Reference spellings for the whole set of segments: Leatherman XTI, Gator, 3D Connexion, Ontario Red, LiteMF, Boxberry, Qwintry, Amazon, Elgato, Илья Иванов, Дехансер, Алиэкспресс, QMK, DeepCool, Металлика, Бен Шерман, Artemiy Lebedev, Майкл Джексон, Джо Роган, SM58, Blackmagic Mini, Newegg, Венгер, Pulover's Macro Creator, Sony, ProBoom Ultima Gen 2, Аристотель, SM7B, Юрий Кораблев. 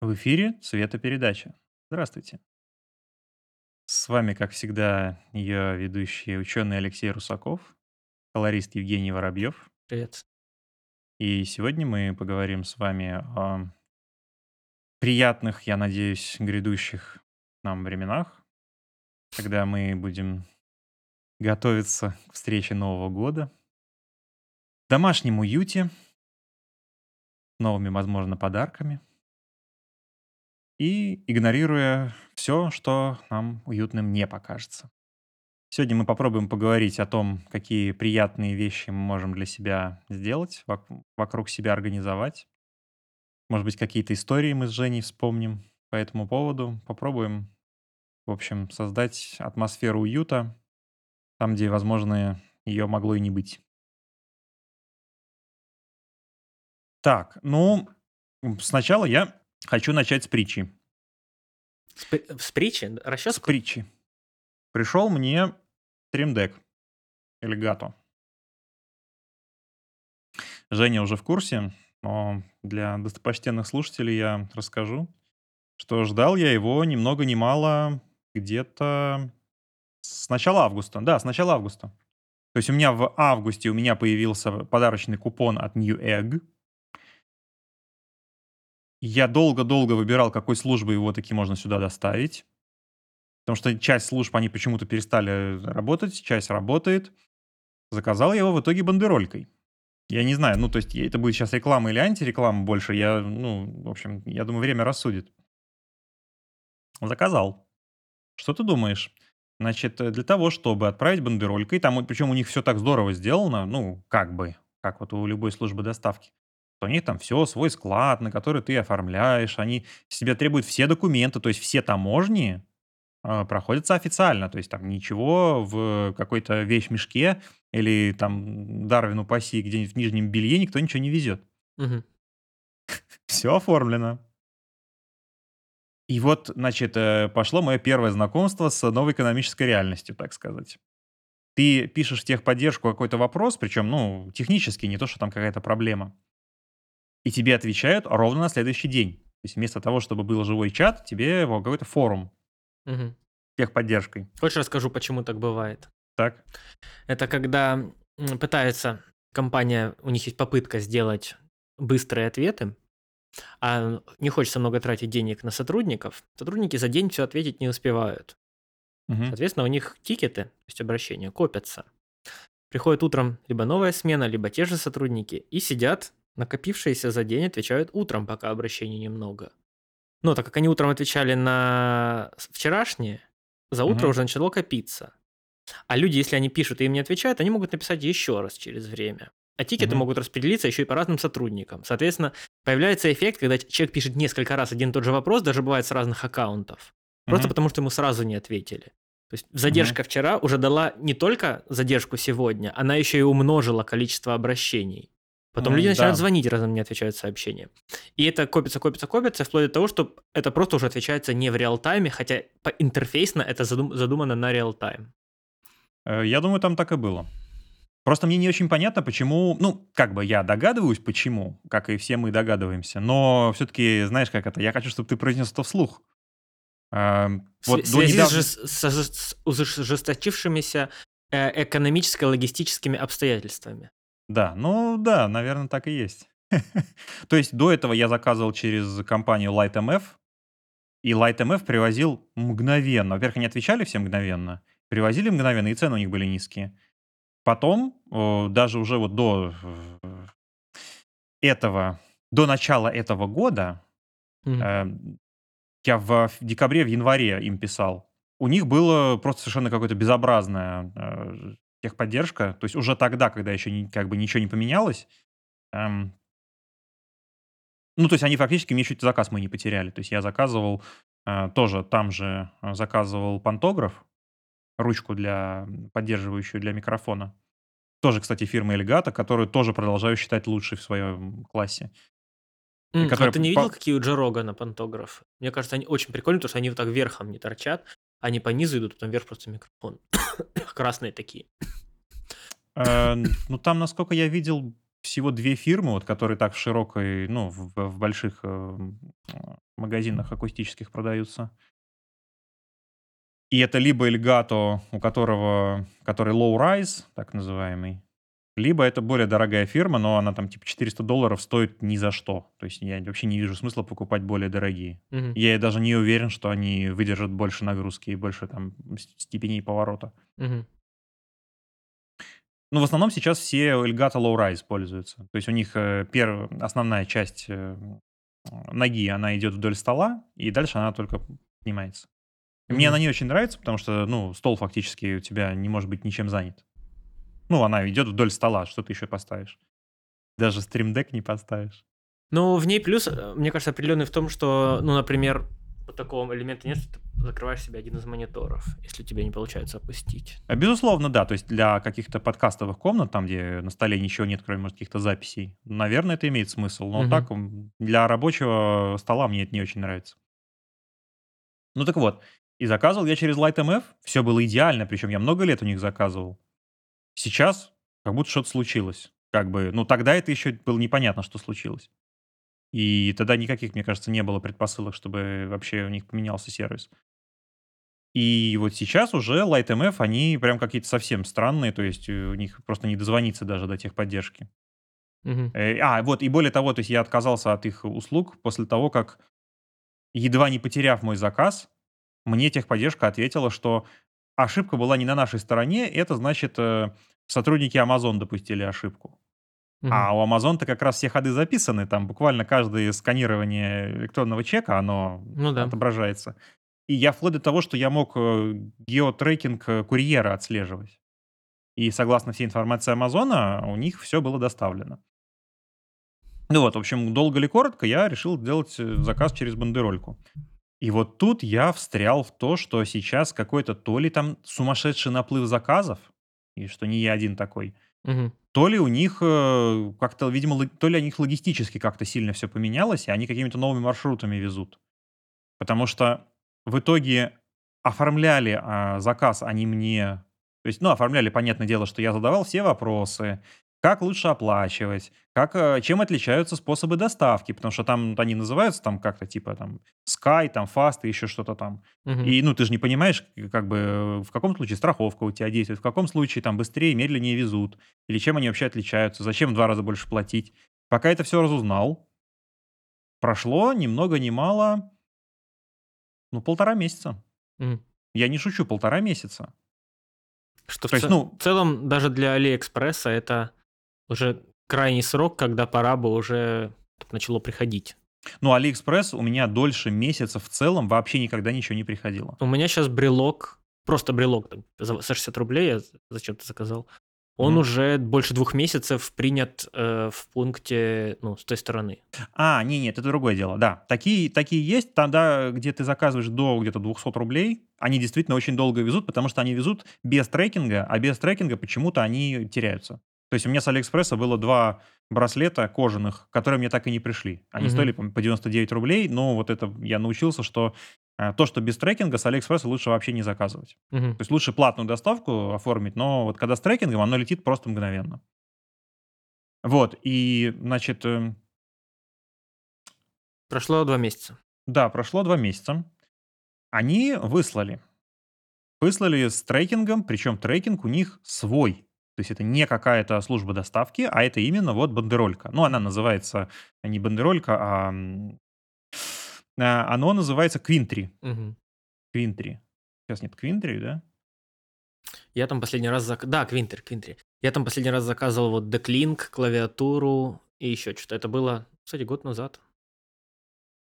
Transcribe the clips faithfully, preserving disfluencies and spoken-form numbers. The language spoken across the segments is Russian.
В эфире «Цветопередача». Здравствуйте. С вами, как всегда, ее ведущий ученый Алексей Русаков, колорист Евгений Воробьев. Привет. И сегодня мы поговорим с вами о приятных, я надеюсь, грядущих нам временах, когда мы будем готовиться к встрече Нового года в домашнем уюте, новыми, возможно, подарками. И игнорируя все, что нам уютным не покажется. Сегодня мы попробуем поговорить о том, какие приятные вещи мы можем для себя сделать, вокруг себя организовать. Может быть, какие-то истории мы с Женей вспомним по этому поводу. Попробуем, в общем, создать атмосферу уюта, там, где, возможно, ее могло и не быть. Так, ну, сначала я... Хочу начать с притчи. С, с притчи? Расческу? С притчи. Пришел мне Stream Deck Elgato. Женя уже в курсе, но для достопочтенных слушателей я расскажу, что ждал я его ни много ни мало где-то с начала августа. Да, с начала августа. То есть у меня в августе у меня появился подарочный купон от Newegg. Я долго-долго выбирал, какой службы его таки можно сюда доставить. Потому что часть служб, они почему-то перестали работать, часть работает. Заказал я его в итоге бандеролькой. Я не знаю, ну, то есть это будет сейчас реклама или антиреклама больше. Я, ну, в общем, я думаю, время рассудит. Заказал. Что ты думаешь? Значит, для того, чтобы отправить бандеролькой, там, причем у них все так здорово сделано, ну, как бы, как вот у любой службы доставки. У них там все, свой склад, на который ты оформляешь. Они с тебя требуют все документы, то есть все таможни э, проходятся официально. То есть там ничего в какой-то вещмешке или там Дарвину паси где-нибудь в нижнем белье никто ничего не везет. Угу. Все оформлено. И вот, значит, пошло мое первое знакомство с новой экономической реальностью, так сказать. Ты пишешь в техподдержку какой-то вопрос, причем, ну, технически, не то, что там какая-то проблема. И тебе отвечают ровно на следующий день. То есть вместо того, чтобы был живой чат, тебе какой-то форум угу. техподдержкой. Хочешь, расскажу, почему так бывает? Так. Это когда пытается компания, у них есть попытка сделать быстрые ответы, а не хочется много тратить денег на сотрудников, сотрудники за день все ответить не успевают. Угу. Соответственно, у них тикеты, то есть обращения, копятся. Приходит утром либо новая смена, либо те же сотрудники и сидят... Накопившиеся за день отвечают утром, пока обращений немного. Но так как они утром отвечали на вчерашние, за утро mm-hmm. уже начало копиться. А люди, если они пишут и им не отвечают, они могут написать еще раз через время. А тикеты mm-hmm. могут распределиться еще и по разным сотрудникам. Соответственно, появляется эффект, когда человек пишет несколько раз один и тот же вопрос, даже бывает с разных аккаунтов. Mm-hmm. Просто потому, что ему сразу не ответили. То есть задержка mm-hmm. вчера уже дала не только задержку сегодня, она еще и умножила количество обращений. Потом люди начинают да. звонить, раз они не отвечают сообщения. И это копится, копится, копится, вплоть до того, что это просто уже отвечается не в реал-тайме, хотя интерфейсно это задум- задумано на реал-тайм. Я думаю, там так и было. Просто мне не очень понятно, почему... Ну, как бы я догадываюсь, почему, как и все мы догадываемся, но все-таки, знаешь, как это? Я хочу, чтобы ты произнес это вслух. А, вот в связи недавно... с ужесточившимися экономически-логистическими обстоятельствами. Да, ну да, наверное, так и есть. То есть до этого я заказывал через компанию LiteMF, и LiteMF привозил мгновенно. Во-первых, они отвечали все мгновенно, привозили мгновенно, и цены у них были низкие. Потом, даже уже вот до этого, до начала этого года, mm-hmm. я в декабре, в январе им писал, у них было просто совершенно какое-то безобразное... техподдержка, то есть уже тогда, когда еще как бы ничего не поменялось, эм, ну, то есть они фактически мне чуть заказ мы не потеряли. То есть я заказывал э, тоже там же заказывал пантограф, ручку для поддерживающую для микрофона. Тоже, кстати, фирма Elgato, которую тоже продолжаю считать лучшей в своем классе. Mm, которая... А ты не видел, какие у Джо Рогана пантографы? Мне кажется, они очень прикольные, потому что они вот так верхом не торчат, они по низу идут, потом вверх просто микрофон. Красные такие. Э, ну, там, насколько я видел, всего две фирмы, вот, которые так в широкой, ну, в, в больших э, магазинах акустических продаются. И это либо Elgato, у которого, который low-rise, так называемый, либо это более дорогая фирма, но она там типа четыреста долларов стоит ни за что. То есть я вообще не вижу смысла покупать более дорогие. Угу. Я даже не уверен, что они выдержат больше нагрузки и больше там степеней поворота. Угу. Ну, в основном сейчас все Elgato low-rise пользуются. То есть у них перв... основная часть ноги, она идет вдоль стола, и дальше она только поднимается. Mm-hmm. Мне она не очень нравится, потому что, ну, стол фактически у тебя не может быть ничем занят. Ну, она идет вдоль стола, что ты еще поставишь. Даже Stream Deck не поставишь. Ну, в ней плюс, мне кажется, определенный в том, что, ну, например, вот такого элемента нет, что ты закрываешь себе один из мониторов, если у тебя не получается опустить. Безусловно, да. То есть для каких-то подкастовых комнат, там, где на столе ничего нет, кроме, может, каких-то записей, наверное, это имеет смысл. Но mm-hmm. так для рабочего стола мне это не очень нравится. Ну, так вот. И заказывал я через LiteMF. Все было идеально, причем я много лет у них заказывал. Сейчас как будто что-то случилось. Как бы, ну, тогда это еще было непонятно, что случилось. И тогда никаких, мне кажется, не было предпосылок, чтобы вообще у них поменялся сервис. И вот сейчас уже LiteMF, они прям какие-то совсем странные, то есть у них просто не дозвониться даже до техподдержки. Угу. А, вот, и более того, то есть я отказался от их услуг после того, как, едва не потеряв мой заказ, мне техподдержка ответила, что ошибка была не на нашей стороне, это значит, сотрудники Amazon допустили ошибку. Uh-huh. А у Amazon-то как раз все ходы записаны, там буквально каждое сканирование электронного чека, оно ну, да. отображается. И я вплоть до того, что я мог геотрекинг курьера отслеживать. И согласно всей информации Амазона, у них все было доставлено. Ну вот, в общем, долго ли коротко, я решил делать заказ через Бандерольку. И вот тут я встрял в то, что сейчас какой-то то ли там сумасшедший наплыв заказов, и что не я один такой, угу. то ли у них как-то, видимо, то ли у них логистически как-то сильно все поменялось, и они какими-то новыми маршрутами везут. Потому что в итоге оформляли а, заказ они мне... То есть, ну, оформляли, понятное дело, что я задавал все вопросы, как лучше оплачивать, как, чем отличаются способы доставки, потому что там они называются там как-то типа там Sky, там Fast и еще что-то там. Угу. И ну ты же не понимаешь, как бы в каком случае страховка у тебя действует, в каком случае там быстрее, медленнее везут, или чем они вообще отличаются, зачем в два раза больше платить. Пока это все разузнал, прошло ни много ни мало, ну полтора месяца. Угу. Я не шучу, полтора месяца. Что То в, есть, ц... ну... в целом даже для Алиэкспресса это... уже крайний срок, когда пора бы уже начало приходить. Ну, Алиэкспресс у меня дольше месяца в целом вообще никогда ничего не приходило. У меня сейчас брелок, просто брелок, там, за шестьдесят рублей я зачем-то заказал, он mm. уже больше двух месяцев принят э, в пункте, ну, с той стороны. А, нет, нет, это другое дело, да. Такие, такие есть, тогда, где ты заказываешь до где-то двести рублей, они действительно очень долго везут, потому что они везут без трекинга, а без трекинга почему-то они теряются. То есть у меня с Алиэкспресса было два браслета кожаных, которые мне так и не пришли. Они mm-hmm. стоили по девяносто девять рублей, но вот это я научился, что то, что без трекинга, с Алиэкспресса лучше вообще не заказывать. Mm-hmm. То есть лучше платную доставку оформить, но вот когда с трекингом, оно летит просто мгновенно. Вот, и, значит... Прошло два месяца. Да, прошло два месяца. Они выслали. Выслали с трекингом, причем трекинг у них свой. То есть это не какая-то служба доставки, а это именно вот Бандеролька. Ну, она называется не Бандеролька, а оно называется Qwintry. Угу. Qwintry. Сейчас нет Qwintry, да? Я там последний раз заказывал... Да, Qwintry, Qwintry. Я там последний раз заказывал вот деклинк, клавиатуру и еще что-то. Это было, кстати, год назад.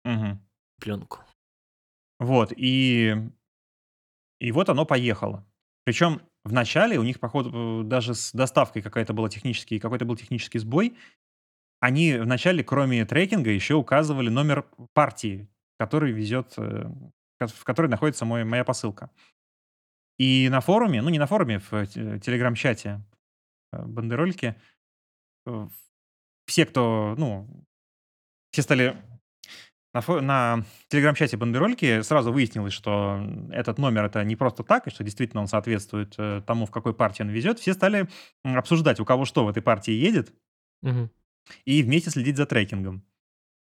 Угу. Пленку. Вот, и... И вот оно поехало. Причем... В начале у них, походу, даже с доставкой какая-то была технический, какой-то был технический сбой. Они в начале, кроме трекинга, еще указывали номер партии, который везет, в которой находится мой, моя посылка. И на форуме, ну не на форуме, в телеграм-чате Бандерольки, все, кто, ну, все стали... На телеграм-чате Бандерольки сразу выяснилось, что этот номер это не просто так, и что действительно он соответствует тому, в какой партии он везет. Все стали обсуждать, у кого что в этой партии едет, угу. и вместе следить за трекингом.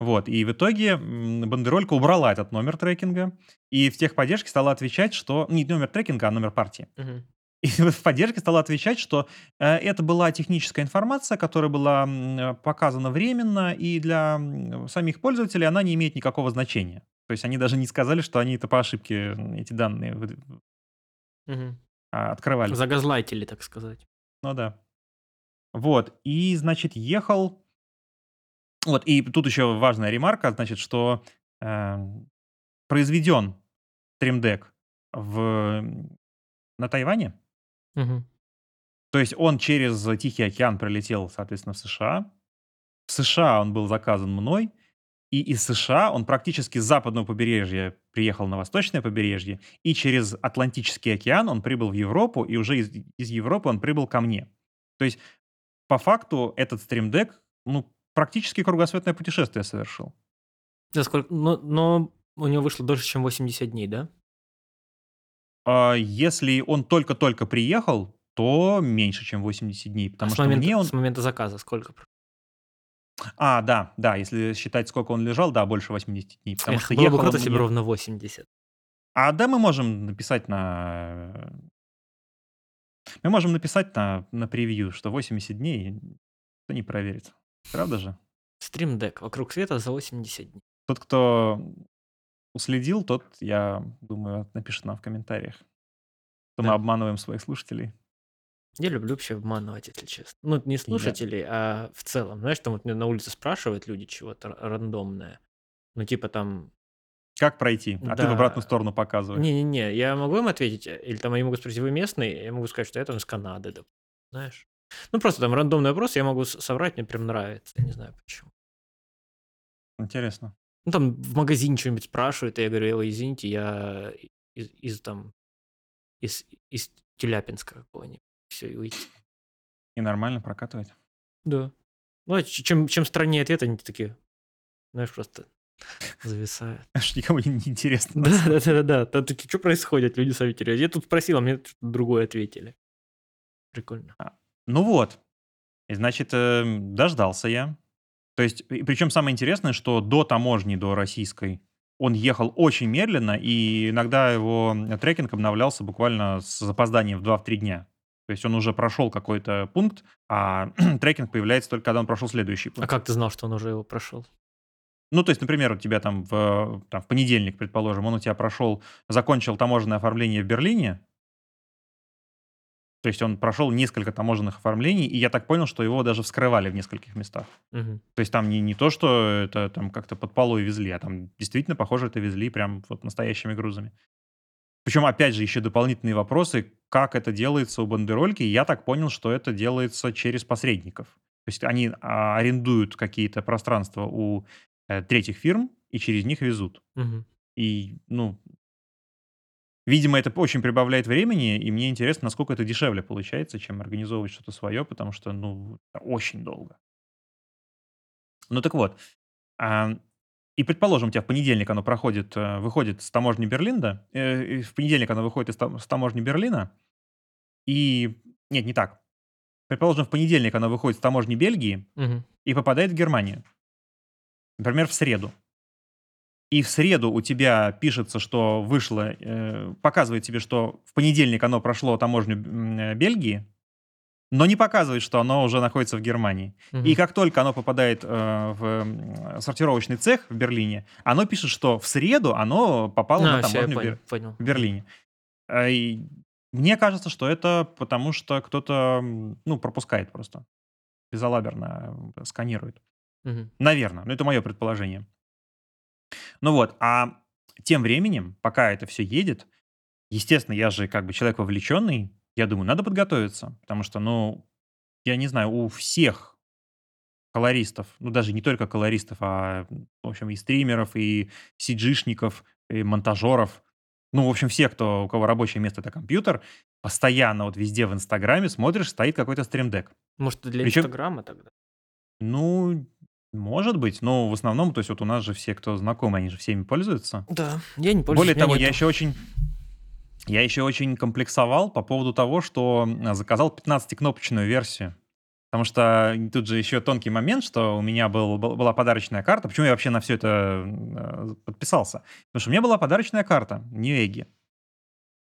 Вот, и в итоге Бандеролька убрала этот номер трекинга, и в техподдержке стала отвечать, что... Не номер трекинга, а номер партии. Uh-huh. И в поддержке стала отвечать, что э, это была техническая информация, которая была э, показана временно, и для самих пользователей она не имеет никакого значения. То есть они даже не сказали, что они это по ошибке, эти данные uh-huh. открывали. Загазлайтили, так сказать. Ну да. Вот, и, значит, ехал... Вот, и тут еще важная ремарка, значит, что э, произведен Stream Deck в, на Тайване. Угу. То есть он через Тихий океан прилетел, соответственно, в США. В США он был заказан мной. И из США он практически с западного побережья приехал на восточное побережье. И через Атлантический океан он прибыл в Европу, и уже из, из Европы он прибыл ко мне. То есть, по факту, этот Stream Deck, ну, практически кругосветное путешествие совершил. Да, сколько? Но, но у него вышло дольше, чем восемьдесят дней, да? А если он только-только приехал, то меньше, чем восемьдесят дней. Потому а что с, момента, мне он... с момента заказа сколько? А, да, да, если считать, сколько он лежал, да, больше восемьдесят дней. Потому Эх, что было бы круто, если бы ровно восемьдесят. А, да, мы можем написать на... Мы можем написать на, на превью, что восемьдесят дней, кто не проверит. Правда же? Stream Deck вокруг света за восемьдесят дней. Тот, кто уследил, тот, я думаю, напишет нам в комментариях, что да. мы обманываем своих слушателей. Я люблю вообще обманывать, если честно. Ну, не слушателей, да. а в целом. Знаешь, там вот меня на улице спрашивают люди чего-то рандомное. Ну, типа там... Как пройти? А да. ты в обратную сторону показываешь. Не-не-не, я могу им ответить? Или там они могут спросить, вы местный? Я могу сказать, что я там из Канады, да. знаешь? Ну, просто там рандомный вопрос, я могу соврать, мне прям нравится, я не знаю почему. Интересно. Ну, там в магазине что-нибудь спрашивают, и я говорю, извините, я из, из там, из, из Теляпинска какого-нибудь, все, и уйти. И нормально прокатывать? Да. Ну, а чем, чем страннее ответ, они такие, знаешь, просто зависают. Аж никому не интересно. Да-да-да, да такие, что происходит, люди сами теряются. Я тут спросил, а мне что-то другое ответили. Прикольно. Ну вот, и, значит, э, дождался я. То есть, причем самое интересное, что до таможни, до российской, он ехал очень медленно, и иногда его трекинг обновлялся буквально с запозданием в два-три дня. То есть он уже прошел какой-то пункт, а трекинг появляется только, когда он прошел следующий пункт. А как ты знал, что он уже его прошел? Ну, то есть, например, у тебя там в, там в понедельник, предположим, он у тебя прошел, закончил таможенное оформление в Берлине. То есть он прошел несколько таможенных оформлений, и я так понял, что его даже вскрывали в нескольких местах. Угу. То есть там не, не то, что это там как-то под полой везли, а там действительно, похоже, это везли прям вот настоящими грузами. Причем, опять же, еще дополнительные вопросы, как это делается у Бандерольки. Я так понял, что это делается через посредников. То есть они арендуют какие-то пространства у э, третьих фирм и через них везут. Угу. И, ну... Видимо, это очень прибавляет времени, и мне интересно, насколько это дешевле получается, чем организовывать что-то свое, потому что, ну, это очень долго. Ну, так вот. И, предположим, у тебя в понедельник оно проходит, выходит с таможни Берлина, э, в понедельник оно выходит с таможни Берлина, и... Нет, не так. Предположим, в понедельник оно выходит с таможни Бельгии угу. и попадает в Германию. Например, в среду. И в среду у тебя пишется, что вышло, э, показывает тебе, что в понедельник оно прошло таможню Бельгии, но не показывает, что оно уже находится в Германии. Угу. И как только оно попадает э, в сортировочный цех в Берлине, оно пишет, что в среду оно попало а, на таможню Бер... понял. в Берлине. И мне кажется, что это потому, что кто-то ну, пропускает просто, безалаберно сканирует. Угу. Наверное, но это мое предположение. Ну вот, а тем временем, пока это все едет, естественно, я же как бы человек вовлеченный, я думаю, надо подготовиться, потому что, ну, я не знаю, у всех колористов, ну, даже не только колористов, а, в общем, и стримеров, и си джи-шников, и монтажеров, ну, в общем, все, кто, у кого рабочее место — это компьютер, постоянно вот везде в Инстаграме смотришь, стоит какой-то стримдек. Может, это для Инстаграма тогда? Ну... Может быть, но в основном, то есть вот у нас же все, кто знакомы, они же всеми пользуются. Да, я не пользуюсь. Более того, я еще, очень, я еще очень комплексовал по поводу того, что заказал пятнадцатикнопочную версию. Потому что тут же еще тонкий момент, что у меня был, была подарочная карта. Почему я вообще на все это подписался? Потому что у меня была подарочная карта Newegg.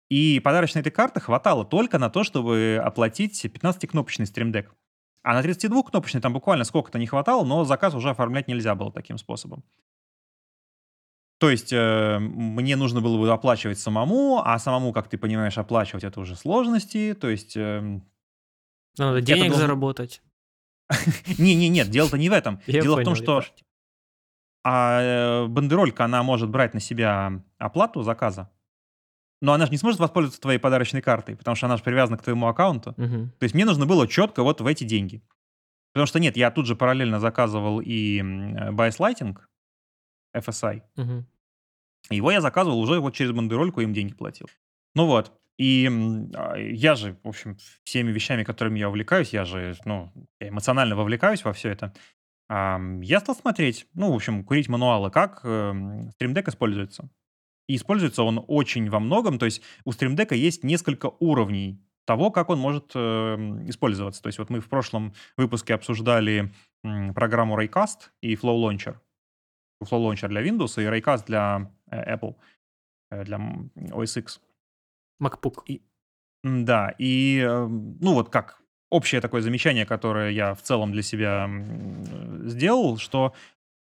И подарочной этой карты хватало только на то, чтобы оплатить пятнадцатикнопочный Stream Deck. А на тридцатидвухкнопочный там буквально сколько-то не хватало, но заказ уже оформлять нельзя было таким способом. То есть э, мне нужно было бы оплачивать самому, а самому, как ты понимаешь, оплачивать это уже сложности. То есть... Э, надо денег должен... заработать. Не-не-нет, дело-то не в этом. Дело в том, что бандеролька, она может брать на себя оплату заказа. Но она же не сможет воспользоваться твоей подарочной картой, потому что она же привязана к твоему аккаунту. Uh-huh. То есть мне нужно было четко вот в эти деньги. Потому что нет, я тут же параллельно заказывал и Bias Lighting эф эс ай. Uh-huh. Его я заказывал уже вот через бандерольку, им деньги платил. Ну вот. И я же, в общем, всеми вещами, которыми я увлекаюсь, я же ну, эмоционально вовлекаюсь во все это. Я стал смотреть, ну, в общем, курить мануалы, как Stream Deck используется. И используется он очень во многом. То есть у Stream Deck'а есть несколько уровней того, как он может э, использоваться. То есть вот мы в прошлом выпуске обсуждали э, программу Raycast и Flow Launcher. Flow Launcher для Windows и Raycast для э, Apple, э, для о эс икс. MacBook. И, да, и э, ну вот как общее такое замечание, которое я в целом для себя э, сделал, что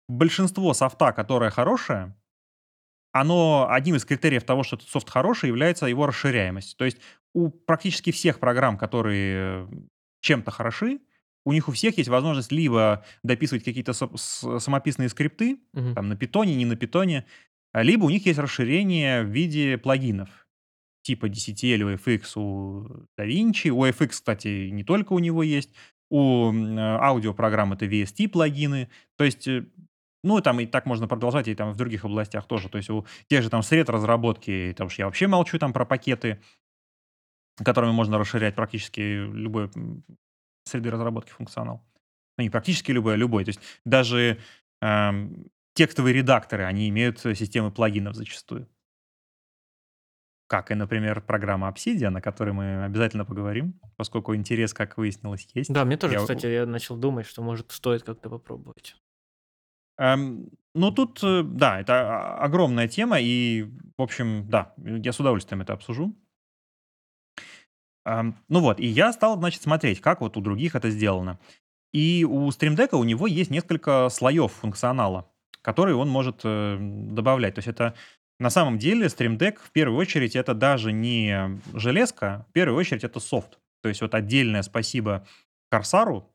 большинство софта, которое хорошее, оно одним из критериев того, что этот софт хороший, является его расширяемость. То есть у практически всех программ, которые чем-то хороши, у них у всех есть возможность либо дописывать какие-то самописные скрипты, угу. там, на питоне, не на питоне, либо у них есть расширение в виде плагинов, типа ди си ти эл, о эф икс у DaVinci. У о эф икс, кстати, не только у него есть. У аудиопрограмм это ви эс ти-плагины. То есть... Ну, там и так можно продолжать, и там в других областях тоже. То есть у тех же там сред разработки, потому что я вообще молчу там про пакеты, которыми можно расширять практически любой среды разработки функционал. Ну, не практически любой, а любой. То есть даже э, текстовые редакторы, они имеют системы плагинов зачастую. Как и, например, программа Obsidian, о которой мы обязательно поговорим, поскольку интерес, как выяснилось, есть. Да, мне тоже, я... кстати, я начал думать, что, может, стоит как-то попробовать. Ну, тут, да, это огромная тема, и, в общем, да, я с удовольствием это обсужу. Ну вот, и я стал, значит, смотреть, как вот у других это сделано. И у Stream Deck'а у него есть несколько слоев функционала, которые он может добавлять. То есть это, на самом деле, Stream Deck, в первую очередь, это даже не железка, в первую очередь, это софт. То есть вот отдельное спасибо Корсару,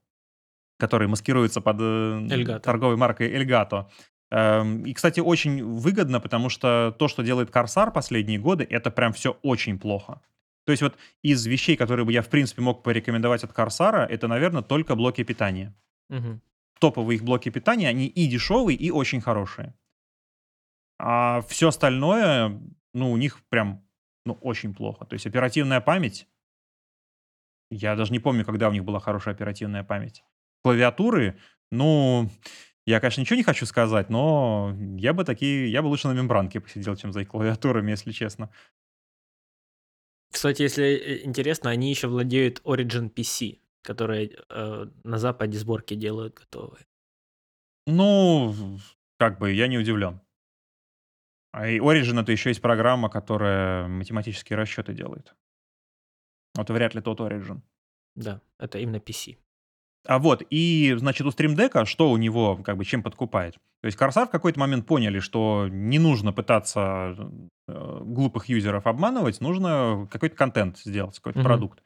который маскируется под Elgato. Торговой маркой Elgato. И, кстати, очень выгодно, потому что то, что делает Corsair последние годы, это прям все очень плохо. То есть вот из вещей, которые бы я, в принципе, мог порекомендовать от Corsair, это, наверное, только блоки питания. Угу. Топовые их блоки питания, они и дешевые, и очень хорошие. А все остальное, ну, у них прям, ну, очень плохо. То есть оперативная память, я даже не помню, когда у них была хорошая оперативная память. Клавиатуры, ну, я, конечно, ничего не хочу сказать, но я бы такие, я бы лучше на мембранке посидел, чем за их клавиатурами, если честно. Кстати, если интересно, они еще владеют Origin пи си, которые э, на Западе сборки делают готовые. Ну, как бы, я не удивлен. И Origin — это еще есть программа, которая математические расчеты делает. Вот вряд ли тот Origin. Да, это именно пи си. А вот, и, значит, у Stream Deck'а, что у него, как бы, чем подкупает? То есть Corsair в какой-то момент поняли, что не нужно пытаться э, глупых юзеров обманывать, нужно какой-то контент сделать, какой-то mm-hmm. продукт.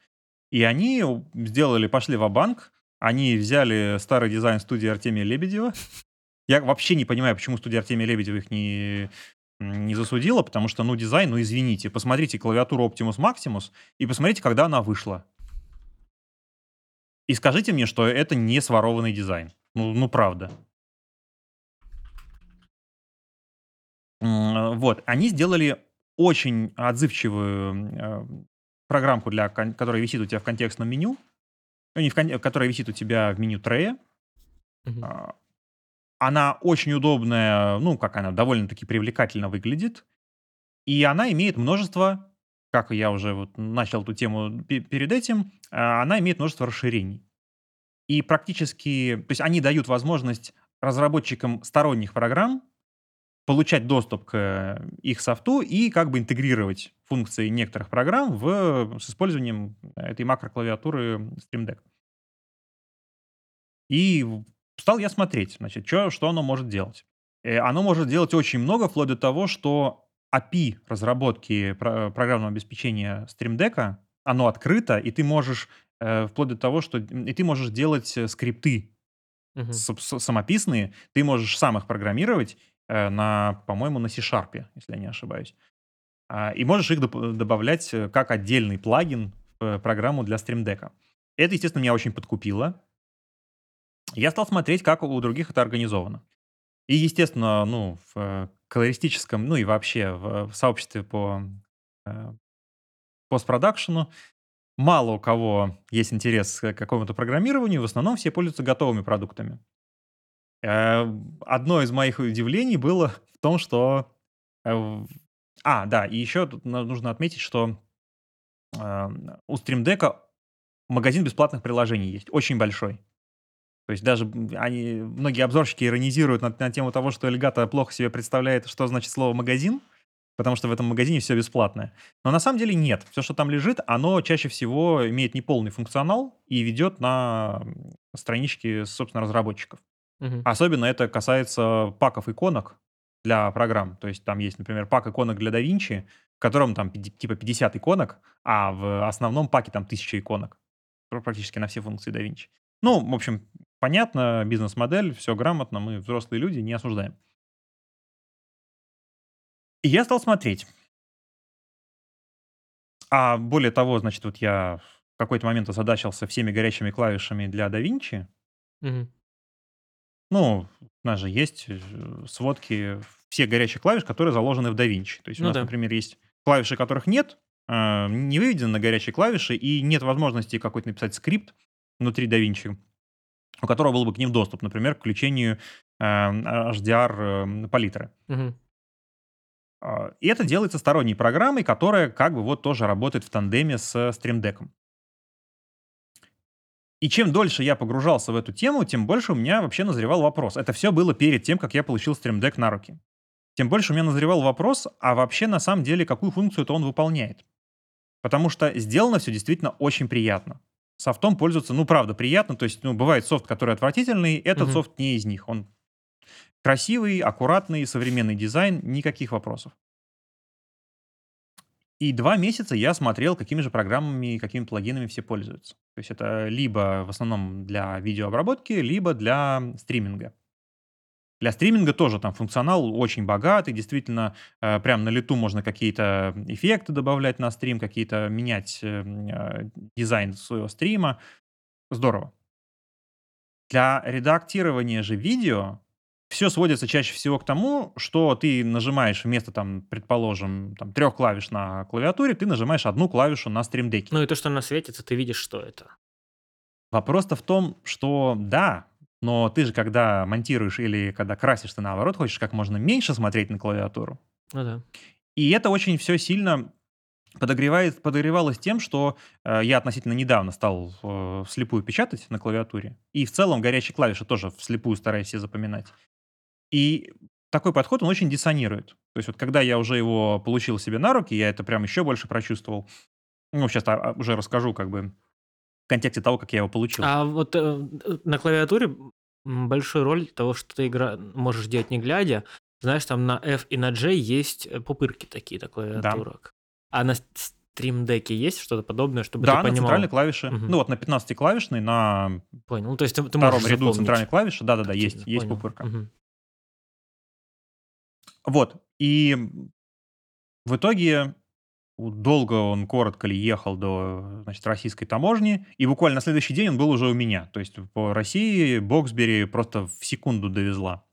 И они сделали, пошли ва-банк, они взяли старый дизайн студии Артемия Лебедева. Я вообще не понимаю, почему студия Артемия Лебедева их не, не засудила, потому что, ну, дизайн, ну, извините. Посмотрите клавиатуру Optimus Maximus и посмотрите, когда она вышла. И скажите мне, что это не сворованный дизайн. Ну, ну правда. Вот. Они сделали очень отзывчивую программку, для, которая висит у тебя в контекстном меню. Ну, не в кон... Которая висит у тебя в меню трея. Угу. Она очень удобная, ну, как она, довольно-таки привлекательно выглядит. И она имеет множество... как я уже вот начал эту тему перед этим, она имеет множество расширений. И практически, то есть они дают возможность разработчикам сторонних программ получать доступ к их софту и как бы интегрировать функции некоторых программ в, с использованием этой макроклавиатуры Stream Deck. И стал я смотреть, значит, что, что оно может делать. Оно может делать очень много, вплоть до того, что эй пи ай разработки программного обеспечения Stream Deck, оно открыто, и ты можешь вплоть до того, что и ты можешь делать скрипты uh-huh. с- самописные, ты можешь сам их программировать на, по-моему, на C-Sharp, если я не ошибаюсь. И можешь их доп- добавлять как отдельный плагин в программу для Stream Deck. Это, естественно, меня очень подкупило. Я стал смотреть, как у других это организовано. И, естественно, ну, в колористическом, ну и вообще в, в сообществе по э, постпродакшену мало у кого есть интерес к какому-то программированию, в основном все пользуются готовыми продуктами. Э, одно из моих удивлений было в том, что... Э, а, да, и еще тут нужно отметить, что э, у Stream Deck'а магазин бесплатных приложений есть, очень большой. То есть даже они, многие обзорщики иронизируют на, на тему того, что Elgato плохо себе представляет, что значит слово «магазин», потому что в этом магазине все бесплатное. Но на самом деле нет. Все, что там лежит, оно чаще всего имеет неполный функционал и ведет на странички, собственно, разработчиков. Угу. Особенно это касается паков иконок для программ. То есть там есть, например, пак иконок для DaVinci, в котором там типа пятьдесят иконок, а в основном паке там тысяча иконок. Практически на все функции DaVinci. Ну, в общем, понятно, бизнес-модель, все грамотно, мы взрослые люди, не осуждаем. И я стал смотреть. А более того, значит, вот я в какой-то момент озадачился всеми горячими клавишами для DaVinci. Угу. Ну, у нас же есть сводки всех горячих клавиш, которые заложены в DaVinci. То есть ну у нас, да. например, есть клавиши, которых нет, не выведены на горячие клавиши, и нет возможности какой-то написать скрипт внутри DaVinci, у которого был бы к ним доступ, например, к включению э, эйч ди ар э, палитры. Угу. И это делается сторонней программой, которая как бы вот тоже работает в тандеме с Stream Deck'ом. И чем дольше я погружался в эту тему, тем больше у меня вообще назревал вопрос. Это все было перед тем, как я получил Stream Deck на руки. Тем больше у меня назревал вопрос, а вообще на самом деле какую функцию-то он выполняет. Потому что сделано все действительно очень приятно. Софтом пользоваться, ну, правда, приятно. То есть, ну, бывает софт, который отвратительный, этот uh-huh. софт не из них. Он красивый, аккуратный, современный дизайн, никаких вопросов. И два месяца я смотрел, какими же программами, какими плагинами все пользуются. То есть это либо в основном для видеообработки, либо для стриминга. Для стриминга тоже там функционал очень богатый, действительно, э, прям на лету можно какие-то эффекты добавлять на стрим, какие-то менять э, дизайн своего стрима. Здорово. Для редактирования же видео все сводится чаще всего к тому, что ты нажимаешь вместо, там, предположим, там, трех клавиш на клавиатуре, ты нажимаешь одну клавишу на стримдеке. Ну и то, что она светится, ты видишь, что это. Вопрос-то в том, что да, но ты же, когда монтируешь или когда красишь, ты наоборот хочешь как можно меньше смотреть на клавиатуру. Ну да. И это очень все сильно подогревает, подогревалось тем, что э, я относительно недавно стал э, вслепую печатать на клавиатуре. И в целом горячие клавиши тоже вслепую стараюсь все запоминать. И такой подход, он очень диссонирует. То есть вот когда я уже его получил себе на руки, я это прям еще больше прочувствовал. Ну, сейчас уже расскажу как бы в контексте того, как я его получил. А вот э, на клавиатуре большую роль того, что ты игра... можешь делать не глядя. Знаешь, там на F и на G есть пупырки такие-то клавиатурок. Да. А на Stream Deck'е есть что-то подобное, чтобы да, ты понимал? Да, на центральной клавише. Угу. Ну вот на пятнадцатиклавишной, на Понял. Ну, то есть ты, ты втором ряду центральной клавиши. Да-да-да, есть, есть пупырка. Угу. Вот. И в итоге... Долго он коротко ли ехал до, значит, российской таможни, и буквально на следующий день он был уже у меня. То есть по России Boxberry просто в секунду довезла.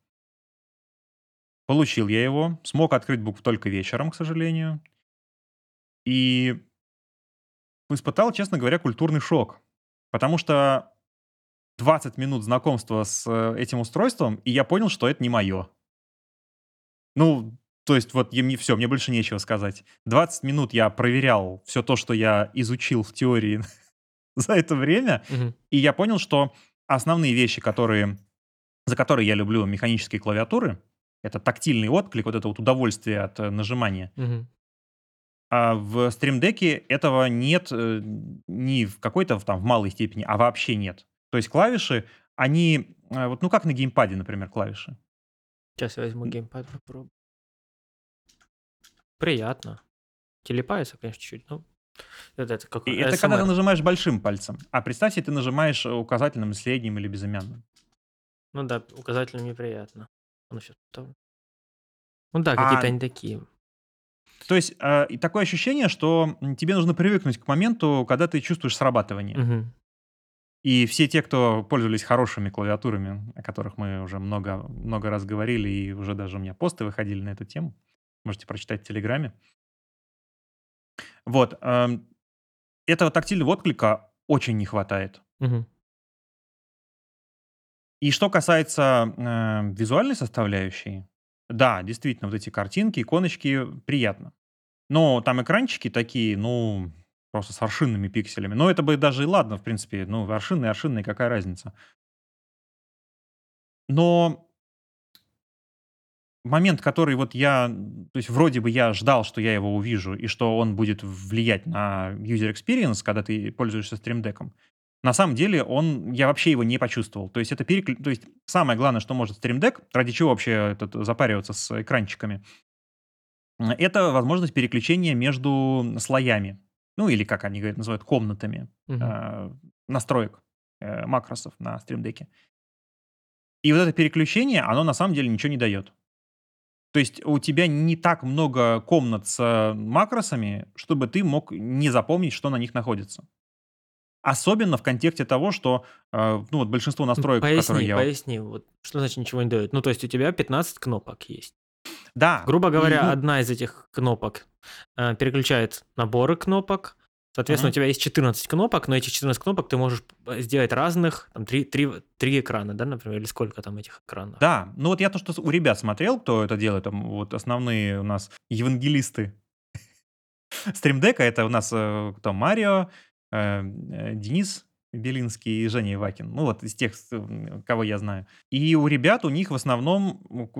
Получил я его, смог открыть букв только вечером, к сожалению. И испытал, честно говоря, культурный шок. Потому что двадцать минут знакомства с этим устройством, и я понял, что это не мое. Ну... То есть вот мне все, мне больше нечего сказать. двадцать минут я проверял все то, что я изучил в теории за это время, угу. и я понял, что основные вещи, которые, за которые я люблю механические клавиатуры, это тактильный отклик, вот это вот удовольствие от нажимания. Угу. А в Stream Deck'е этого нет э, ни в какой-то там в малой степени, а вообще нет. То есть клавиши, они, э, вот, ну как на геймпаде, например, клавиши. Сейчас я возьму геймпад, попробую. Приятно. Телепается, конечно, чуть-чуть, но... Это, это, как... это когда ты нажимаешь большим пальцем. А представь себе, ты нажимаешь указательным, средним или безымянным. Ну да, указательным неприятно. Ну, сейчас... ну да, какие-то а... они такие. То есть э, такое ощущение, что тебе нужно привыкнуть к моменту, когда ты чувствуешь срабатывание. Угу. И все те, кто пользовались хорошими клавиатурами, о которых мы уже много, много раз говорили, и уже даже у меня посты выходили на эту тему, можете прочитать в Телеграме. Вот. Э, этого тактильного отклика очень не хватает. Угу. И что касается э, визуальной составляющей, да, действительно, вот эти картинки, иконочки приятно. Но там экранчики такие, ну, просто с аршинными пикселями. Но это бы даже и ладно, в принципе. Ну, аршинные, аршинные, какая разница? Но момент, который вот я... То есть вроде бы я ждал, что я его увижу, и что он будет влиять на user experience, когда ты пользуешься Stream Deck'ом. На самом деле он, я вообще его не почувствовал. То есть это перекли... То есть самое главное, что может Stream Deck, ради чего вообще этот, запариваться с экранчиками, это возможность переключения между слоями. Ну или, как они говорят, называют, комнатами угу. э, настроек э, макросов на Stream Deck. И вот это переключение, оно на самом деле ничего не дает. То есть у тебя не так много комнат с макросами, чтобы ты мог не запомнить, что на них находится. Особенно в контексте того, что ну, вот большинство настроек, поясни, которые я... Поясни, вот, что значит ничего не дает? Ну, то есть у тебя пятнадцать кнопок есть. Да. Грубо говоря, и... одна из этих кнопок э, переключает наборы кнопок. Соответственно, mm-hmm. у тебя есть четырнадцать кнопок, но эти четырнадцать кнопок ты можешь сделать разных, там, три, три, три экрана, да, например, или сколько там этих экранов. Да, ну вот я то, что у ребят смотрел, кто это делает, там вот основные у нас евангелисты стримдека, это у нас там Марио, Денис Белинский и Женя Ивакин. Ну вот из тех, кого я знаю. И у ребят, у них в основном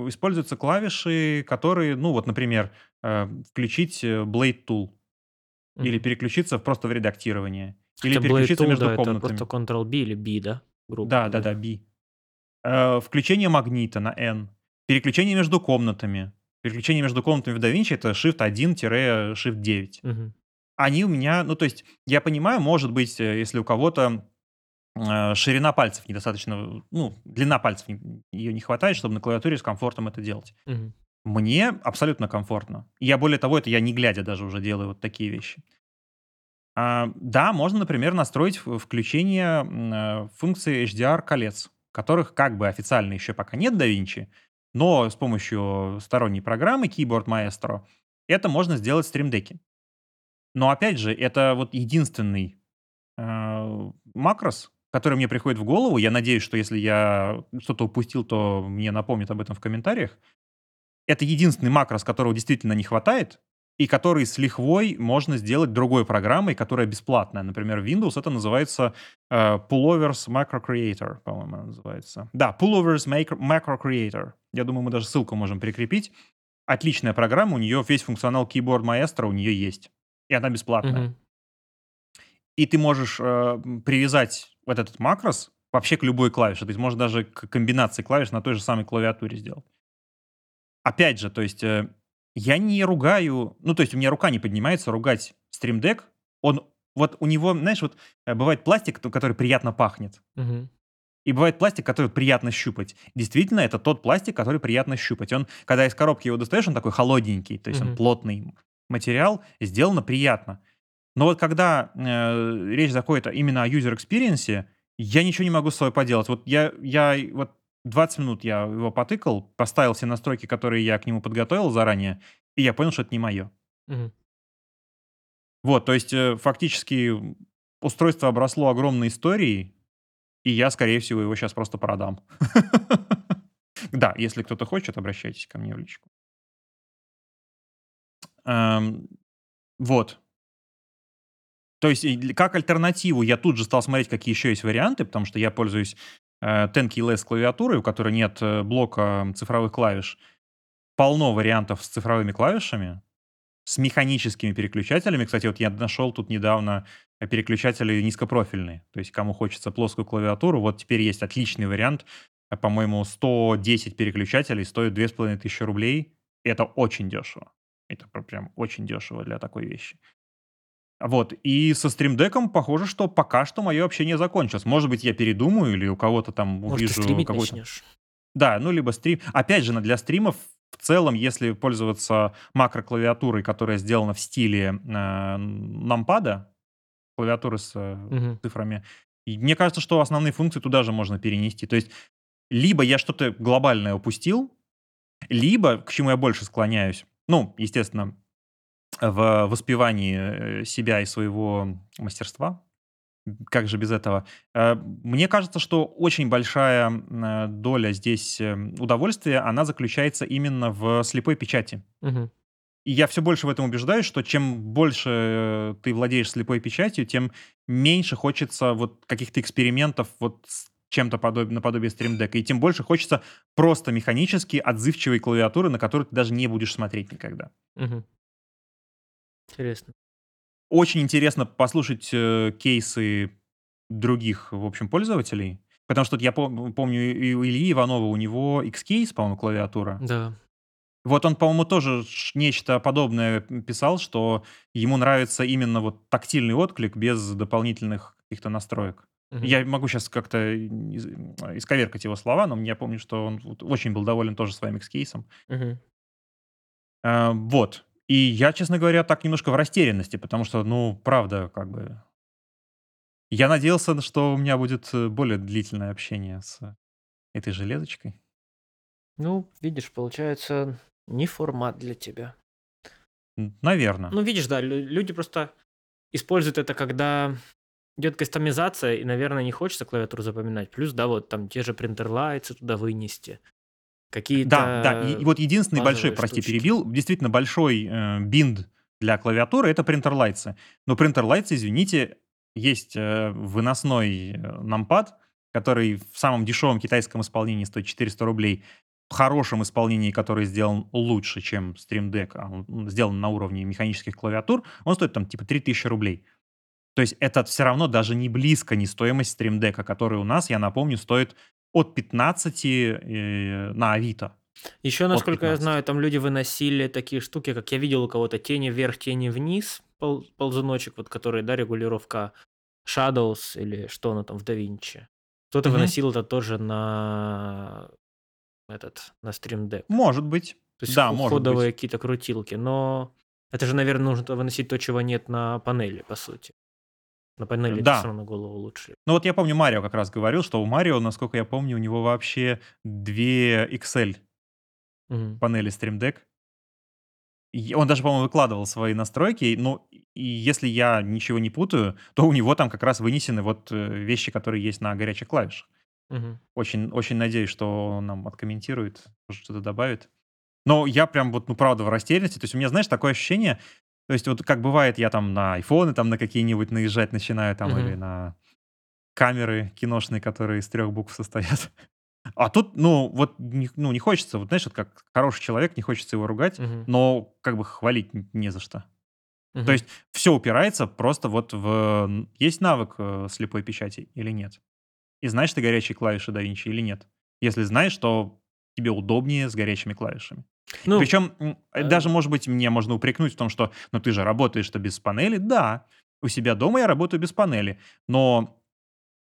используются клавиши, которые, ну вот, например, включить Blade Tool mm-hmm. или переключиться просто в редактирование. Или это переключиться Blade Tool, между да, комнатами. Это просто Ctrl-B или B, да? Грубо да, да, да, B. Включение магнита на N. Переключение между комнатами. Переключение между комнатами в DaVinci — это Shift один Shift девять. Mm-hmm. Они у меня, ну то есть я понимаю, может быть, если у кого-то э, ширина пальцев недостаточно, ну длина пальцев, не, ее не хватает, чтобы на клавиатуре с комфортом это делать. Угу. Мне абсолютно комфортно. Я более того, это я не глядя даже уже делаю вот такие вещи. А, да, можно, например, настроить включение э, функции эйч ди ар колец, которых как бы официально еще пока нет в DaVinci, но с помощью сторонней программы Keyboard Maestro это можно сделать в Stream Deck'е. Но, опять же, это вот единственный э, макрос, который мне приходит в голову. Я надеюсь, что если я что-то упустил, то мне напомнят об этом в комментариях. Это единственный макрос, которого действительно не хватает, и который с лихвой можно сделать другой программой, которая бесплатная. Например, Windows, это называется э, Pulover's Macro Creator, по-моему, она называется. Да, Pulover's Macro Creator. Я думаю, мы даже ссылку можем прикрепить. Отличная программа, у нее весь функционал Keyboard Maestro у нее есть. И она бесплатная. Угу. И ты можешь э, привязать вот этот макрос вообще к любой клавише. То есть можно даже к комбинации клавиш на той же самой клавиатуре сделать. Опять же, то есть э, я не ругаю... Ну, то есть у меня рука не поднимается ругать Stream Deck. Он, вот у него, знаешь, вот бывает пластик, который приятно пахнет. Угу. И бывает пластик, который приятно щупать. Действительно, это тот пластик, который приятно щупать. Он, когда из коробки его достаешь, он такой холодненький. То есть угу. он плотный. Материал, сделано приятно. Но вот когда э, речь заходит именно о user experience, я ничего не могу с собой поделать. Вот я, я вот двадцать минут я его потыкал, поставил все настройки, которые я к нему подготовил заранее, и я понял, что это не мое. Угу. Вот, то есть э, фактически устройство обросло огромной историей, и я, скорее всего, его сейчас просто продам. Да, если кто-то хочет, обращайтесь ко мне в личку. Um, вот. То есть как альтернативу я тут же стал смотреть, какие еще есть варианты, потому что я пользуюсь э, тен кей-лес клавиатурой, у которой нет блока цифровых клавиш. Полно вариантов с цифровыми клавишами, с механическими переключателями. Кстати, вот я нашел тут недавно переключатели низкопрофильные. То есть кому хочется плоскую клавиатуру, вот теперь есть отличный вариант. По-моему, сто десять переключателей стоит две тысячи пятьсот рублей. Это очень дешево. Это прям очень дешево для такой вещи. Вот, и со Stream Deck'ом похоже, что пока что мое общение закончилось. Может быть, я передумаю или у кого-то там увижу... Может, ты стримить начнешь. Да, ну, либо стрим... Опять же, для стримов в целом, если пользоваться макроклавиатурой, которая сделана в стиле э, нампада, клавиатуры с э, угу. цифрами, и мне кажется, что основные функции туда же можно перенести. То есть, либо я что-то глобальное упустил, либо, к чему я больше склоняюсь, ну, естественно, в воспевании себя и своего мастерства. Как же без этого? Мне кажется, что очень большая доля здесь удовольствия, она заключается именно в слепой печати. Угу. И я все больше в этом убеждаюсь, что чем больше ты владеешь слепой печатью, тем меньше хочется вот каких-то экспериментов вот с чем-то подобие, наподобие Stream Deck. И тем больше хочется просто механически отзывчивой клавиатуры, на которую ты даже не будешь смотреть никогда. Угу. Интересно. Очень интересно послушать э, кейсы других, в общем, пользователей. Потому что я пом- помню, и у Ильи Иванова, у него X-кейс, по-моему, клавиатура. Да. Вот он, по-моему, тоже нечто подобное писал, что ему нравится именно вот тактильный отклик без дополнительных каких-то настроек. Угу. Я могу сейчас как-то из- исковеркать его слова, но я помню, что он очень был доволен тоже своим X-кейсом. Угу. Э, вот. И я, честно говоря, так немножко в растерянности, потому что, ну, правда, как бы... Я надеялся, что у меня будет более длительное общение с этой железочкой. Ну, видишь, получается, не формат для тебя. Наверное. Ну, видишь, да, люди просто используют это, когда идет кастомизация, и, наверное, не хочется клавиатуру запоминать. Плюс, да, вот там те же принтерлайтсы туда вынести. Какие-то да, да. И, и вот единственный большой, штучки. прости, перебил, действительно большой э, бинд для клавиатуры — это принтерлайтсы. Но принтерлайтсы, извините, есть э, выносной нампад, который в самом дешевом китайском исполнении стоит четыреста рублей, в хорошем исполнении, который сделан лучше, чем Stream Deck, а он сделан на уровне механических клавиатур, он стоит там типа три тысячи рублей. То есть это все равно даже не близко не стоимость Stream Deck, который у нас, я напомню, стоит от пятнадцати э, на Авито. Еще, насколько я знаю, там люди выносили такие штуки, как я видел у кого-то тени вверх, тени вниз, пол, ползуночек, вот который, да, регулировка Shadows или что оно там в DaVinci. Кто-то угу. выносил это тоже на этот, на Stream Deck. Может быть. То есть да, уходовые быть. какие-то крутилки, но это же, наверное, нужно выносить то, чего нет на панели, по сути. На панели да. это все равно голову лучше. Ну вот я помню, Марио как раз говорил, что у Марио, насколько я помню, у него вообще две Excel угу. панели Stream Deck. И он даже, по-моему, выкладывал свои настройки, но и если я ничего не путаю, то у него там как раз вынесены вот вещи, которые есть на горячих клавишах. Угу. Очень, очень надеюсь, что он нам откомментирует, может, что-то добавит. Но я прям вот, ну правда, в растерянности. То есть у меня, знаешь, такое ощущение... То есть вот как бывает, я там на айфоны там на какие-нибудь наезжать начинаю там, mm-hmm. или на камеры киношные, которые из трех букв состоят. А тут, ну, вот не, ну, не хочется, вот знаешь, вот как хороший человек, не хочется его ругать, mm-hmm. но как бы хвалить не за что. Mm-hmm. То есть все упирается просто вот в... Есть навык слепой печати или нет? И знаешь ты горячие клавиши DaVinci или нет? Если знаешь, то тебе удобнее с горячими клавишами. Ну, Причем э... даже, может быть, мне можно упрекнуть в том, что ну ты же работаешь-то без панели. Да, у себя дома я работаю без панели. Но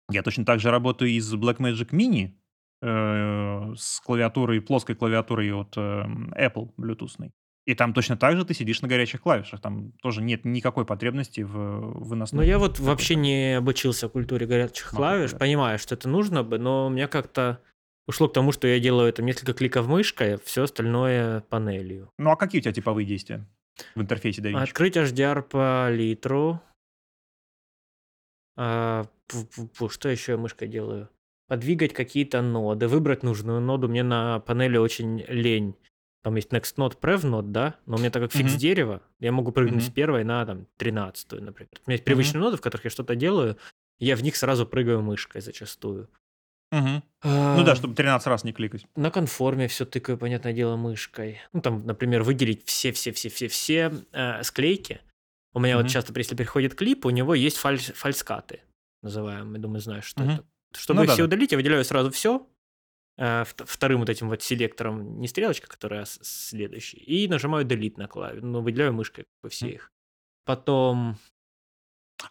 я точно так же работаю из Blackmagic Mini э, с клавиатурой, плоской клавиатурой от э, Apple Bluetooth. И там точно так же ты сидишь на горячих клавишах. Там тоже нет никакой потребности в выносной. Ну я вот какой-то. вообще не обучился культуре горячих Маху, клавиш. Да. Понимаю, что это нужно бы, но у меня как-то... Ушло к тому, что я делаю там несколько кликов мышкой, все остальное панелью. Ну а какие у тебя типовые действия в интерфейсе DaVinci? Открыть эйч ди ар по литру. А, что еще я мышкой делаю? Подвигать какие-то ноды, выбрать нужную ноду. Мне на панели очень лень Там есть next node, prev node, да? Но у меня так как фикс mm-hmm. дерево, я могу прыгнуть mm-hmm. с первой на там, тринадцатую, например. У меня есть привычные mm-hmm. ноды, в которых я что-то делаю, и я в них сразу прыгаю мышкой зачастую. Угу. А, ну да, чтобы тринадцать раз не кликать. На конформе все тыкаю, понятное дело, мышкой. Ну там, например, выделить все-все-все-все-все э, склейки. У меня угу. вот часто, если приходит клип, у него есть фальш, фальскаты, называемые. Думаю, знаешь, что угу. это. Чтобы ну, их да, все да. удалить, я выделяю сразу все. Э, вторым вот этим вот селектором, не стрелочка, которая следующая. И нажимаю delete на клаве. Ну, выделяю мышкой по все их. Потом...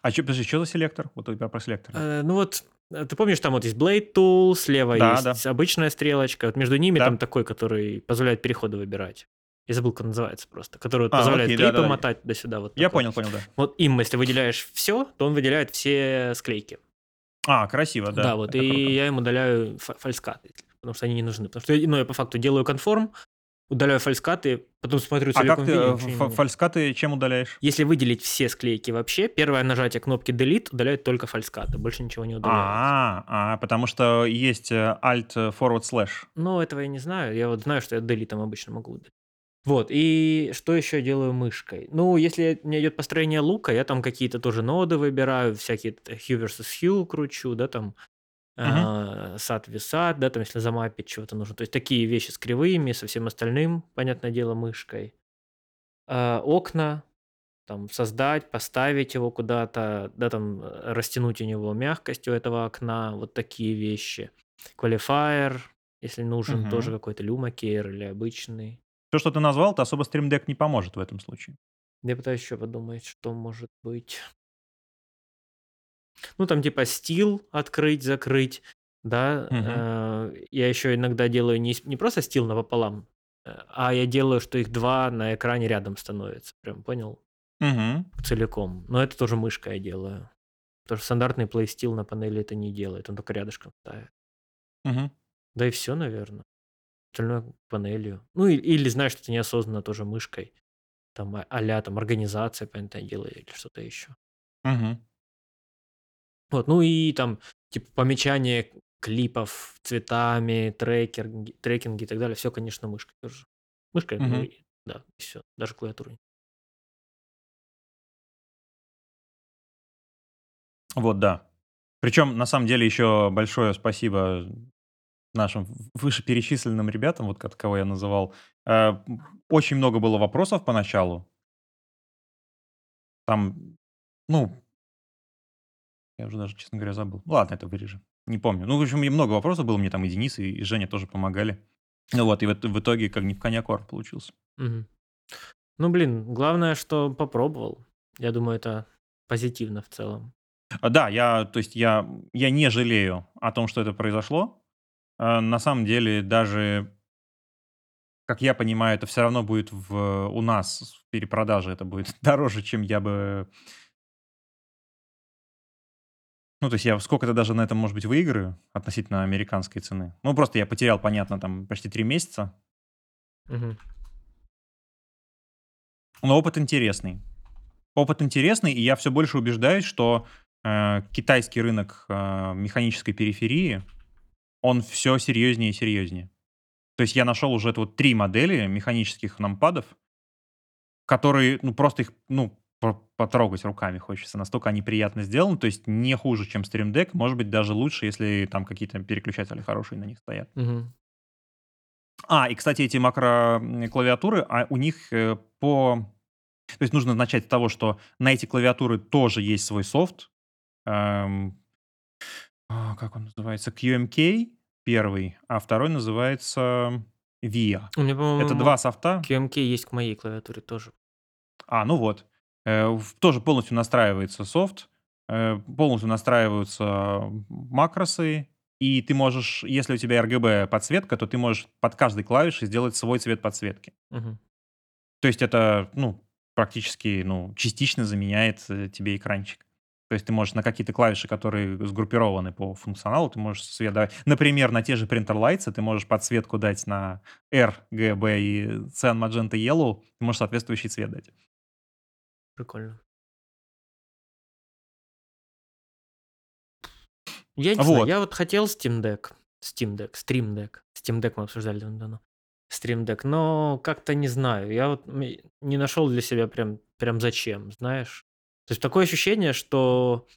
А что, подожди, что за селектор? Вот у тебя про селектор. Э, ну вот... Ты помнишь, там вот есть Blade Tool, слева да, есть да. обычная стрелочка, вот между ними да. там такой, который позволяет переходы выбирать. Я забыл, как называется просто, который а, позволяет окей, клипы да, да. мотать до сюда. Вот я понял, вот. понял, да. Вот им, если выделяешь все, то он выделяет все склейки. А, красиво, да. Да, вот, это и круто. Я им удаляю фальскаты, потому что они не нужны. Потому что ну, я по факту делаю конформ, удаляю фальскаты, потом смотрю... А как ты виде, фальскаты чем удаляешь? Если выделить все склейки вообще, первое нажатие кнопки Delete удаляет только фальскаты, больше ничего не удаляется. А-а-а, потому что есть Alt Forward Slash. Ну, этого я не знаю, я вот знаю, что я Delete обычно могу удалить. Вот, и что еще делаю мышкой? Ну, если у меня идет построение лука, я там какие-то тоже ноды выбираю, всякие Hue versus Hue кручу, да, там... Uh-huh. сад висат, да, там, если замапить чего-то нужно. То есть такие вещи с кривыми, со всем остальным, понятное дело, мышкой. А, окна, там, создать, поставить его куда-то, да, там, растянуть у него мягкость у этого окна, вот такие вещи. Qualifier, если нужен, uh-huh. тоже какой-то люмакер или обычный. То, что ты назвал, то особо Stream Deck не поможет в этом случае. Я пытаюсь еще подумать, что может быть... Ну, там типа стил открыть, закрыть, да. Uh-huh. Э, я еще иногда делаю не, не просто стил напополам, а я делаю, что их два на экране рядом становится. Прям понял? Uh-huh. Целиком. Но это тоже мышкой я делаю. Потому что стандартный плейстил на панели это не делает, он только рядышком ставит. Uh-huh. Да и все, наверное. Остальное панелью. Ну, или, или знаешь, что это неосознанно тоже мышкой. Там а-ля там организация, понятное дело, или что-то еще. Uh-huh. Вот, ну и там, типа, помечание клипов цветами, трекер, трекинги и так далее. Все, конечно, мышкой тоже. Мышкой, mm-hmm. ну, да, и все. Даже клавиатуру нет. Вот, да. Причем, на самом деле, еще большое спасибо нашим вышеперечисленным ребятам, вот как кого я называл. Очень много было вопросов поначалу. Там, ну... Я уже даже, честно говоря, забыл. Ладно, это вырежем. Не помню. Ну, в общем, много вопросов было. Мне там и Денис, и Женя тоже помогали. Ну вот, и в, в итоге как ни в коня корм получился. Угу. Ну, блин, главное, что попробовал. Я думаю, это позитивно в целом. А, да, я, то есть я, я не жалею о том, что это произошло. А, на самом деле, даже, как я понимаю, это все равно будет в, у нас в перепродаже. Это будет дороже, чем я бы... Ну, то есть я сколько-то даже на этом, может быть, выиграю относительно американской цены. Ну, просто я потерял, понятно, там почти три месяца. Угу. Но опыт интересный. Опыт интересный, и я все больше убеждаюсь, что э, китайский рынок э, механической периферии, он все серьезнее и серьезнее. То есть я нашел уже вот три модели механических нампадов, которые, ну, просто их, ну, потрогать руками хочется. Настолько они приятно сделаны, то есть не хуже, чем Stream Deck, может быть, даже лучше, если там какие-то переключатели хорошие на них стоят. Угу. А, и, кстати, эти макроклавиатуры, а у них по... То есть нужно начать с того, что на эти клавиатуры тоже есть свой софт. Эм... Как он называется? кью эм кей первый, а второй называется Via. У меня, по-моему, это два софта. кью эм кей есть к моей клавиатуре тоже. А, ну вот. Тоже полностью настраивается софт, полностью настраиваются макросы, и ты можешь, если у тебя эр джи би подсветка, то ты можешь под каждой клавишей сделать свой цвет подсветки. Угу. То есть это, ну, практически, ну, частично заменяет тебе экранчик. То есть ты можешь на какие-то клавиши, которые сгруппированы по функционалу, ты можешь цвет давать. Например, на те же Printer Lights ты можешь подсветку дать на R, джи би и Cyan, Magenta, Yellow, ты можешь соответствующий цвет дать. Прикольно. Я не вот. знаю, я вот хотел Steam Deck, Steam Deck, Stream Deck. Steam Deck мы обсуждали давно. Stream Deck, но как-то не знаю. Я вот не нашел для себя прям, прям зачем, знаешь. То есть такое ощущение, что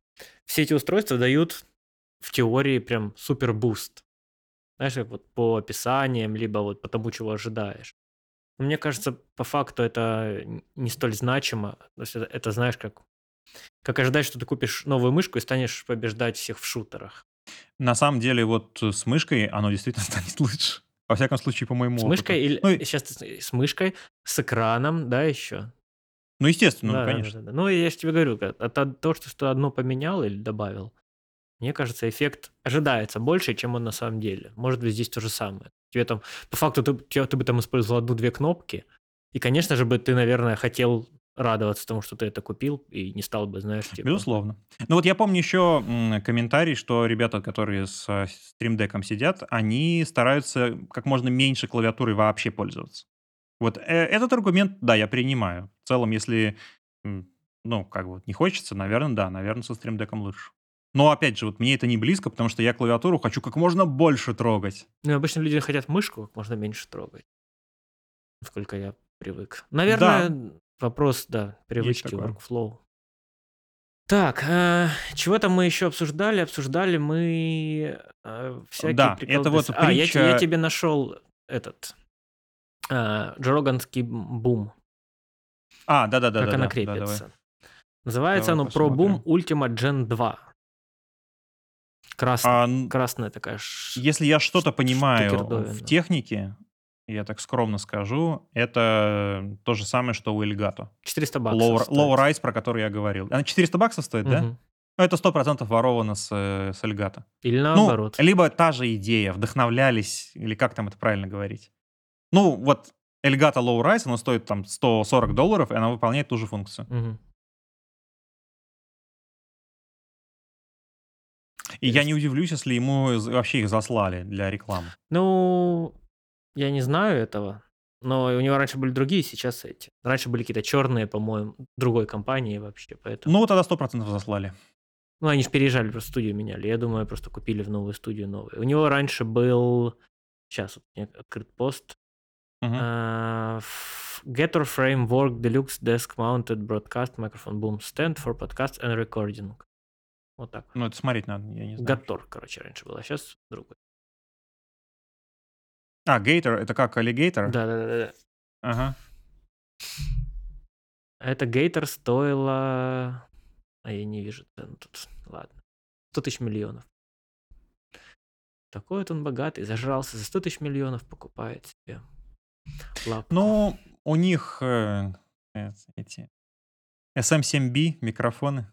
все эти устройства дают в теории прям супер буст. Знаешь, как вот по описаниям, либо вот по тому, чего ожидаешь. Но мне кажется, по факту это не столь значимо. То есть это, это знаешь, как, как ожидать, что ты купишь новую мышку и станешь побеждать всех в шутерах. На самом деле вот с мышкой оно действительно станет лучше. Во всяком случае, по моему с опыту. Мышкой или... ну, и... Сейчас с мышкой, с экраном, да, еще? Ну, естественно, да, ну, конечно. Да, да, да. Ну, я же тебе говорю, от того, что ты одно поменял или добавил, мне кажется, эффект ожидается больше, чем он на самом деле. Может быть, здесь то же самое. Тебе там, по факту, ты, ты бы там использовал одну-две кнопки, и, конечно же, бы ты, наверное, хотел радоваться тому, что ты это купил, и не стал бы, знаешь... Типа... Безусловно. Ну вот я помню еще комментарий, что ребята, которые с Stream Deck'ом сидят, они стараются как можно меньше клавиатурой вообще пользоваться. Вот этот аргумент, да, я принимаю. В целом, если, ну, как бы не хочется, наверное, да, наверное, со Stream Deck'ом лучше. Но, опять же, вот мне это не близко, потому что я клавиатуру хочу как можно больше трогать. Ну, обычно люди хотят мышку как можно меньше трогать. Насколько я привык. Наверное... Да. Вопрос, да, привычки, workflow. Так, э, чего-то мы еще обсуждали, обсуждали мы э, всякие да, приколы. Это вот притча... А, я, я тебе нашел этот э, джороганский бум. А, да-да-да. Как да, она да, крепится. Да, называется давай оно ProBoom Ultima Gen два. Красная, а, красная такая штукердовина. Если я что-то понимаю в технике... я так скромно скажу, это то же самое, что у Elgato. четыреста баксов Low-Rise, про который я говорил. Она четыреста баксов стоит, угу. Да? Ну, это сто процентов воровано с, с Elgato. Или наоборот. Ну, либо та же идея, вдохновлялись, или как там это правильно говорить. Ну, вот Elgato Low-Rise, она стоит там сто сорок долларов, и она выполняет ту же функцию. Угу. И есть. Я не удивлюсь, если ему вообще их заслали для рекламы. Ну... Я не знаю этого, но у него раньше были другие, сейчас эти. Раньше были какие-то черные, по-моему, другой компании вообще, поэтому... Ну, тогда сто процентов заслали. Ну, они же переезжали, просто студию меняли. Я думаю, просто купили в новую студию новую. У него раньше был... Сейчас вот у меня открыт пост. Угу. Uh, Gator Framework Deluxe Desk Mounted Broadcast Microphone Boom Stand for Podcast and Recording. Вот так. Ну, это смотреть надо, я не знаю. Gator, короче, раньше был, а сейчас другой. А, Gator, это как аллигейтор? Да-да-да. Ага. Это Gator стоило... А я не вижу цену тут. Ладно. сто тысяч миллионов. Такой вот он богатый, зажрался за сто тысяч миллионов, покупает себе лапку. Ну, у них э, эти эс эм семь би микрофоны.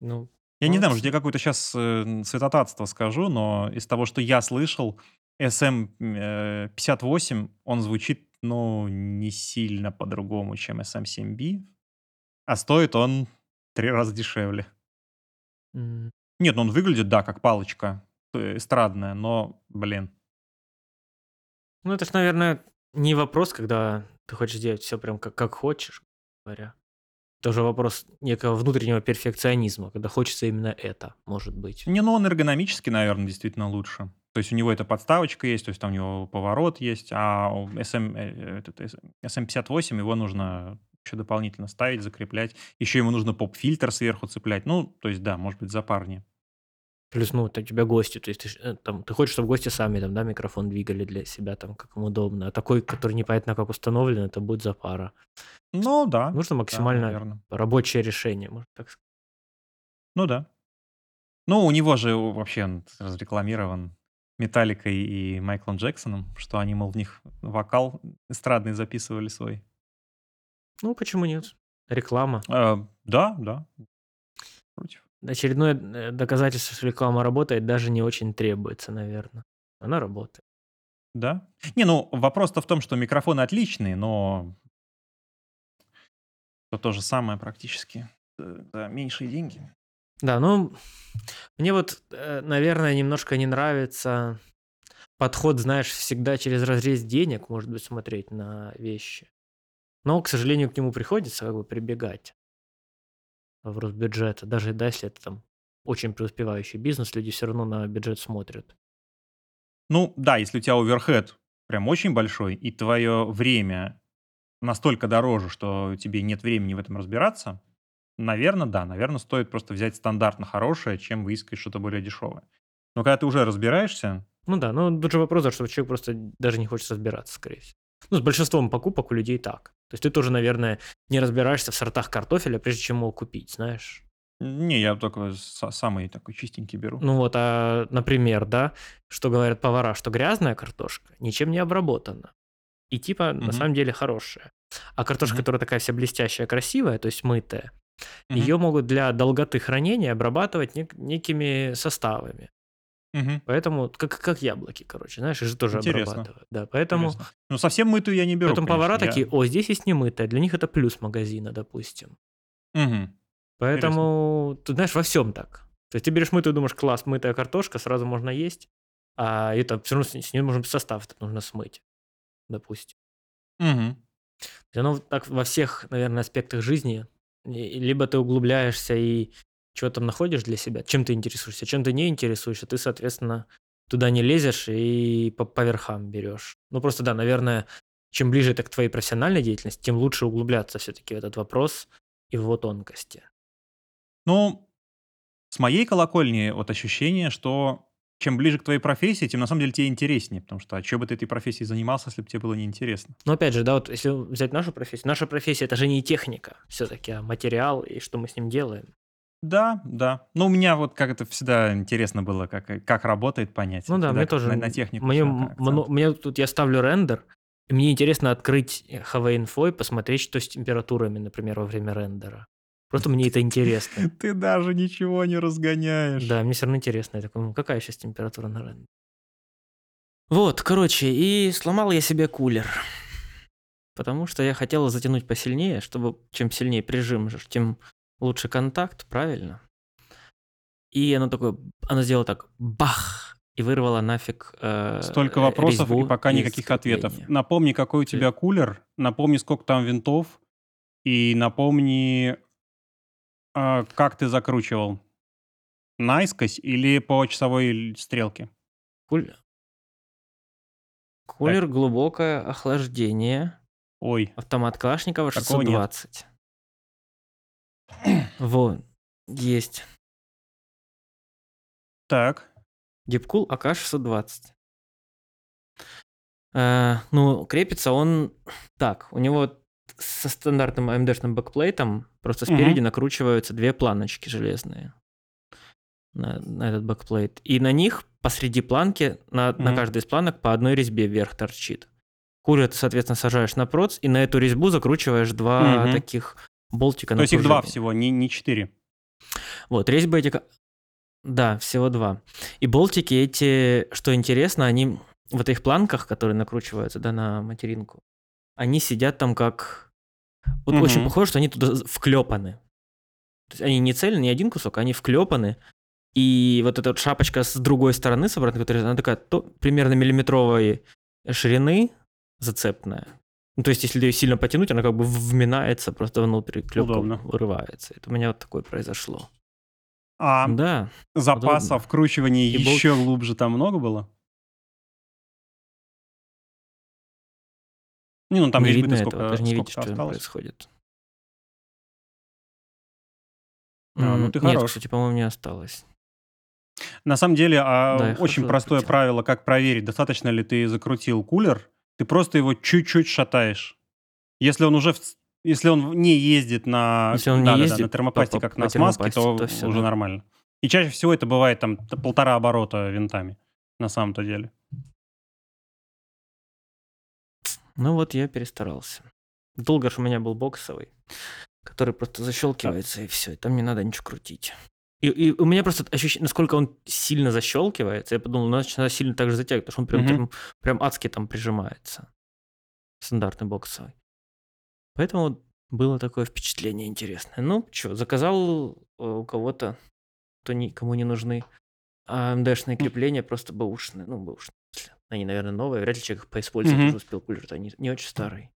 Ну, я вот. Не знаю, может, я какое-то сейчас э, святотатство скажу, но из того, что я слышал, эс эм пятьдесят восемь, он звучит, ну, не сильно по-другому, чем эс эм семь би, а стоит он три раза дешевле. Mm. Нет, ну он выглядит, да, как палочка эстрадная, но, блин. Ну, это ж, наверное, не вопрос, когда ты хочешь делать все прям как, как хочешь, говоря. Это уже вопрос некого внутреннего перфекционизма, когда хочется именно это, может быть. Не, ну он эргономически, наверное, действительно лучше. То есть у него эта подставочка есть, то есть там у него поворот есть, а эс эм пятьдесят восемь его нужно еще дополнительно ставить, закреплять. Еще ему нужно поп-фильтр сверху цеплять. Ну, то есть, да, может быть, запарнее. Плюс, ну, у тебя гости, то есть ты, там, ты хочешь, чтобы гости сами там, да, микрофон двигали для себя, там, как им удобно. А такой, который непонятно как установлен, это будет запара. Ну, да. Нужно максимально да, рабочее решение, можно так сказать. Ну, да. Ну, у него же вообще разрекламирован Металликой и Майклом Джексоном, что они, мол, в них вокал эстрадный записывали свой. Ну, почему нет? Реклама. Э, да, да. Против. Очередное доказательство, что реклама работает, даже не очень требуется, наверное. Она работает. Да? Не, ну, вопрос-то в том, что микрофоны отличные, но то, то же самое практически. Да, меньшие деньги. Да, ну, мне вот, наверное, немножко не нравится подход, знаешь, всегда через разрез денег, может быть, смотреть на вещи. Но, к сожалению, к нему приходится как бы прибегать. Вопрос бюджета. Даже да, если это там очень преуспевающий бизнес, люди все равно на бюджет смотрят. Ну, да, если у тебя оверхед прям очень большой, и твое время настолько дороже, что тебе нет времени в этом разбираться, наверное, да, наверное, стоит просто взять стандартно хорошее, чем выискать что-то более дешевое. Но когда ты уже разбираешься... Ну да, ну тут же вопрос, что человек просто даже не хочет разбираться, скорее всего. Ну, с большинством покупок у людей так. То есть ты тоже, наверное, не разбираешься в сортах картофеля, прежде чем его купить, знаешь? Не, я только самый такой чистенький беру. Ну вот, а, например, да, что говорят повара, что грязная картошка ничем не обработана. И типа, mm-hmm. на самом деле, хорошая. А картошка, mm-hmm. которая такая вся блестящая, красивая, то есть мытая, mm-hmm. ее могут для долготы хранения обрабатывать нек- некими составами. Угу. Поэтому, как, как яблоки, короче, знаешь, их же тоже Интересно. обрабатывают. Да, поэтому... Ну, совсем мытую я не беру. Поэтому конечно, повара я... такие, о, здесь есть немытая, для них это плюс магазина, допустим. Угу. Поэтому, Интересно. ты знаешь, во всем так. То есть ты берешь мытую, думаешь, класс, мытая картошка, сразу можно есть, а это все равно с ней нужен состав, это нужно смыть, допустим. Угу. Оно так во всех, наверное, аспектах жизни. Либо ты углубляешься и... чего там находишь для себя, чем ты интересуешься, чем ты не интересуешься, ты, соответственно, туда не лезешь и по, по верхам берешь. Ну, просто, да, наверное, чем ближе это к твоей профессиональной деятельности, тем лучше углубляться все-таки в этот вопрос и в его тонкости. Ну, с моей колокольни вот ощущение, что чем ближе к твоей профессии, тем, на самом деле, тебе интереснее, потому что а чего бы ты этой профессией занимался, если бы тебе было неинтересно? Ну, опять же, да, вот если взять нашу профессию, наша профессия – это же не техника все-таки, а материал и что мы с ним делаем. Да, да. Ну, у меня вот как это всегда интересно было, как, как работает понятие. Ну да, мне тоже. На, на технику. Мне, м- мне тут я ставлю рендер, и мне интересно открыть эйч ви-инфо и посмотреть, что с температурами, например, во время рендера. Просто мне это интересно. Ты даже ничего не разгоняешь. Да, мне все равно интересно. Я такой, ну, какая сейчас температура на рендере? Вот, короче, и сломал я себе кулер. Потому что я хотел затянуть посильнее, чтобы чем сильнее прижим, тем... лучше контакт, правильно? И она такое, она сделала так, бах, и вырвала нафиг э, столько вопросов и пока никаких ответов. Напомни, какой у тебя кулер, напомни, сколько там винтов, и напомни, э, как ты закручивал, наискось или по часовой стрелке? Кулер. Кулер, так. Глубокое охлаждение. Ой. Автомат Калашникова шестьсот двадцать. Вот, есть. Так. Дипкул а ка шестьсот двадцать. Э, ну, крепится он так. У него со стандартным эй эм ди-шным бэкплейтом просто спереди угу. накручиваются две планочки железные на, на этот бэкплейт. И на них посреди планки, на, угу. на каждой из планок по одной резьбе вверх торчит. Кулер ты, соответственно, сажаешь на проц, и на эту резьбу закручиваешь два угу. таких... болтика. То есть их два всего, не, не четыре. Вот, резьбы эти... Да, всего два. И болтики эти, что интересно, они в этих планках, которые накручиваются, да, на материнку, они сидят там как... Вот угу. очень похоже, что они туда вклепаны. То есть они не цельные, не один кусок, они вклепаны. И вот эта вот шапочка с другой стороны, с обратной, которая, она такая то, примерно миллиметровой ширины зацепная. Ну, то есть, если ее сильно потянуть, она как бы вминается, просто внутрь клепка вырывается. Это у меня вот такое произошло. А да, запаса удобно. Вкручивания и еще болт... глубже там много было? Не, ну там не видно этого, сколько, даже не видишь, что там происходит. А, ну, ты Нет, хорош. Кстати, по-моему, не осталось. На самом деле, а да, очень простое закрутил. Правило, как проверить, достаточно ли ты закрутил кулер. Ты просто его чуть-чуть шатаешь. Если он уже... В... Если он не ездит на, он да, не да, ездит, да, на термопасте, как на смазке, то, то все, уже да. нормально. И чаще всего это бывает там полтора оборота винтами, на самом-то деле. Ну вот я перестарался. Долго же у меня был боксовый, который просто защелкивается, да. и все. И там не надо ничего крутить. И, и у меня просто ощущение, насколько он сильно защелкивается, я подумал, надо сильно так же затягивать, потому что он прям, mm-hmm. прям, прям адски там прижимается. Стандартный боксовый. Поэтому было такое впечатление интересное. Ну, что, заказал у кого-то, кто никому не нужны, эй эм ди-шные mm-hmm. крепления, просто бэушные. Ну, бэушные. Они, наверное, новые. Вряд ли человек их поиспользовать mm-hmm. уже успел, кулер-то они не очень старый.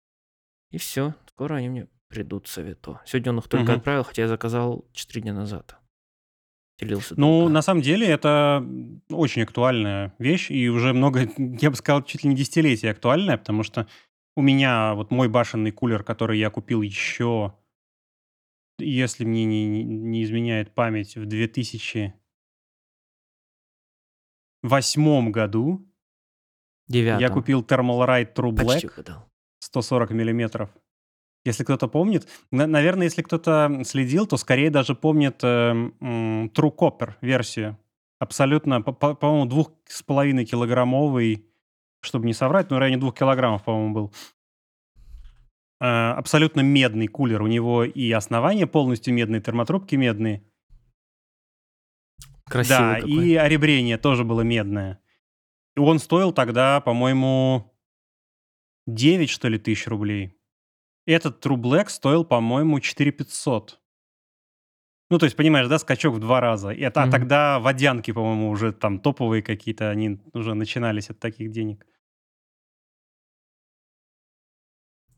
И все, скоро они мне придут, советую. Сегодня он их только mm-hmm. отправил, хотя я заказал четыре дня назад. втелился. Ну, только. На самом деле, это очень актуальная вещь, и уже много, я бы сказал, чуть ли не десятилетие актуальная, потому что у меня вот мой башенный кулер, который я купил еще, если мне не, не изменяет память, в две тысячи восьмом году. Девятом. Я купил Thermalright True Black сто сорок миллиметров. Если кто-то помнит, на- наверное, если кто-то следил, то скорее даже помнит э, м- True Copper версию. Абсолютно, по- по-моему, двух с половиной килограммовый, чтобы не соврать, но в районе двух килограммов, по-моему, был. Э, абсолютно медный кулер. У него и основание полностью медные, термотрубки медные. Красивый да, какой. И оребрение тоже было медное. И он стоил тогда, по-моему, девять, что ли, тысяч рублей. Этот True Black стоил, по-моему, четыре тысячи пятьсот. Ну, то есть, понимаешь, да, скачок в два раза. И это, mm-hmm. А тогда водянки, по-моему, уже там топовые какие-то, они уже начинались от таких денег.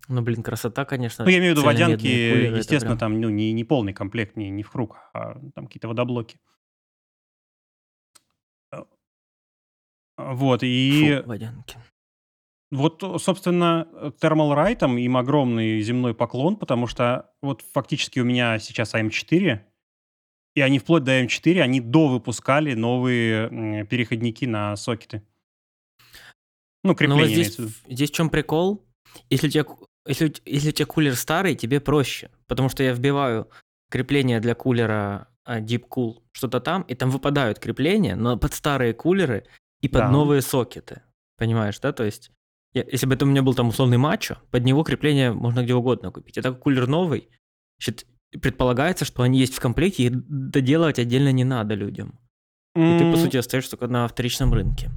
Ну, блин, красота, конечно. Ну, я имею в виду водянки, кулеры, естественно, прям... там ну, не, не полный комплект, не, не в круг, а там какие-то водоблоки. Вот, и... Фу, водянки. Вот, собственно, Thermalright'ом им огромный земной поклон, потому что вот фактически у меня сейчас эй эм четыре, и они вплоть до эй эм четыре, они довыпускали новые переходники на сокеты. Ну, крепление. Но вот здесь, здесь в чем прикол? Если у тебя, если, если у тебя кулер старый, тебе проще, потому что я вбиваю крепление для кулера DeepCool, что-то там, и там выпадают крепления, но под старые кулеры и под да. новые сокеты. Понимаешь, да? То есть, я, если бы это у меня был там условный мачо, под него крепление можно где угодно купить. А так как кулер новый, значит, предполагается, что они есть в комплекте, и доделывать отдельно не надо людям. Mm-hmm. И ты, по сути, остаешься только на вторичном рынке.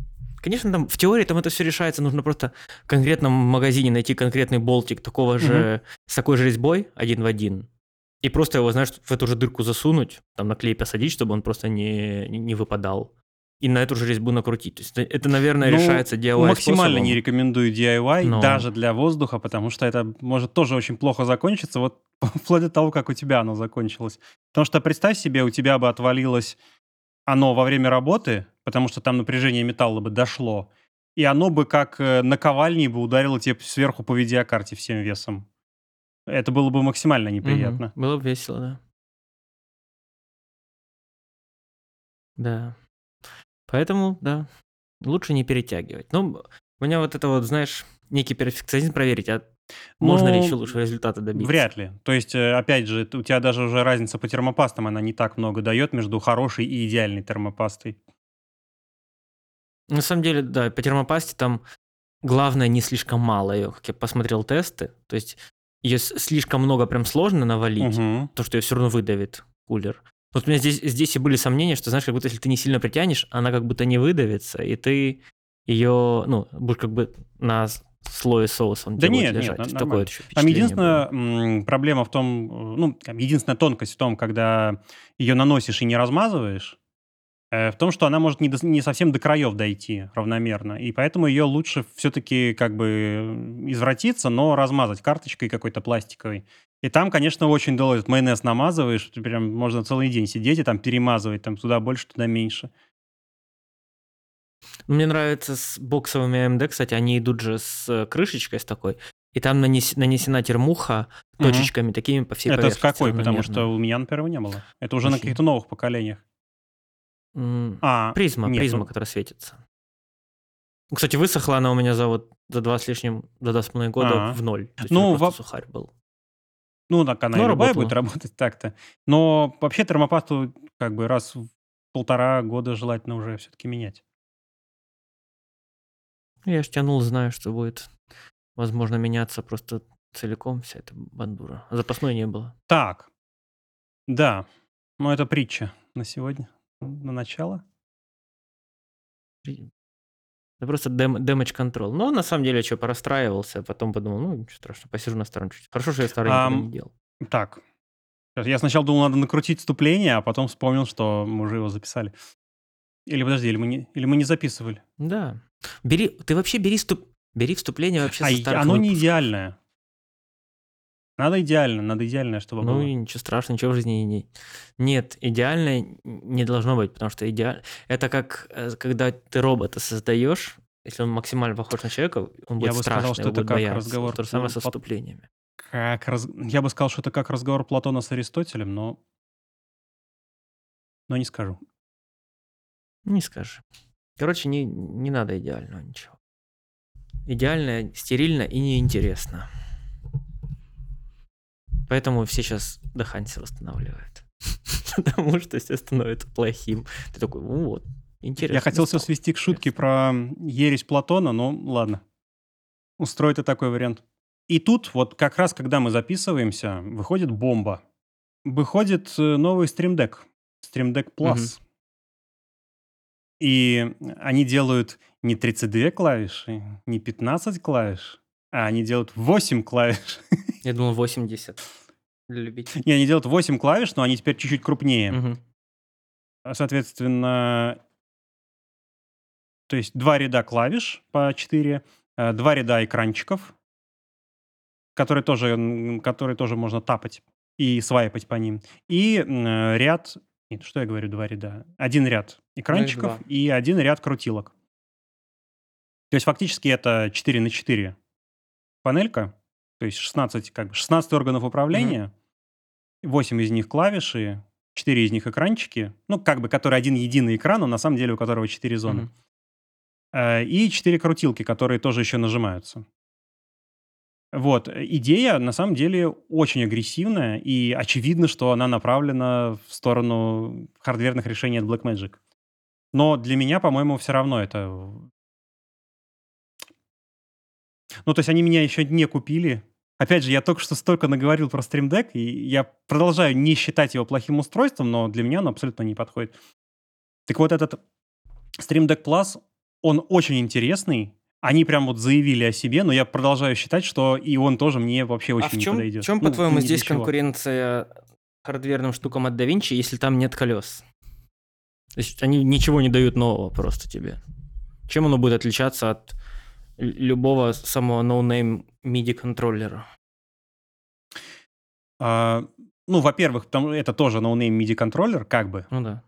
Конечно, там в теории там это все решается, нужно просто в конкретном магазине найти конкретный болтик такого mm-hmm. же, с такой же резьбой, один в один, и просто его, знаешь, в эту же дырку засунуть, там на клей посадить, чтобы он просто не, не выпадал. И на эту же резьбу накрутить. То есть это, наверное, ну, решается ди ай вай максимально способом. Не рекомендую ди ай вай, но... даже для воздуха, потому что это может тоже очень плохо закончиться, вот вплоть до того, как у тебя оно закончилось. Потому что представь себе, у тебя бы отвалилось оно во время работы, потому что там напряжение металла бы дошло, и оно бы как наковальней бы ударило тебе сверху по видеокарте всем весом. Это было бы максимально неприятно. Угу. Было бы весело, да. Да. Поэтому, да, лучше не перетягивать. Ну, у меня вот это вот, знаешь, некий перфекционизм проверить, а ну, можно ли еще лучше результаты добиться? Вряд ли. То есть, опять же, у тебя даже уже разница по термопастам, она не так много дает между хорошей и идеальной термопастой. На самом деле, да, по термопасте там главное не слишком мало ее, как я посмотрел тесты. То есть, ее слишком много прям сложно навалить, угу. то, что ее все равно выдавит кулер. Вот у меня здесь, здесь и были сомнения, что, знаешь, как будто если ты не сильно притянешь, она как будто не выдавится, и ты ее, ну, будешь как бы на слое соуса да нет, лежать. Да нет, такое там единственная было. Проблема в том, ну, там единственная тонкость в том, когда ее наносишь и не размазываешь, в том, что она может не, до, не совсем до краев дойти равномерно, и поэтому ее лучше все-таки как бы извратиться, но размазать карточкой какой-то пластиковой. И там, конечно, очень долго этот майонез намазываешь, прям можно целый день сидеть и там перемазывать, там туда больше, туда меньше. Мне нравится с боксовыми эй эм ди, кстати, они идут же с крышечкой с такой, и там нанес, нанесена термуха точечками угу. такими по всей это поверхности. Это с какой? Потому что у меня, например, не было. Это уже Очень. на каких-то новых поколениях. М- а, призма, нет, призма, ну... которая светится. Кстати, высохла она у меня за вот за два с лишним, за два с половиной года А-а-а. в ноль. То есть ну, просто во... сухарь был. Ну, так она и любая будет работать так-то. Но вообще термопасту как бы раз в полтора года желательно уже все-таки менять. Я ж тянул, знаю, что будет, возможно, меняться просто целиком вся эта бандура. А запасной не было. Так, да, ну это притча на сегодня, на начало. Это просто damage control. Но на самом деле я что, порастраивался, потом подумал, ну ничего страшного, посижу на сторону чуть-чуть. Хорошо, что я старый а, никогда не делал. Так, я сначала думал, надо накрутить вступление, а потом вспомнил, что мы уже его записали. Или подожди, или мы не, или мы не записывали? Да. Бери, ты вообще бери, ступ, бери вступление вообще со старых а, оно выпусков. Не идеальное. Надо идеально, надо идеальное, чтобы ну, было. Ну и ничего страшного, ничего в жизни не... Нет, идеальное не должно быть, потому что идеально... Это как, когда ты робота создаешь, если он максимально похож на человека, он будет страшный, он будет бояться. Я бы сказал, что это как бояться. разговор... То же самое ну, со вступлениями. Как раз... Я бы сказал, что это как разговор Платона с Аристотелем, но... Но не скажу. Не скажи. Короче, не, не надо идеального ничего. Идеальное, стерильно и неинтересно. Поэтому все сейчас Дехансер устанавливают. Потому что все становится плохим. Ты такой, ну вот, интересно. Я хотел все свести к шутке про ересь Платона, но ладно. Устроит и такой вариант. И тут, вот как раз, когда мы записываемся, выходит бомба. Выходит новый Stream Deck. Stream Deck Plus. Угу. И они делают не тридцать две клавиши, не пятнадцать клавиш, а они делают восемь клавиш. Я думал, восемьдесят для любителей. Не, они делают восемь клавиш, но они теперь чуть-чуть крупнее. Угу. Соответственно, то есть два ряда клавиш по четыре, два ряда экранчиков, которые тоже, которые тоже можно тапать и свайпать по ним, и ряд... Нет, что я говорю, два ряда. Один ряд экранчиков и один ряд крутилок. То есть фактически это четыре на четыре панелька, то есть шестнадцать, как бы, шестнадцать органов управления, mm-hmm. восемь из них клавиши, четыре из них экранчики, ну, как бы, который один единый экран, но на самом деле у которого четыре зоны. Mm-hmm. И четыре крутилки, которые тоже еще нажимаются. Вот, идея, на самом деле, очень агрессивная, и очевидно, что она направлена в сторону хардверных решений от Blackmagic. Но для меня, по-моему, все равно это... Ну, то есть они меня еще не купили. Опять же, я только что столько наговорил про Stream Deck, и я продолжаю не считать его плохим устройством, но для меня оно абсолютно не подходит. Так вот, этот Stream Deck Plus, он очень интересный. Они прям вот заявили о себе, но я продолжаю считать, что и он тоже мне вообще очень а в чем, не подойдет. В чем, ну, по-твоему, здесь конкуренция хардверным штукам от DaVinci, если там нет колес? То есть они ничего не дают нового просто тебе. Чем оно будет отличаться от любого самого no-name миди-контроллера? А, ну, во-первых, это тоже no-name миди-контроллер, как бы. Ну да.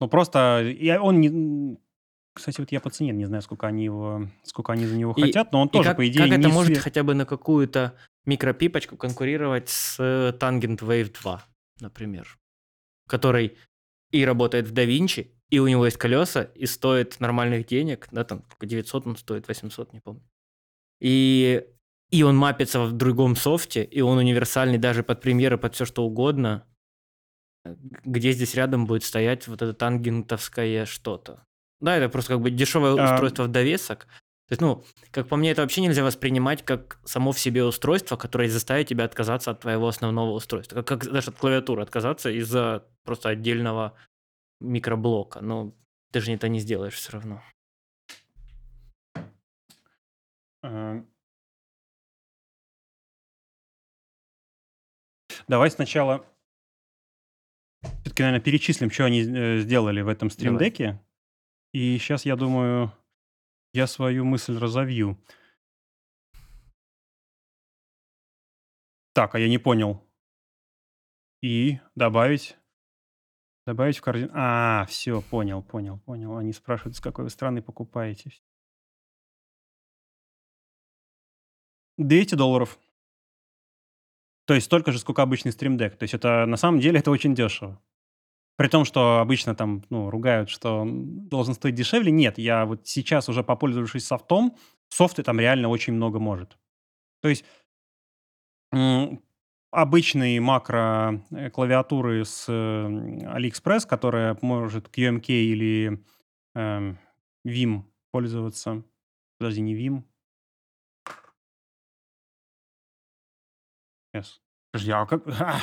Ну просто я, он не... Кстати, вот я по цене не знаю, сколько они, его, сколько они за него и, хотят, но он тоже, как, по идее, не... Как это не... может хотя бы на какую-то микропипочку конкурировать с Tangent Wave два, например, который и работает в DaVinci, и у него есть колеса, и стоит нормальных денег, да, там девятьсот он стоит, восемьсот, не помню. И, и он мапится в другом софте, и он универсальный даже под премьеры, под все что угодно. Где здесь рядом будет стоять вот это тангентовское что-то? Да, это просто как бы дешевое а... устройство в довесок. То есть, ну, как по мне, это вообще нельзя воспринимать как само в себе устройство, которое заставит тебя отказаться от твоего основного устройства. Как, как даже от клавиатуры отказаться из-за просто отдельного микроблока. Но ты же это не сделаешь все равно. Давай сначала все-таки, наверное, перечислим, что они сделали в этом стримдеке. И сейчас, я думаю, я свою мысль разовью. Так, а я не понял. И добавить. Добавить в корзину. А, все, понял, понял, понял. Они спрашивают, с какой вы страны покупаете. двести долларов. То есть столько же, сколько обычный Stream Deck. То есть это, на самом деле, это очень дешево. При том, что обычно там, ну, ругают, что он должен стоить дешевле. Нет, я вот сейчас уже, попользовавшись софтом, софты там реально очень много может. То есть м- обычные макро-клавиатуры с AliExpress, которая может кью эм кей или э, Vim пользоваться. Подожди, не Vim. Yes. Подожди, а как... А!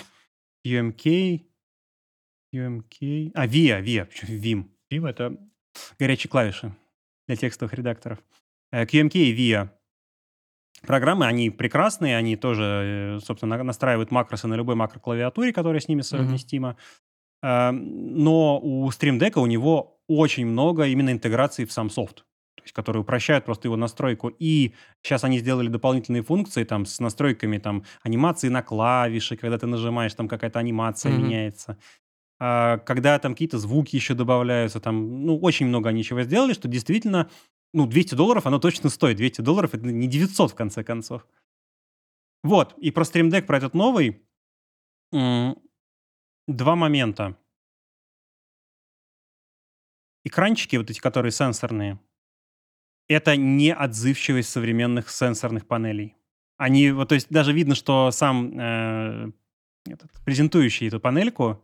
кью эм кей... кью эм кей... А, Via, Via, Vim. Vim — это горячие клавиши для текстовых редакторов. кью эм кей и Via. Программы, они прекрасные, они тоже, собственно, настраивают макросы на любой макроклавиатуре, которая с ними совместима. Mm-hmm. Но у Stream Deck'а у него очень много именно интеграции в сам софт. то есть, которые упрощают просто его настройку. И сейчас они сделали дополнительные функции там, с настройками там, анимации на клавиши, когда ты нажимаешь, там какая-то анимация mm-hmm. меняется. А, когда там какие-то звуки еще добавляются, там, ну, очень много они чего сделали, что действительно, ну, двести долларов оно точно стоит. двести долларов это не девятьсот в конце концов. Вот, и про Stream Deck, про этот новый, два момента. Экранчики вот эти, которые сенсорные, это неотзывчивость современных сенсорных панелей. Они, вот, то есть даже видно, что сам э, этот, презентующий эту панельку,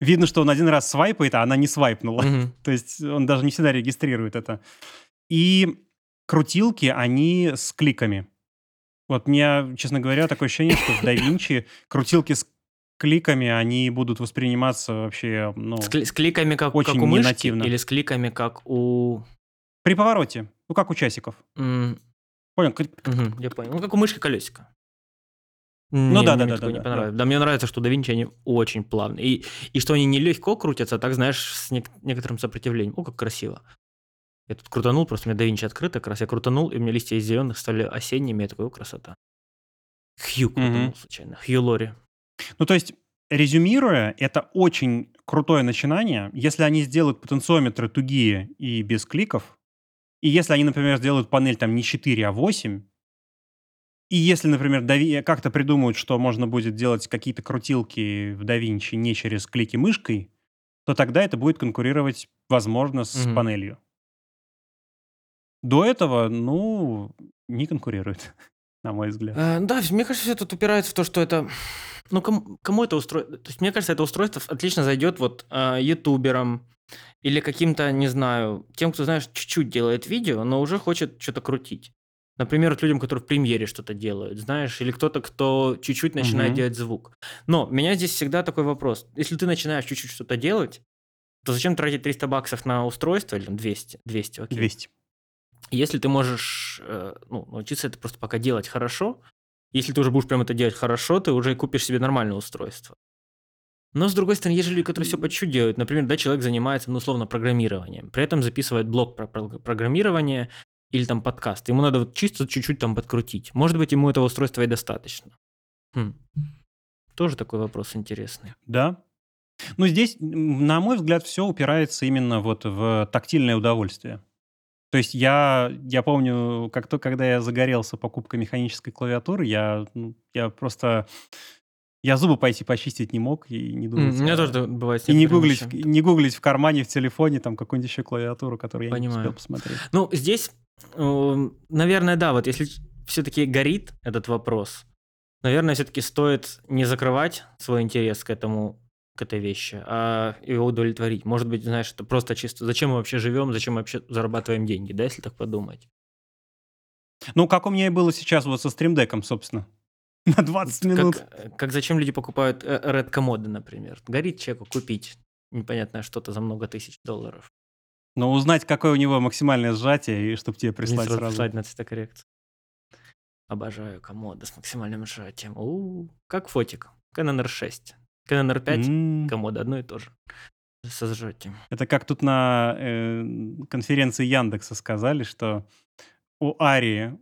видно, что он один раз свайпает, а она не свайпнула. Mm-hmm. То есть он даже не всегда регистрирует это. И крутилки, они с кликами. Вот мне, честно говоря, такое ощущение, что в DaVinci крутилки с кликами, они будут восприниматься вообще, ну, с, кли- с кликами как, очень как у мышки ненативно. Или с кликами как у... При повороте. Ну, как у часиков. Mm. Понял? Mm-hmm, я понял. Ну, как у мышки колесика. Ну, да-да-да. Да, да, да. да, мне нравится, что DaVinci, они очень плавные. И, и что они не легко крутятся, а так, знаешь, с не- некоторым сопротивлением. О, как красиво. Я тут крутанул, просто у меня DaVinci открыто, как раз я крутанул, и у меня листья из зеленых стали осенними, и я такой, о, красота. Хью крутанул mm-hmm. случайно. Хью Лори. Ну, то есть, резюмируя, это очень крутое начинание. Если они сделают потенциометры тугие и без кликов, и если они, например, сделают панель там не четыре, а восемь, и если, например, Дави... как-то придумают, что можно будет делать какие-то крутилки в DaVinci не через клики мышкой, то тогда это будет конкурировать, возможно, с mm-hmm. панелью. До этого, ну, не конкурирует, на мой взгляд. Э, да, мне кажется, все тут упирается в то, что это... Ну, кому, кому это устройство? То есть, мне кажется, это устройство отлично зайдет вот э, ютуберам или каким-то, не знаю, тем, кто, знаешь, чуть-чуть делает видео, но уже хочет что-то крутить. Например, вот людям, которые в премьере что-то делают, знаешь, или кто-то, кто чуть-чуть начинает mm-hmm. делать звук. Но у меня здесь всегда такой вопрос. Если ты начинаешь чуть-чуть что-то делать, то зачем тратить триста баксов на устройство или там, двести? двести, окей. двести. Если ты можешь э, ну, научиться это просто пока делать хорошо, если ты уже будешь прям это делать хорошо, ты уже купишь себе нормальное устройство. Но, с другой стороны, есть же люди, которые все по чуть-чуть делают. Например, да, человек занимается, ну, условно, программированием, при этом записывает блог про программирование или там подкаст. Ему надо вот чисто чуть-чуть там подкрутить. Может быть, ему этого устройства и достаточно. Хм. Тоже такой вопрос интересный. Да. Ну, здесь, на мой взгляд, все упирается именно вот в тактильное удовольствие. То есть я, я помню, как то, когда я загорелся покупкой механической клавиатуры, я, я просто... Я зубы пойти почистить не мог и не думать... Mm, у меня тоже бывает... И не гуглить, не гуглить в кармане, в телефоне там какую-нибудь еще клавиатуру, которую Понимаю. Я не успел посмотреть. Ну, здесь, наверное, да, вот если все-таки горит этот вопрос, наверное, все-таки стоит не закрывать свой интерес к этому... этой вещи, а его удовлетворить. Может быть, знаешь, это просто чисто... Зачем мы вообще живем, зачем мы вообще зарабатываем деньги, да, если так подумать? Ну, как у меня и было сейчас вот со Stream Deck'ом, собственно. На двадцать минут. Как, как зачем люди покупают Red комоды, например. Горит человеку купить непонятное что-то за много тысяч долларов. Но узнать, какое у него максимальное сжатие, и чтобы тебе прислать сразу. сразу. Прислать на цветокоррекцию. Обожаю комоды с максимальным сжатием. У-у-у. Как фотик. Canon эр шесть. Canon эр пять, mm. комода, одно и то же. Со сжатием. Это как тут на э, конференции Яндекса сказали, что у Арии,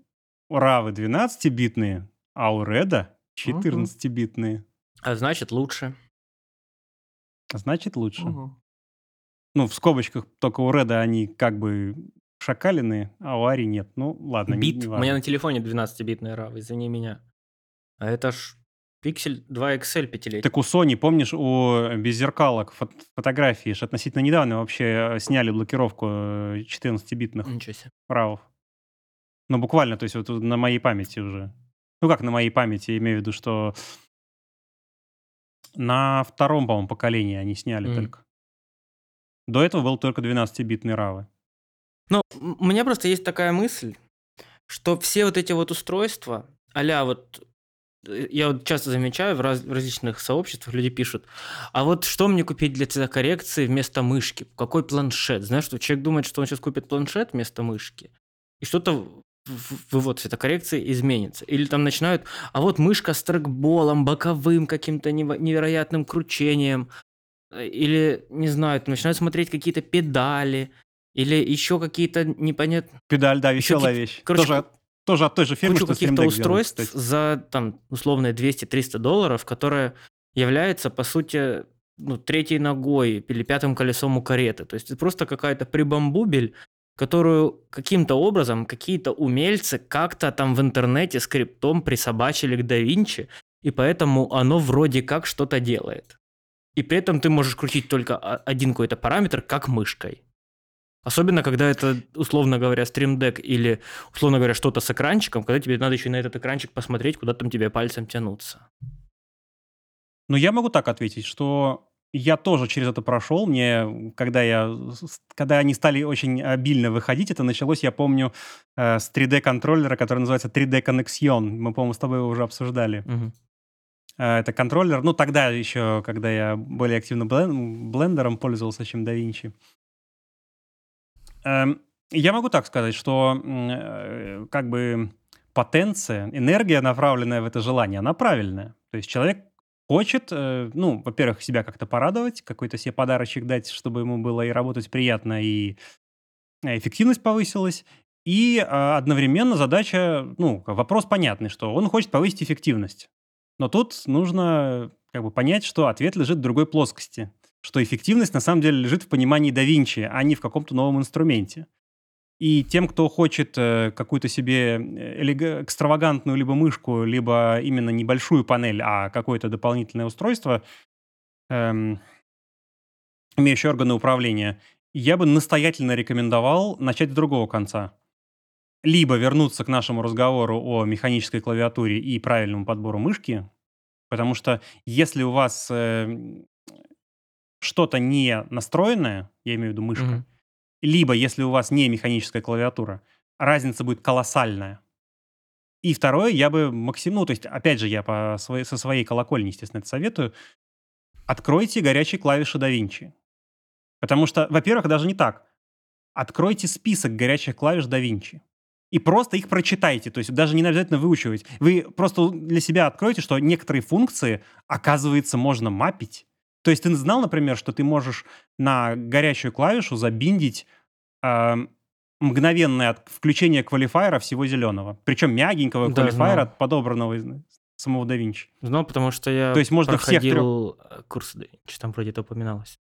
у Равы двенадцатибитные, а у Реда четырнадцатибитные. Uh-huh. А значит лучше. А значит лучше. Uh-huh. Ну, в скобочках только у Реда они как бы шакалины, а у Арии нет. Ну, ладно. Бит. Не, не важно. У меня на телефоне двенадцатибитные Равы, извини меня. А это ж... Пиксель два икс эль пятилетний. Так у Sony, помнишь, у беззеркалок фото- фотографии же относительно недавно вообще сняли блокировку четырнадцатибитных правов. Ну, буквально, то есть вот на моей памяти уже. Ну, как на моей памяти, имею в виду, что на втором, по-моему, поколении они сняли mm. только. До этого был только двенадцатибитный равы. Ну, у меня просто есть такая мысль, что все вот эти вот устройства, а-ля вот... Я вот часто замечаю, в, раз, в различных сообществах люди пишут, а вот что мне купить для цветокоррекции вместо мышки? Какой планшет? Знаешь, что человек думает, что он сейчас купит планшет вместо мышки, и что-то в вывод цветокоррекции изменится. Или там начинают, а вот мышка с трекболом, боковым каким-то невероятным кручением, или, не знаю, начинают смотреть какие-то педали, Или еще какие-то непонятные... Педаль, да, веселая еще... вещь. Короче, тоже, тоже от той же фирмы, кучу что каких-то устройств делает, за, там, условные двести-триста долларов, которые являются, по сути, ну, третьей ногой или пятым колесом у кареты. То есть это просто какая-то прибамбубель, которую каким-то образом какие-то умельцы как-то там в интернете скриптом присобачили к DaVinci, и поэтому оно вроде как что-то делает. И при этом ты можешь крутить только один какой-то параметр, как мышкой. Особенно, когда это, условно говоря, Stream Deck или, условно говоря, что-то с экранчиком, когда тебе надо еще на этот экранчик посмотреть, куда там тебе пальцем тянуться. Ну, я могу так ответить, что... Я тоже через это прошел. Мне, когда, я, когда они стали очень обильно выходить, это началось, я помню, э, с три дэ-контроллера, который называется три дэ Connection. Мы, по-моему, с тобой его уже обсуждали. Угу. Э, это контроллер. Ну, тогда еще, когда я более активно блен, блендером пользовался, чем DaVinci. Э, я могу так сказать, что э, как бы потенция, энергия, направленная в это желание, она правильная. То есть человек хочет, ну, во-первых, себя как-то порадовать, какой-то себе подарочек дать, чтобы ему было и работать приятно, и эффективность повысилась. И одновременно задача, ну, вопрос понятный, что он хочет повысить эффективность. Но тут нужно как бы понять, что ответ лежит в другой плоскости, что эффективность на самом деле лежит в понимании DaVinci, а не в каком-то новом инструменте. И тем, кто хочет какую-то себе экстравагантную либо мышку, либо именно небольшую панель, а какое-то дополнительное устройство, эм, имеющее органы управления, я бы настоятельно рекомендовал начать с другого конца. Либо вернуться к нашему разговору о механической клавиатуре и правильному подбору мышки, потому что если у вас э, что-то не настроенное, я имею в виду мышка, mm-hmm. либо, если у вас не механическая клавиатура, разница будет колоссальная. И второе, я бы максимум... Ну, то есть, опять же, я по своей, со своей колокольни, естественно, это советую. Откройте горячие клавиши DaVinci. Потому что, во-первых, даже не так. Откройте список горячих клавиш DaVinci. И просто их прочитайте. То есть, даже не обязательно выучивать. Вы просто для себя откроете, что некоторые функции, оказывается, можно маппить. То есть ты знал, например, что ты можешь на горячую клавишу забиндить э, мгновенное включение квалифайера всего зеленого. Причем мягенького да, квалифайера, знал. Подобранного из самого DaVinci. Знал, потому что я То есть можно проходил всех трех... курс DaVinci, там вроде это упоминалось.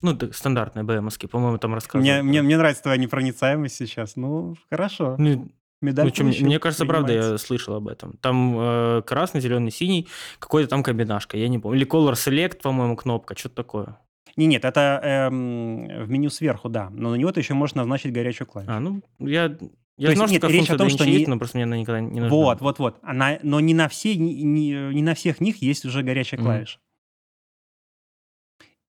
Ну, стандартные бэ эм эс-ки, по-моему, там рассказывали. Мне, мне, мне нравится твоя непроницаемость сейчас. Ну, хорошо. Ну, Ну, чем, мне кажется, правда, я слышал об этом. Там э, красный, зеленый, синий, какой-то там комбинашка, я не помню. Или Color Select, по-моему, кнопка, что-то такое. Не, нет, это эм, в меню сверху, да. Но на него ты еще можешь назначить горячую клавишу. А, ну, я, я знал, что речь о том, что есть, не... но просто мне она никогда не нужна. Вот, вот, вот. Она, но не на, все, не, не, не на всех них есть уже горячая mm-hmm. клавиша.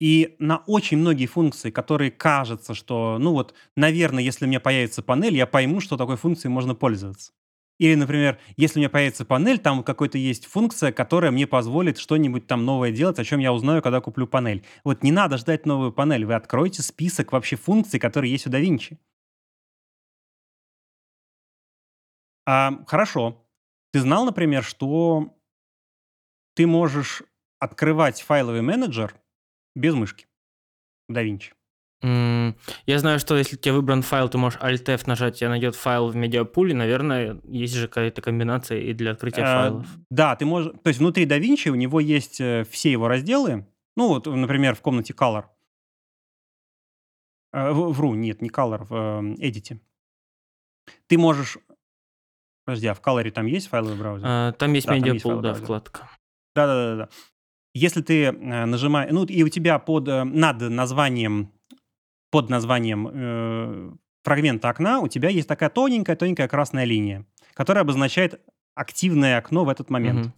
И на очень многие функции, которые кажется, что, ну вот, наверное, если у меня появится панель, я пойму, что такой функцией можно пользоваться. Или, например, если у меня появится панель, там какой-то есть функция, которая мне позволит что-нибудь там новое делать, о чем я узнаю, когда куплю панель. Вот не надо ждать новую панель. Вы откроете список вообще функций, которые есть у DaVinci. А, хорошо. Ты знал, например, что ты можешь открывать файловый менеджер без мышки. DaVinci. Mm, я знаю, что если у тебя выбран файл, ты можешь Alt-F нажать, тебе найдет файл в медиапуле. Наверное, есть же какая-то комбинация и для открытия uh, файлов. Да, ты можешь... То есть внутри DaVinci у него есть все его разделы. Ну, вот, например, в комнате Color. Э, вру, нет, не Color, в э, Edit. Ты можешь... Подожди, а в Color там есть файловый браузер? Uh, там есть да, медиапул, да, браузер. Вкладка. Да-да-да. Если ты нажимаешь, ну и у тебя под, над названием, под названием э, фрагмента окна у тебя есть такая тоненькая-тоненькая красная линия, которая обозначает активное окно в этот момент. Uh-huh.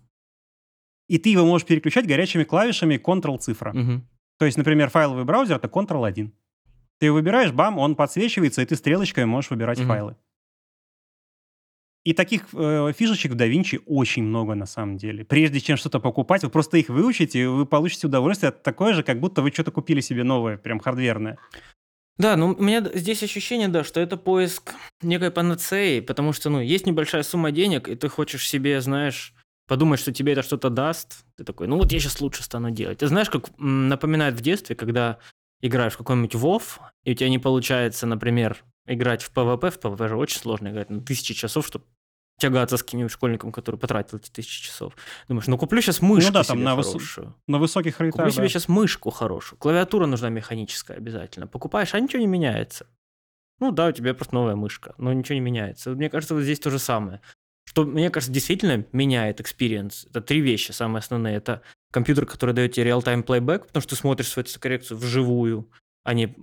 И ты его можешь переключать горячими клавишами Ctrl-цифра. Uh-huh. То есть, например, файловый браузер — это Ctrl один. Ты его выбираешь, бам, он подсвечивается, и ты стрелочкой можешь выбирать uh-huh. файлы. И таких э, фишечек в DaVinci очень много на самом деле. Прежде чем что-то покупать, вы просто их выучите, и вы получите удовольствие от такое же, как будто вы что-то купили себе новое, прям хардверное. Да, ну у меня здесь ощущение, да, что это поиск некой панацеи, потому что, ну, есть небольшая сумма денег, и ты хочешь себе, знаешь, подумать, что тебе это что-то даст. Ты такой, ну вот я сейчас лучше стану делать. Ты знаешь, как напоминает в детстве, когда играешь в какой-нибудь WoW, и у тебя не получается, например, играть в PvP, в PvP же очень сложно играть, на тысячи часов, чтобы тягаться с каким-нибудь школьником, который потратил эти тысячи часов. Думаешь, ну куплю сейчас мышку ну, да, там себе на хорошую. Выс... На высоких ритах, Куплю да. себе сейчас мышку хорошую. Клавиатура нужна механическая обязательно. Покупаешь, а ничего не меняется. Ну да, у тебя просто новая мышка, но ничего не меняется. Мне кажется, вот здесь то же самое. Что, мне кажется, действительно меняет experience. Это три вещи самые основные. Это компьютер, который дает тебе реал-тайм плейбэк, потому что ты смотришь свою коррекцию вживую, а не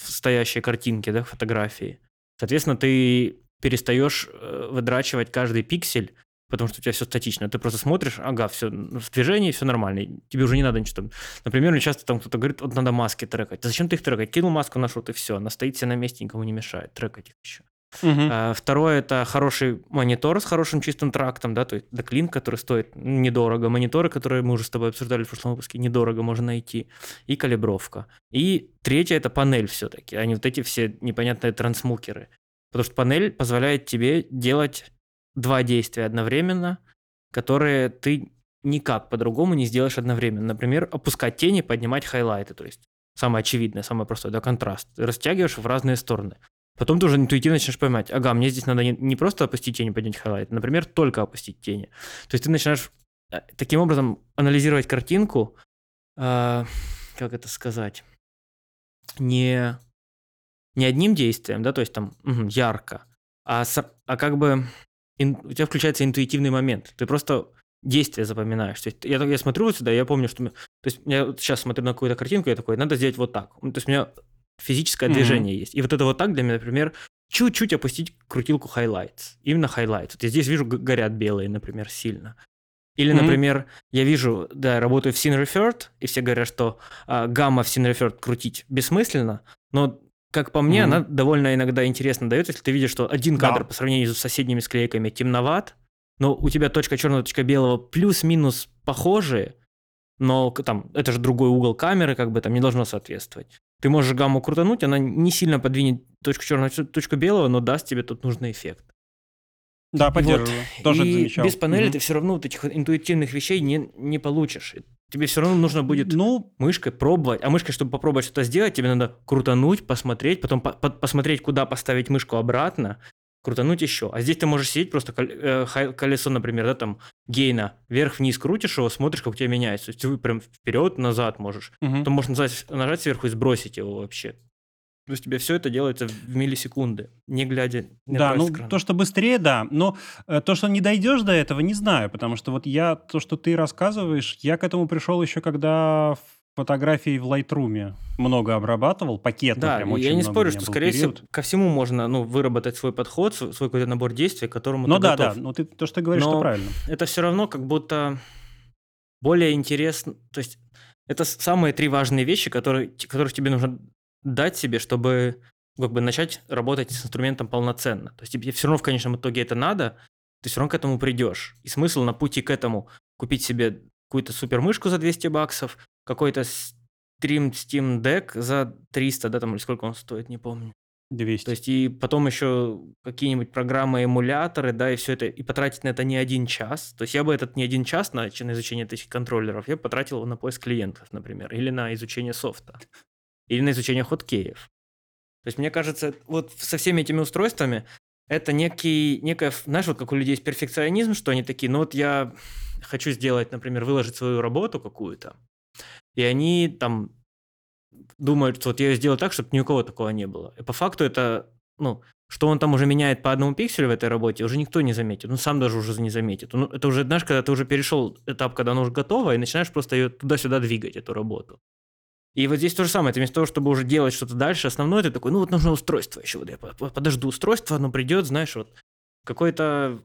в стоящей картинке, да, фотографии. Соответственно, ты перестаешь выдрачивать каждый пиксель, потому что у тебя все статично. Ты просто смотришь, ага, все в движении, все нормально. Тебе уже не надо ничего там. Например, мне часто там кто-то говорит, вот надо маски трекать. Да зачем ты их трекать? Кинул маску на шут, и все. Она стоит себе на месте, никому не мешает. Трекать их еще. Uh-huh. А, второе, это хороший монитор с хорошим чистым трактом, да, то есть доклин, который стоит недорого. Мониторы, которые мы уже с тобой обсуждали в прошлом выпуске, недорого можно найти. И калибровка. И третье, это панель все-таки, а не вот эти все непонятные трансмукеры. Потому что панель позволяет тебе делать два действия одновременно, которые ты никак по-другому не сделаешь одновременно. Например, опускать тени, поднимать хайлайты. То есть самое очевидное, самое простое, да, контраст. Ты растягиваешь в разные стороны. Потом ты уже интуитивно начинаешь понимать, ага, мне здесь надо не, не просто опустить тени, поднять хайлайты, например, только опустить тени. То есть ты начинаешь таким образом анализировать картинку, э, как это сказать, не... не одним действием, да, то есть там угу, ярко, а, а как бы ин, у тебя включается интуитивный момент. Ты просто действие запоминаешь. То есть я, я смотрю вот сюда, я помню, что... То есть я вот сейчас смотрю на какую-то картинку, я такой, надо сделать вот так. То есть у меня физическое mm-hmm. движение есть. И вот это вот так для меня, например, чуть-чуть опустить крутилку highlights. Именно highlights. Вот я здесь вижу, горят белые, например, сильно. Или, mm-hmm. например, я вижу, да, я работаю в Scene Referred, и все говорят, что а, гамма в Scene Referred крутить бессмысленно, но... Как по мне, mm-hmm. она довольно иногда интересно дает, если ты видишь, что один кадр да. по сравнению с соседними склейками темноват, но у тебя точка черного, точка белого плюс-минус похожие, но там это же другой угол камеры, как бы там не должно соответствовать. Ты можешь гамму крутануть, она не сильно подвинет точку черного, точку белого, но даст тебе тот нужный эффект. Да, поддерживаю. Вот. Тоже и замечал. Без панели mm-hmm. ты все равно вот этих интуитивных вещей не, не получишь. Тебе все равно нужно будет ну... мышкой пробовать. А мышкой, чтобы попробовать что-то сделать, тебе надо крутануть, посмотреть, потом по- по- посмотреть, куда поставить мышку обратно, крутануть еще. А здесь ты можешь сидеть просто колесо, например, да, там гейна вверх-вниз крутишь его, смотришь, как у тебя меняется. То есть ты прям вперед-назад можешь. Mm-hmm. Потом можешь нажать, нажать сверху и сбросить его вообще. То есть тебе все это делается в миллисекунды, не глядя на да, ну экрана. То, что быстрее, да, но э, то, что не дойдешь до этого, не знаю, потому что вот я, то, что ты рассказываешь, я к этому пришел еще когда фотографии в Lightroom много обрабатывал, пакетно да, прям очень много. Да, я не спорю, что, скорее всего, ко всему можно ну, выработать свой подход, свой какой-то набор действий, к которому ну, ты да, готов. Ну да, да, ну ты, то, что ты говоришь, но что правильно. Это все равно как будто более интересно, то есть это самые три важные вещи, которые, которых тебе нужно дать себе, чтобы как бы начать работать с инструментом полноценно. То есть тебе все равно в конечном итоге это надо, ты все равно к этому придешь. И смысл на пути к этому купить себе какую-то супермышку за двести баксов, какой-то Stream Steam Deck за триста, да, там, или сколько он стоит, не помню. двести. То есть и потом еще какие-нибудь программы, эмуляторы, да, и все это, и потратить на это не один час. То есть я бы этот не один час на, на изучение этих контроллеров, я бы потратил его на поиск клиентов, например, или на изучение софта. Или на изучение хоткеев. То есть, мне кажется, вот со всеми этими устройствами это некий, некая, знаешь, вот как у людей есть перфекционизм, что они такие, ну вот я хочу сделать, например, выложить свою работу какую-то, и они там думают, что вот я ее сделаю так, чтобы ни у кого такого не было. И по факту это, ну, что он там уже меняет по одному пикселю в этой работе, уже никто не заметит, ну, сам даже уже не заметит. Ну, это уже, знаешь, когда ты уже перешел этап, когда она уже готова, и начинаешь просто ее туда-сюда двигать, эту работу. И вот здесь то же самое, ты вместо того, чтобы уже делать что-то дальше, основное, ты такой, ну вот нужно устройство еще, вот я подожду устройство, оно придет, знаешь, вот какой-то,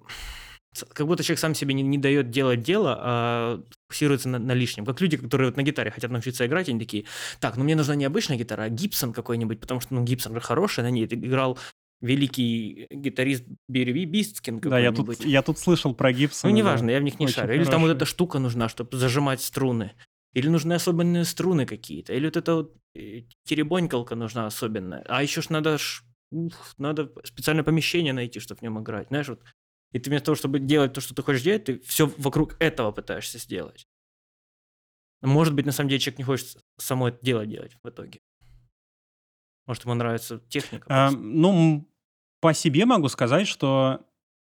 как будто человек сам себе не, не дает делать дело, а фокусируется на, на лишнем. Как люди, которые вот на гитаре хотят научиться играть, они такие, так, ну мне нужна не обычная гитара, а Гибсон какой-нибудь, потому что, ну, Гибсон же хороший, на ней играл великий гитарист Бирви Бисткин какой-нибудь. Да, я тут, я тут слышал про Гибсон. Ну, неважно, да. Я в них не очень шарю. Хороший. Или там вот эта штука нужна, чтобы зажимать струны. Или нужны особенные струны какие-то, или вот эта вот теребонькалка нужна особенная. А еще ж надо, ж, ух, надо специальное помещение найти, чтобы в нем играть, знаешь, вот. И ты вместо того, чтобы делать то, что ты хочешь делать, ты все вокруг этого пытаешься сделать. Может быть, на самом деле человек не хочет само это дело делать в итоге. Может, ему нравится техника? А, ну, по себе могу сказать, что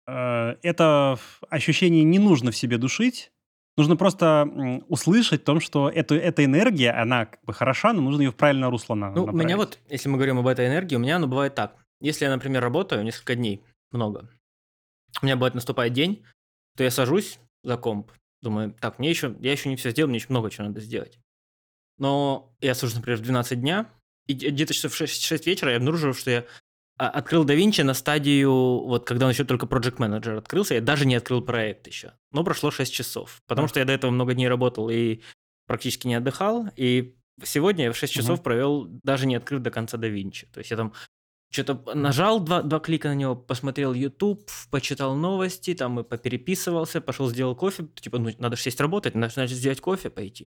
э, это ощущение не нужно в себе душить. Нужно просто услышать о том, что эту, эта энергия, она как бы хороша, но нужно ее в правильное русло на, ну, направить. У меня вот, если мы говорим об этой энергии, у меня оно бывает так. Если я, например, работаю несколько дней, много, у меня бывает наступает день, то я сажусь за комп, думаю, так, мне еще, я еще не все сделал, мне еще много чего надо сделать. Но я сажусь, например, в двенадцать дня, и где-то часов в шесть, шесть вечера я обнаружил, что я открыл DaVinci на стадию, вот когда он еще только Project Manager открылся, я даже не открыл проект еще, но прошло шесть часов, потому что я до этого много дней работал и практически не отдыхал, и сегодня я шесть часов mm-hmm. провел, даже не открыв до конца DaVinci, то есть я там что-то нажал два, два клика на него, посмотрел YouTube, почитал новости, там и попереписывался, пошел сделал кофе, типа, ну, надо же сесть работать, надо значит сделать кофе, пойти.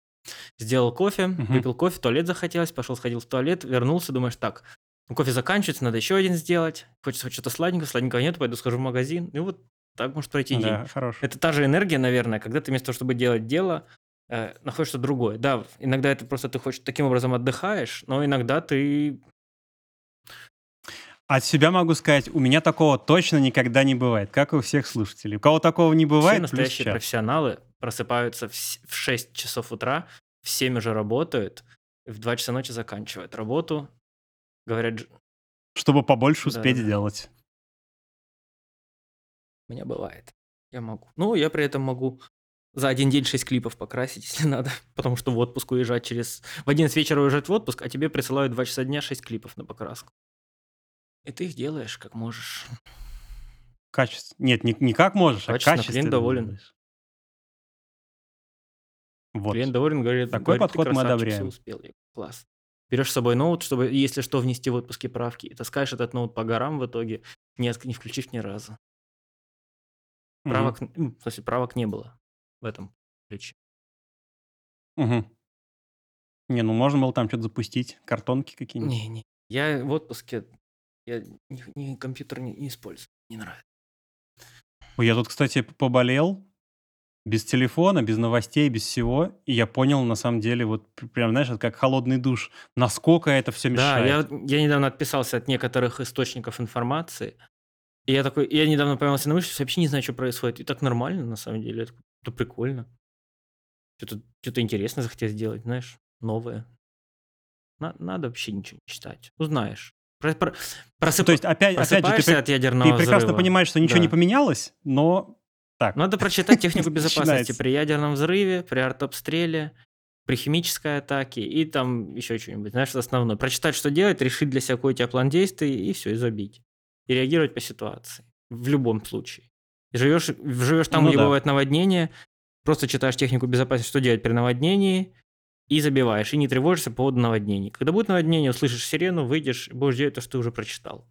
Сделал кофе, uh-huh. выпил кофе, в туалет захотелось, пошел, сходил в туалет, вернулся, думаешь, так, ну, кофе заканчивается, надо еще один сделать, хочется что-то сладенького, сладенького нет, пойду схожу в магазин, и вот так может пройти день. Да, хорош. Это та же энергия, наверное, когда ты вместо того, чтобы делать дело, э, находишь что-то другое. Да, иногда это просто ты хочешь, таким образом отдыхаешь, но иногда ты... От себя могу сказать, у меня такого точно никогда не бывает, как и у всех слушателей. У кого такого не бывает, все настоящие профессионалы просыпаются в шесть часов утра, в семь уже работают, в два часа ночи заканчивают работу, говорят... Чтобы побольше успеть да, да. делать. У меня бывает. Я могу. Ну, я при этом могу за один день шесть клипов покрасить, если надо, потому что в отпуск уезжать через... В одиннадцать вечера уезжать в отпуск, а тебе присылают в два часа дня шесть клипов на покраску. И ты их делаешь как можешь. Качественно. Нет, не, не как можешь, качественно, а качественно. Клиент доволен. Вот. Клиент доволен, говорит, такой говорит, подход мы одобряем. Успел. Класс. Берешь с собой ноут, чтобы, если что, внести в отпуске правки. И таскаешь этот ноут по горам в итоге, не, не включив ни разу. Правок, mm-hmm. в смысле, правок не было в этом ключе. Угу. Не, ну можно было там что-то запустить, картонки какие-нибудь. Не, не. Я в отпуске... Я ни, ни компьютер не, не использую, не нравится. Ой, я тут, кстати, поболел без телефона, без новостей, без всего, и я понял, на самом деле, вот прям, знаешь, это как холодный душ, насколько это все мешает. Да, я, я недавно отписался от некоторых источников информации, и я такой, я недавно поймался на мысли, что вообще не знаю, что происходит, и так нормально, на самом деле, это, это прикольно, что-то, что-то интересное захотел сделать, знаешь, новое. На, надо вообще ничего не читать, узнаешь. Просып... То есть опять, опять же, ты, от ядерного ты прекрасно взрыва. Понимаешь, что ничего да. не поменялось, но так. Надо прочитать технику безопасности при ядерном взрыве, при артобстреле, при химической атаке и там еще что-нибудь, знаешь, основное. Прочитать, что делать, решить для себя какой у тебя план действий и все, и забить. И реагировать по ситуации. В любом случае. Живешь, живешь там, ну, где да. бывает наводнение, просто читаешь технику безопасности, что делать при наводнении, и забиваешь, и не тревожишься по поводу наводнений. Когда будет наводнение, услышишь сирену, выйдешь, будешь делать то, что ты уже прочитал.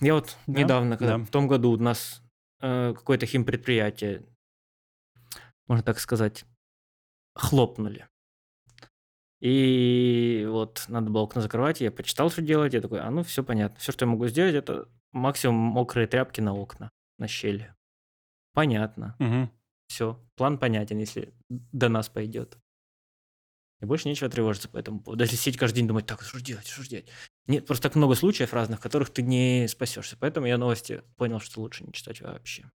Я вот да, недавно, когда да. в том году у нас э, какое-то химпредприятие, можно так сказать, хлопнули. И вот надо было окна закрывать, я почитал, что делать, я такой, а ну все понятно. Все, что я могу сделать, это максимум мокрые тряпки на окна, на щели. Понятно. Угу. Все, план понятен, если до нас пойдет. И больше нечего тревожиться по этому поводу. Даже сидеть каждый день думать, так, что же делать, что же делать? Нет, просто так много случаев разных, в которых ты не спасешься. Поэтому я новости понял, что лучше не читать вообще.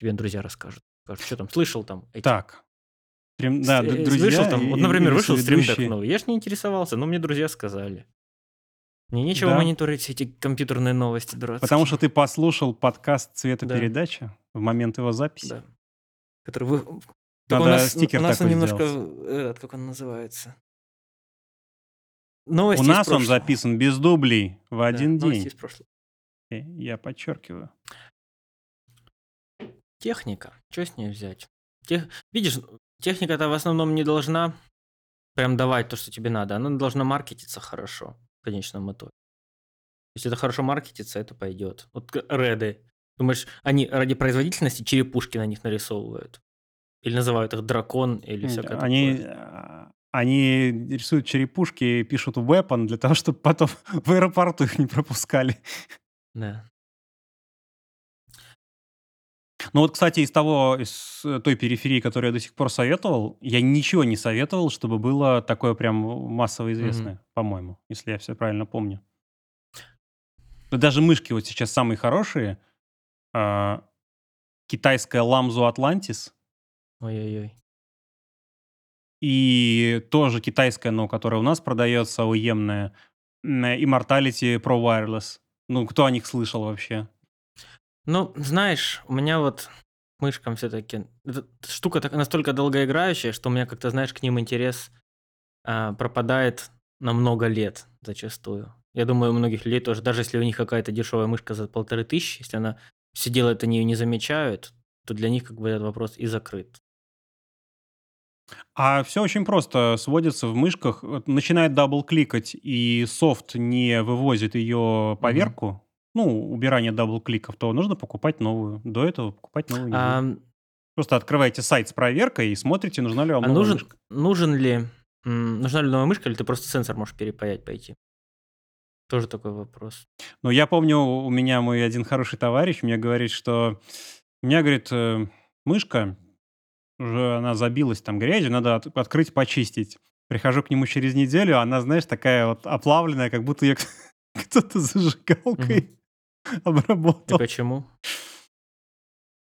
Тебе друзья расскажут. Скажут, что там, слышал там? Эти... Так. Прям, да, С- друзья слышал, там, и, вот, например, и вышел Stream Deck новый. Я ж не интересовался, но мне друзья сказали. Мне нечего да. мониторить все эти компьютерные новости дурацкие. Потому что ты послушал подкаст «Цветопередача» да. в момент его записи. Да. Который вы... Надо у нас, стикер у нас такой он немножко... Этот, как он называется? Новости у нас прошлого. Он записан без дублей в да, один день. Новости из прошлого. Я подчеркиваю. Техника. Что с ней взять? Тех... Видишь, техника-то в основном не должна прям давать то, что тебе надо. Она должна маркетиться хорошо. В конечном итоге. Если это хорошо маркетится, это пойдет. Вот реды. Думаешь, они ради производительности черепушки на них нарисовывают? Или называют их дракон, или всякое они, такое? Они рисуют черепушки и пишут weapon для того, чтобы потом в аэропорту их не пропускали. Да. Ну вот, кстати, из того, из той периферии, которую я до сих пор советовал, я ничего не советовал, чтобы было такое прям массово известное, mm-hmm. по-моему, если я все правильно помню. Даже мышки вот сейчас самые хорошие. Э, китайская Lamzu Atlantis. Ой-ой-ой. И тоже китайская, но которая у нас продается, уемная. Immortality Pro Wireless. Ну, кто о них слышал вообще? Ну, знаешь, у меня вот мышкам все-таки... штука так, настолько долгоиграющая, что у меня как-то, знаешь, к ним интерес э, пропадает на много лет зачастую. Я думаю, у многих людей тоже, даже если у них какая-то дешевая мышка за полторы тысячи, если она все делает, они ее не замечают, то для них как бы этот вопрос и закрыт. А все очень просто сводится в мышках. Начинает дабл-кликать, и софт не вывозит ее поверку, mm-hmm. ну, убирание дабл-кликов, то нужно покупать новую. До этого покупать новую. А... Просто открываете сайт с проверкой и смотрите, нужна ли вам а новая нужен, мышка. Нужен ли, нужна ли новая мышка, или ты просто сенсор можешь перепаять, пойти? Тоже такой вопрос. Ну, я помню, у меня мой один хороший товарищ мне говорит, что... У меня, говорит, мышка... уже она забилась там грязью, надо от- открыть, почистить. Прихожу к нему через неделю, она, знаешь, такая вот оплавленная, как будто ее кто-то зажигалкой mm-hmm. обработал. И почему?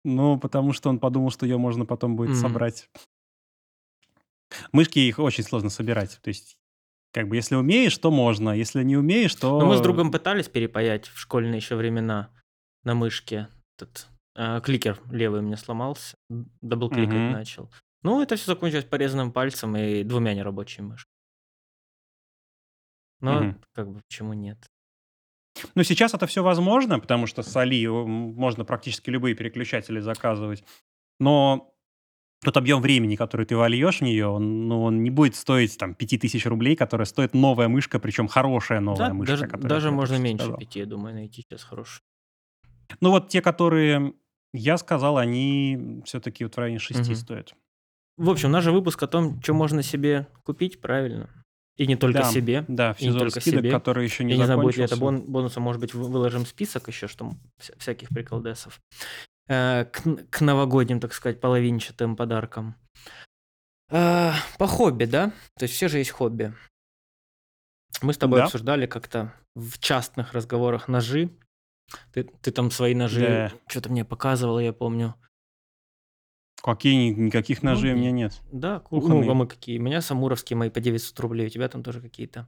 Ну, потому что он подумал, что ее можно потом будет mm-hmm. собрать. Мышки, их очень сложно собирать. То есть, как бы, если умеешь, то можно. Если не умеешь, то... Ну, мы с другом пытались перепаять в школьные еще времена на мышке этот... Кликер левый у меня сломался, дабл-кликать uh-huh. начал. Ну, это все закончилось порезанным пальцем и двумя нерабочими мышками. Но, uh-huh. как бы, почему нет? Ну, сейчас это все возможно, потому что с Али можно практически любые переключатели заказывать. Но тот объем времени, который ты вольешь в нее, он, ну, он не будет стоить там пять тысяч рублей, которая стоит новая мышка, причем хорошая новая да, мышка. Даже, даже можно меньше сказал. пяти, я думаю, найти сейчас хорошую. Ну, вот те, которые... Я сказал, они все-таки вот в районе шести угу. стоят. В общем, наш же выпуск о том, что можно себе купить, правильно? И не только да, себе. Да, и не только скидок, себе. Которые еще не закончился. Я не знаю, будет ли это бон- бонусом, может быть, выложим список еще, что всяких приколдесов. Э, к, к новогодним, так сказать, половинчатым подаркам. Э, по хобби, да? То есть все же есть хобби. Мы с тобой да. обсуждали как-то в частных разговорах ножи. Ты, ты там свои ножи да. что-то мне показывал, я помню. Какие? Никаких ножей ну, у меня нет. Да, кухонные. Ну, а мы какие? У меня самуровские мои по девятьсот рублей, у тебя там тоже какие-то.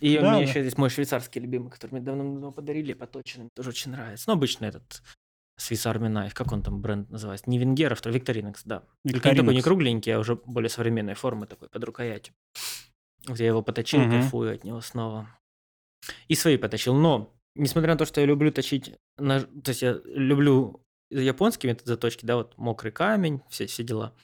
И да, у меня да. еще здесь мой швейцарский любимый, который мне давно подарили, поточенный, мне тоже очень нравится. Ну, обычно этот Swiss Army Knife, как он там бренд называется? Не Венгер, а второй, Victorinox, да. Только такой не кругленький, а уже более современной формы такой, под рукоять. Вот я его поточил, угу. кайфую от него снова. И свои поточил, но... Несмотря на то, что я люблю точить, нож... то есть я люблю японские заточки, да, вот мокрый камень, все, все дела.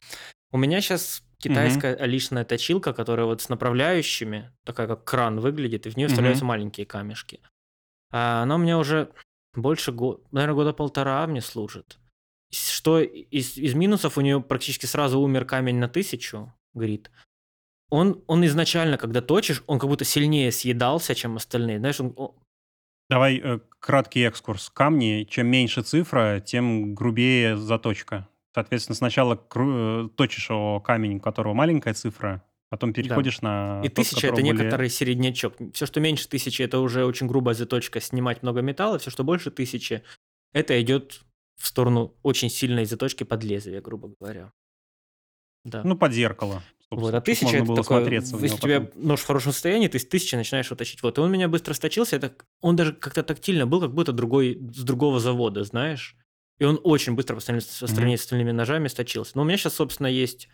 У меня сейчас китайская mm-hmm. личная точилка, которая вот с направляющими, такая как кран выглядит, и в нее вставляются mm-hmm. маленькие камешки. А она у меня уже больше года, наверное, года полтора мне служит. Что из, из минусов, у нее практически сразу умер камень на тысячу, говорит. Он, он изначально, когда точишь, он как будто сильнее съедался, чем остальные. Знаешь, он... Давай э, краткий экскурс. Камни, чем меньше цифра, тем грубее заточка. Соответственно, сначала кру- точишь его камень, у которого маленькая цифра, потом переходишь да. на... И тот, тысяча — это были... некоторый середнячок. Все, что меньше тысячи, это уже очень грубая заточка, снимать много металла. Все, что больше тысячи, это идет в сторону очень сильной заточки под лезвие, грубо говоря. Да. Ну, под зеркало. Вот, а тысяча это такое, если у тебя потом. Нож в хорошем состоянии, ты с тысячи начинаешь его точить. Вот, и он у меня быстро сточился, это, он даже как-то тактильно был, как будто другой, с другого завода, знаешь. И он очень быстро по сравнению с mm-hmm. остальными ножами сточился. Но у меня сейчас, собственно, есть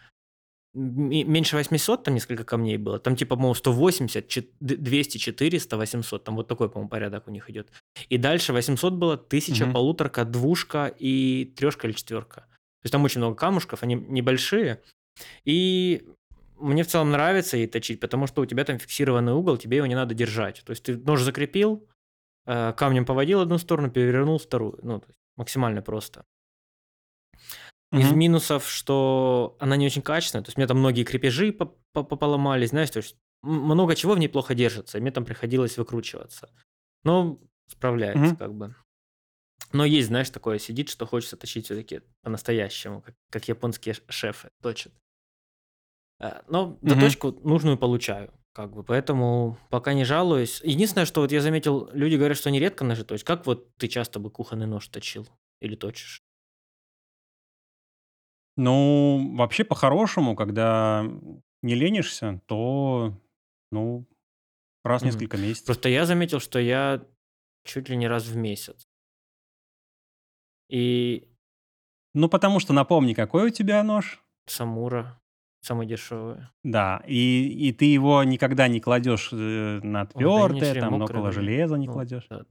меньше восьмисот, там несколько камней было, там типа, по-моему, сто восемьдесят, двести, четыреста, восемьсот, там вот такой, по-моему, порядок у них идет. И дальше восемьсот было, тысяча, mm-hmm. полуторка, двушка и трешка или четверка. То есть там очень много камушков, они небольшие, и... Мне в целом нравится ей точить, потому что у тебя там фиксированный угол, тебе его не надо держать. То есть ты нож закрепил, камнем поводил одну сторону, перевернул вторую. Ну, то есть максимально просто. Mm-hmm. Из минусов, что она не очень качественная. То есть у меня там многие крепежи пополомались, знаешь, то есть много чего в ней плохо держится, и мне там приходилось выкручиваться. Но справляется mm-hmm. как бы. Но есть, знаешь, такое сидит, что хочется точить все-таки по-настоящему, как, как японские шефы точат. Но mm-hmm. заточку нужную получаю, как бы, поэтому пока не жалуюсь. Единственное, что вот я заметил, люди говорят, что они редко ножи точат. Как вот ты часто бы кухонный нож точил или точишь? Ну, вообще, по-хорошему, когда не ленишься, то, ну, раз в несколько mm-hmm. месяцев. Просто я заметил, что я чуть ли не раз в месяц. И... Ну, потому что, напомни, какой у тебя нож? Самура. Самый дешевый. Да, и, и ты его никогда не кладешь на твердое, да там, мокрый, около железа не ну, кладешь. Да.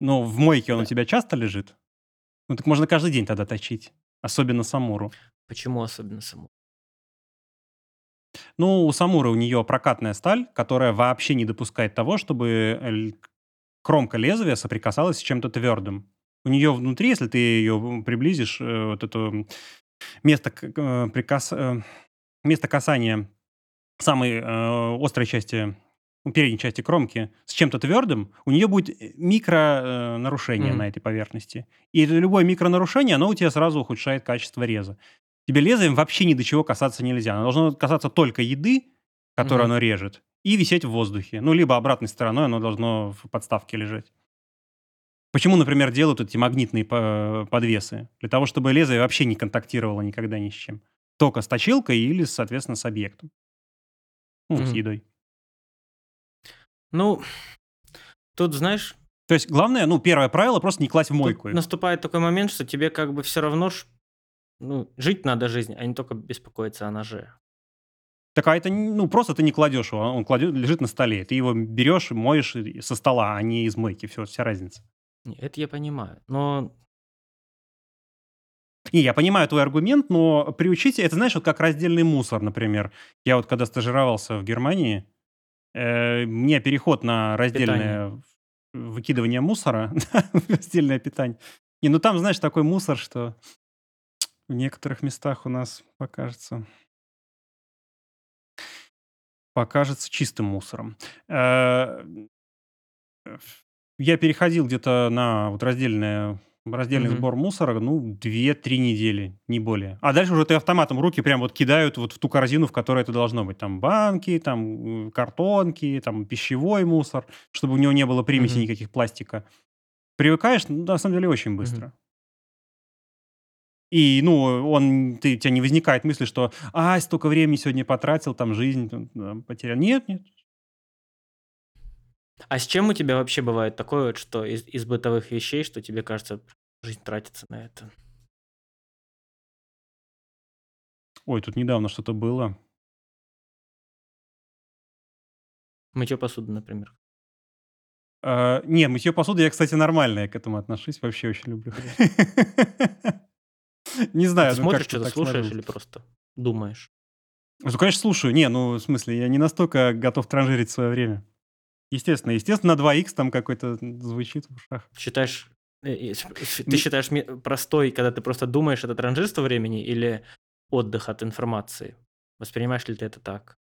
Ну, в мойке он да. у тебя часто лежит? Ну, так можно каждый день тогда точить. Особенно Самуру. Почему особенно Самуру? Ну, у Самуры у нее прокатная сталь, которая вообще не допускает того, чтобы кромка лезвия соприкасалась с чем-то твердым. У нее внутри, если ты ее приблизишь, вот это место, прикас... место касания самой острой части, передней части кромки с чем-то твердым, у нее будет микронарушение mm-hmm. на этой поверхности. И любое микронарушение, оно у тебя сразу ухудшает качество реза. Тебе лезвием вообще ни до чего касаться нельзя. Оно должно касаться только еды, которую mm-hmm. оно режет, и висеть в воздухе. Ну, либо обратной стороной оно должно в подставке лежать. Почему, например, делают эти магнитные подвесы? Для того, чтобы лезвие вообще не контактировало никогда ни с чем. Только с точилкой или, соответственно, с объектом. Ну, mm-hmm. с едой. Ну, тут, знаешь... То есть, главное, ну, первое правило, просто не класть в мойку. Наступает такой момент, что тебе как бы все равно... Ж... Ну, жить надо жизнь, а не только беспокоиться о ноже. Так, а это, ну, просто ты не кладешь его, он кладет, лежит на столе. Ты его берешь, моешь со стола, а не из мойки. Все, вся разница. Это я понимаю, но... Не, я понимаю твой аргумент, но приучите... Это, знаешь, вот как раздельный мусор, например. Я вот когда стажировался в Германии, э, мне переход на раздельное питание. Выкидывание мусора, раздельное питание. Не, ну там, знаешь, такой мусор, что в некоторых местах у нас покажется... покажется чистым мусором. Э, Я переходил где-то на вот раздельное, раздельный mm-hmm. сбор мусора, ну, две-три недели, не более. А дальше уже ты автоматом руки прям вот кидают вот в ту корзину, в которой это должно быть. Там банки, там картонки, там пищевой мусор, чтобы у него не было примесей mm-hmm. никаких пластика. Привыкаешь, ну, на самом деле, очень быстро. Mm-hmm. И, ну, он, ты, у тебя не возникает мысли, что «Ай, столько времени сегодня потратил, там жизнь там, потерял». Нет, нет. А с чем у тебя вообще бывает такое, вот, что из, из бытовых вещей, что тебе кажется, жизнь тратится на это? Ой, тут недавно что-то было. Мытье посуды, например. А, не, мытье посуды, я, кстати, нормально я к этому отношусь, вообще очень люблю. Не знаю. Смотришь что-то, слушаешь или просто думаешь? Ну, конечно, слушаю. Не, ну, в смысле, я не настолько готов транжирить свое время. Естественно, естественно, на два икс там какой-то звучит в ушах. Считаешь, ты считаешь простой, когда ты просто думаешь, это транжирство времени или отдых от информации? Воспринимаешь ли ты это так?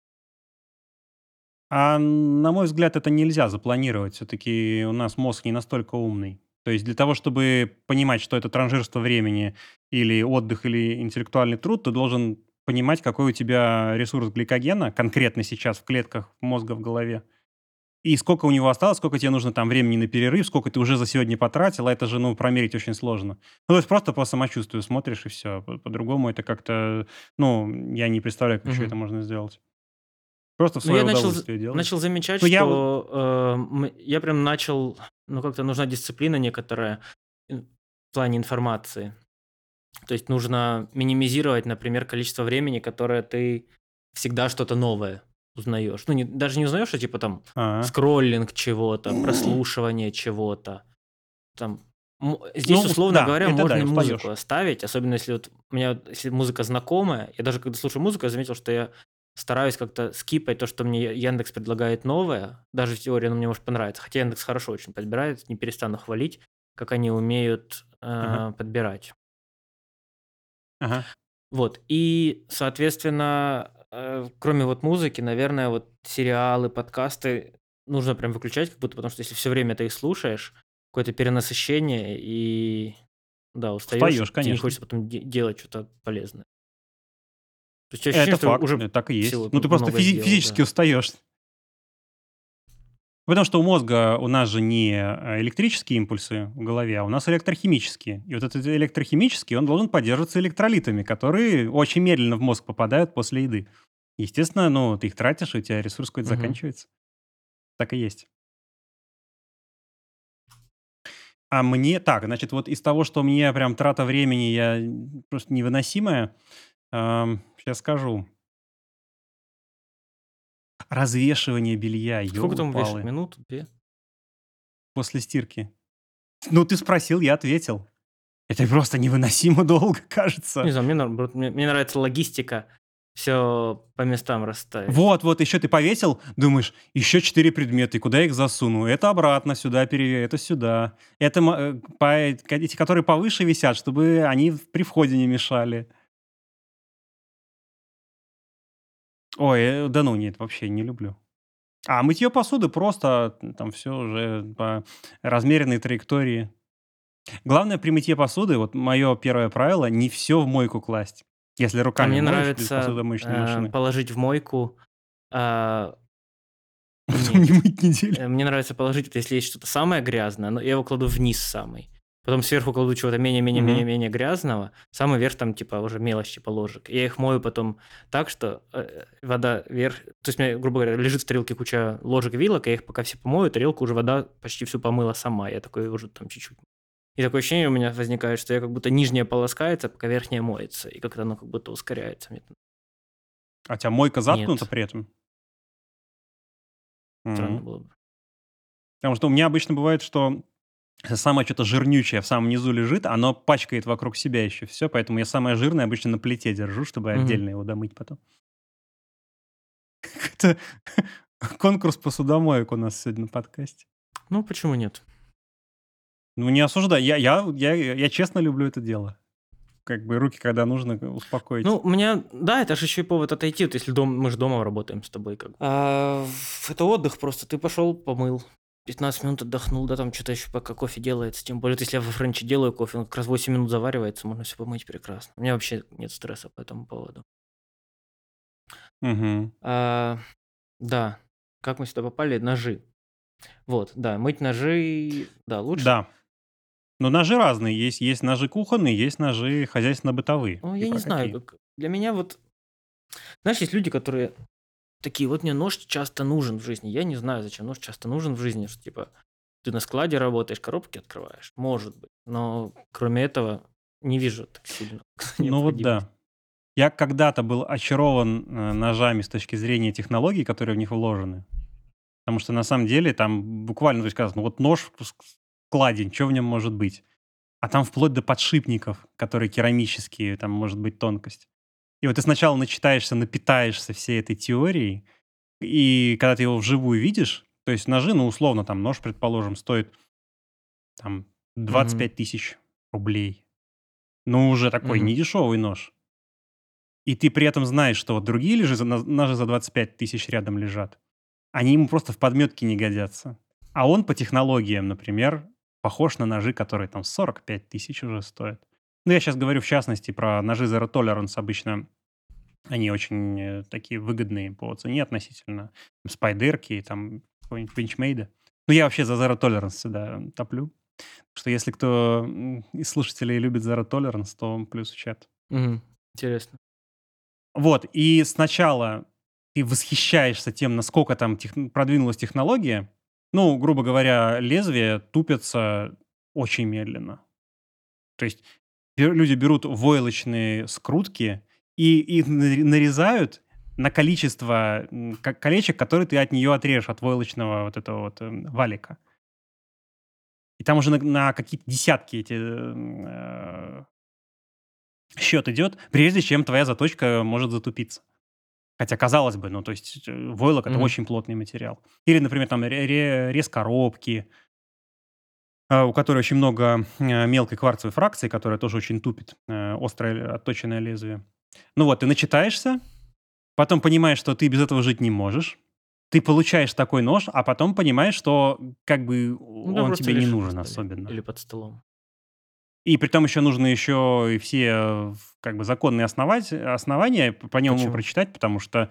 А, на мой взгляд, это нельзя запланировать. Все-таки у нас мозг не настолько умный. То есть для того, чтобы понимать, что это транжирство времени или отдых, или интеллектуальный труд, ты должен понимать, какой у тебя ресурс гликогена конкретно сейчас в клетках мозга в голове. И сколько у него осталось, сколько тебе нужно там времени на перерыв, сколько ты уже за сегодня потратил, а это же, ну, промерить очень сложно. Ну, то есть просто по самочувствию смотришь, и все. По-другому это как-то, ну, я не представляю, как угу. еще это можно сделать. Просто в свое ну, я удовольствие делать. Я начал замечать, ну, что я... Э, я прям начал, ну, как-то нужна дисциплина некоторая в плане информации. То есть нужно минимизировать, например, количество времени, которое ты всегда что-то новое узнаешь. Ну, не, даже не узнаешь, а типа там А-а. скроллинг чего-то, прослушивание чего-то. Там, м- здесь, ну, условно да, говоря, можно да, музыку встаешь. Оставить, особенно если вот у меня если музыка знакомая. Я даже когда слушаю музыку, я заметил, что я стараюсь как-то скипать то, что мне Яндекс предлагает новое. Даже в теории оно мне может понравиться. Хотя Яндекс хорошо очень подбирает, не перестану хвалить, как они умеют э- ага. подбирать. Ага. Вот. И, соответственно... Кроме вот музыки, наверное, вот сериалы, подкасты нужно прям выключать, как будто, потому что если все время ты их слушаешь, какое-то перенасыщение, и да, устаешь, Встаешь, конечно. Тебе не хочется потом де- делать что-то полезное. То есть ощущение, это факт, уже так и есть. Ну, ты просто физи- сделал, физически да. устаешь. Потому что у мозга у нас же не электрические импульсы в голове, а у нас электрохимические. И вот этот электрохимический, он должен поддерживаться электролитами, которые очень медленно в мозг попадают после еды. Естественно, ну, ты их тратишь, и у тебя ресурс какой-то угу. заканчивается. Так и есть. А мне... Так, значит, вот из того, что мне прям трата времени я просто невыносимая, эм, сейчас скажу. Развешивание белья. Сколько там вешать? Минуту, две? После стирки. Ну, ты спросил, я ответил. Это просто невыносимо долго, кажется. Не знаю, мне, мне, мне нравится логистика. Все по местам расставить. Вот, вот, еще ты повесил, думаешь, еще четыре предмета, куда я их засуну? Это обратно сюда переведу, это сюда. Это э, по, эти, которые повыше висят, чтобы они при входе не мешали. Ой, да ну нет, вообще не люблю. А мытье посуды просто там все уже по размеренной траектории. Главное при мытье посуды, вот мое первое правило, не все в мойку класть. Если руками а мне моешь, нравится э, положить в мойку... Э, Потом не мыть неделю. Мне нравится положить, если есть что-то самое грязное, но я его кладу вниз самый. Потом сверху кладу чего-то менее-менее-менее-менее mm-hmm. грязного, самый верх там типа уже мелочь, типа ложек. Я их мою потом так, что э, вода вверх... То есть у меня, грубо говоря, лежит в тарелке куча ложек и вилок, я их пока все помою, тарелку уже вода почти всю помыла сама, я такой уже там чуть-чуть. И такое ощущение у меня возникает, что я как будто нижняя полоскается, пока верхняя моется, и как-то оно как будто ускоряется. А у тебя мойка заткнута Нет. при этом? Странно mm-hmm. было бы. Потому что у меня обычно бывает, что... Самое что-то жирнючее в самом низу лежит, оно пачкает вокруг себя еще все, поэтому я самое жирное обычно на плите держу, чтобы mm-hmm. отдельно его домыть потом. Как-то конкурс посудомоек у нас сегодня на подкасте. Ну, почему нет? Ну, не осуждаю. Я, я, я, я честно люблю это дело. Как бы руки, когда нужно, успокоить. Ну, у меня, да, это же еще и повод отойти, вот если дом, мы же дома работаем с тобой. Как бы. А, это отдых просто. Ты пошел, помыл. пятнадцать минут отдохнул, да, там что-то еще пока кофе делается. Тем более, если я во френче делаю кофе, он как раз восемь минут заваривается, можно все помыть прекрасно. У меня вообще нет стресса по этому поводу. Угу. А, да. Как мы сюда попали? Ножи. Вот, да, мыть ножи, да, лучше. Да. Но ножи разные. Есть, есть ножи кухонные, есть ножи хозяйственно-бытовые. Ну, я не какие? знаю. Для меня вот... Знаешь, есть люди, которые... Такие, вот мне нож часто нужен в жизни. Я не знаю, зачем нож часто нужен в жизни. Что, типа, ты на складе работаешь, коробки открываешь. Может быть. Но кроме этого не вижу так сильно. Ну вот да. Я когда-то был очарован ножами с точки зрения технологий, которые в них вложены. Потому что на самом деле там буквально, то есть, казалось, ну вот нож складен, что в нем может быть? А там вплоть до подшипников, которые керамические, там может быть тонкость. И вот ты сначала начитаешься, напитаешься всей этой теорией, и когда ты его вживую видишь, то есть ножи, ну, условно, там, нож, предположим, стоит там двадцать пять mm-hmm. тысяч рублей. Ну, уже такой mm-hmm. недешевый нож. И ты при этом знаешь, что вот другие лежи, ножи за двадцать пять тысяч рядом лежат. Они ему просто в подметке не годятся. А он по технологиям, например, похож на ножи, которые там сорок пять тысяч уже стоят. Ну, я сейчас говорю в частности про ножи Zero Tolerance. Обычно они очень э, такие выгодные по цене относительно спайдерки, там, какой-нибудь пинчмейда. Ну, я вообще за Zero Tolerance всегда топлю. Потому что если кто из слушателей любит Zero Tolerance, то плюс в чат. Mm-hmm. Интересно. Вот, и сначала ты восхищаешься тем, насколько там тех... продвинулась технология. Ну, грубо говоря, лезвия тупятся очень медленно. То есть... Люди берут войлочные скрутки и их нарезают на количество колечек, которые ты от нее отрежешь, от войлочного вот этого вот валика. И там уже на, на какие-то десятки эти, э, счет идет, прежде чем твоя заточка может затупиться. Хотя, казалось бы, ну, то есть войлок mm-hmm. — это очень плотный материал. Или, например, там рез коробки, у которой очень много мелкой кварцевой фракции, которая тоже очень тупит острое отточенное лезвие. Ну вот, ты начитаешься, потом понимаешь, что ты без этого жить не можешь, ты получаешь такой нож, а потом понимаешь, что как бы ну, он да, тебе не нужен особенно. Или под столом. И при том еще нужно еще и все как бы законные основать, основания по нему прочитать, потому что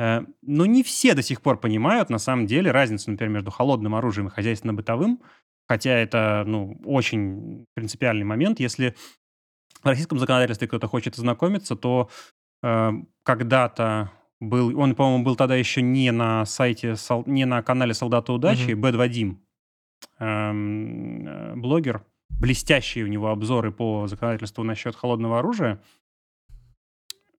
э, ну, не все до сих пор понимают на самом деле разницу, например, между холодным оружием и хозяйственно-бытовым, хотя это ну, очень принципиальный момент. Если в российском законодательстве кто-то хочет ознакомиться, то э, когда-то был, он, по-моему, был тогда еще не на сайте, не на канале «Солдата удачи», угу. Бэд Вадим, э, блогер, блестящие у него обзоры по законодательству насчет холодного оружия.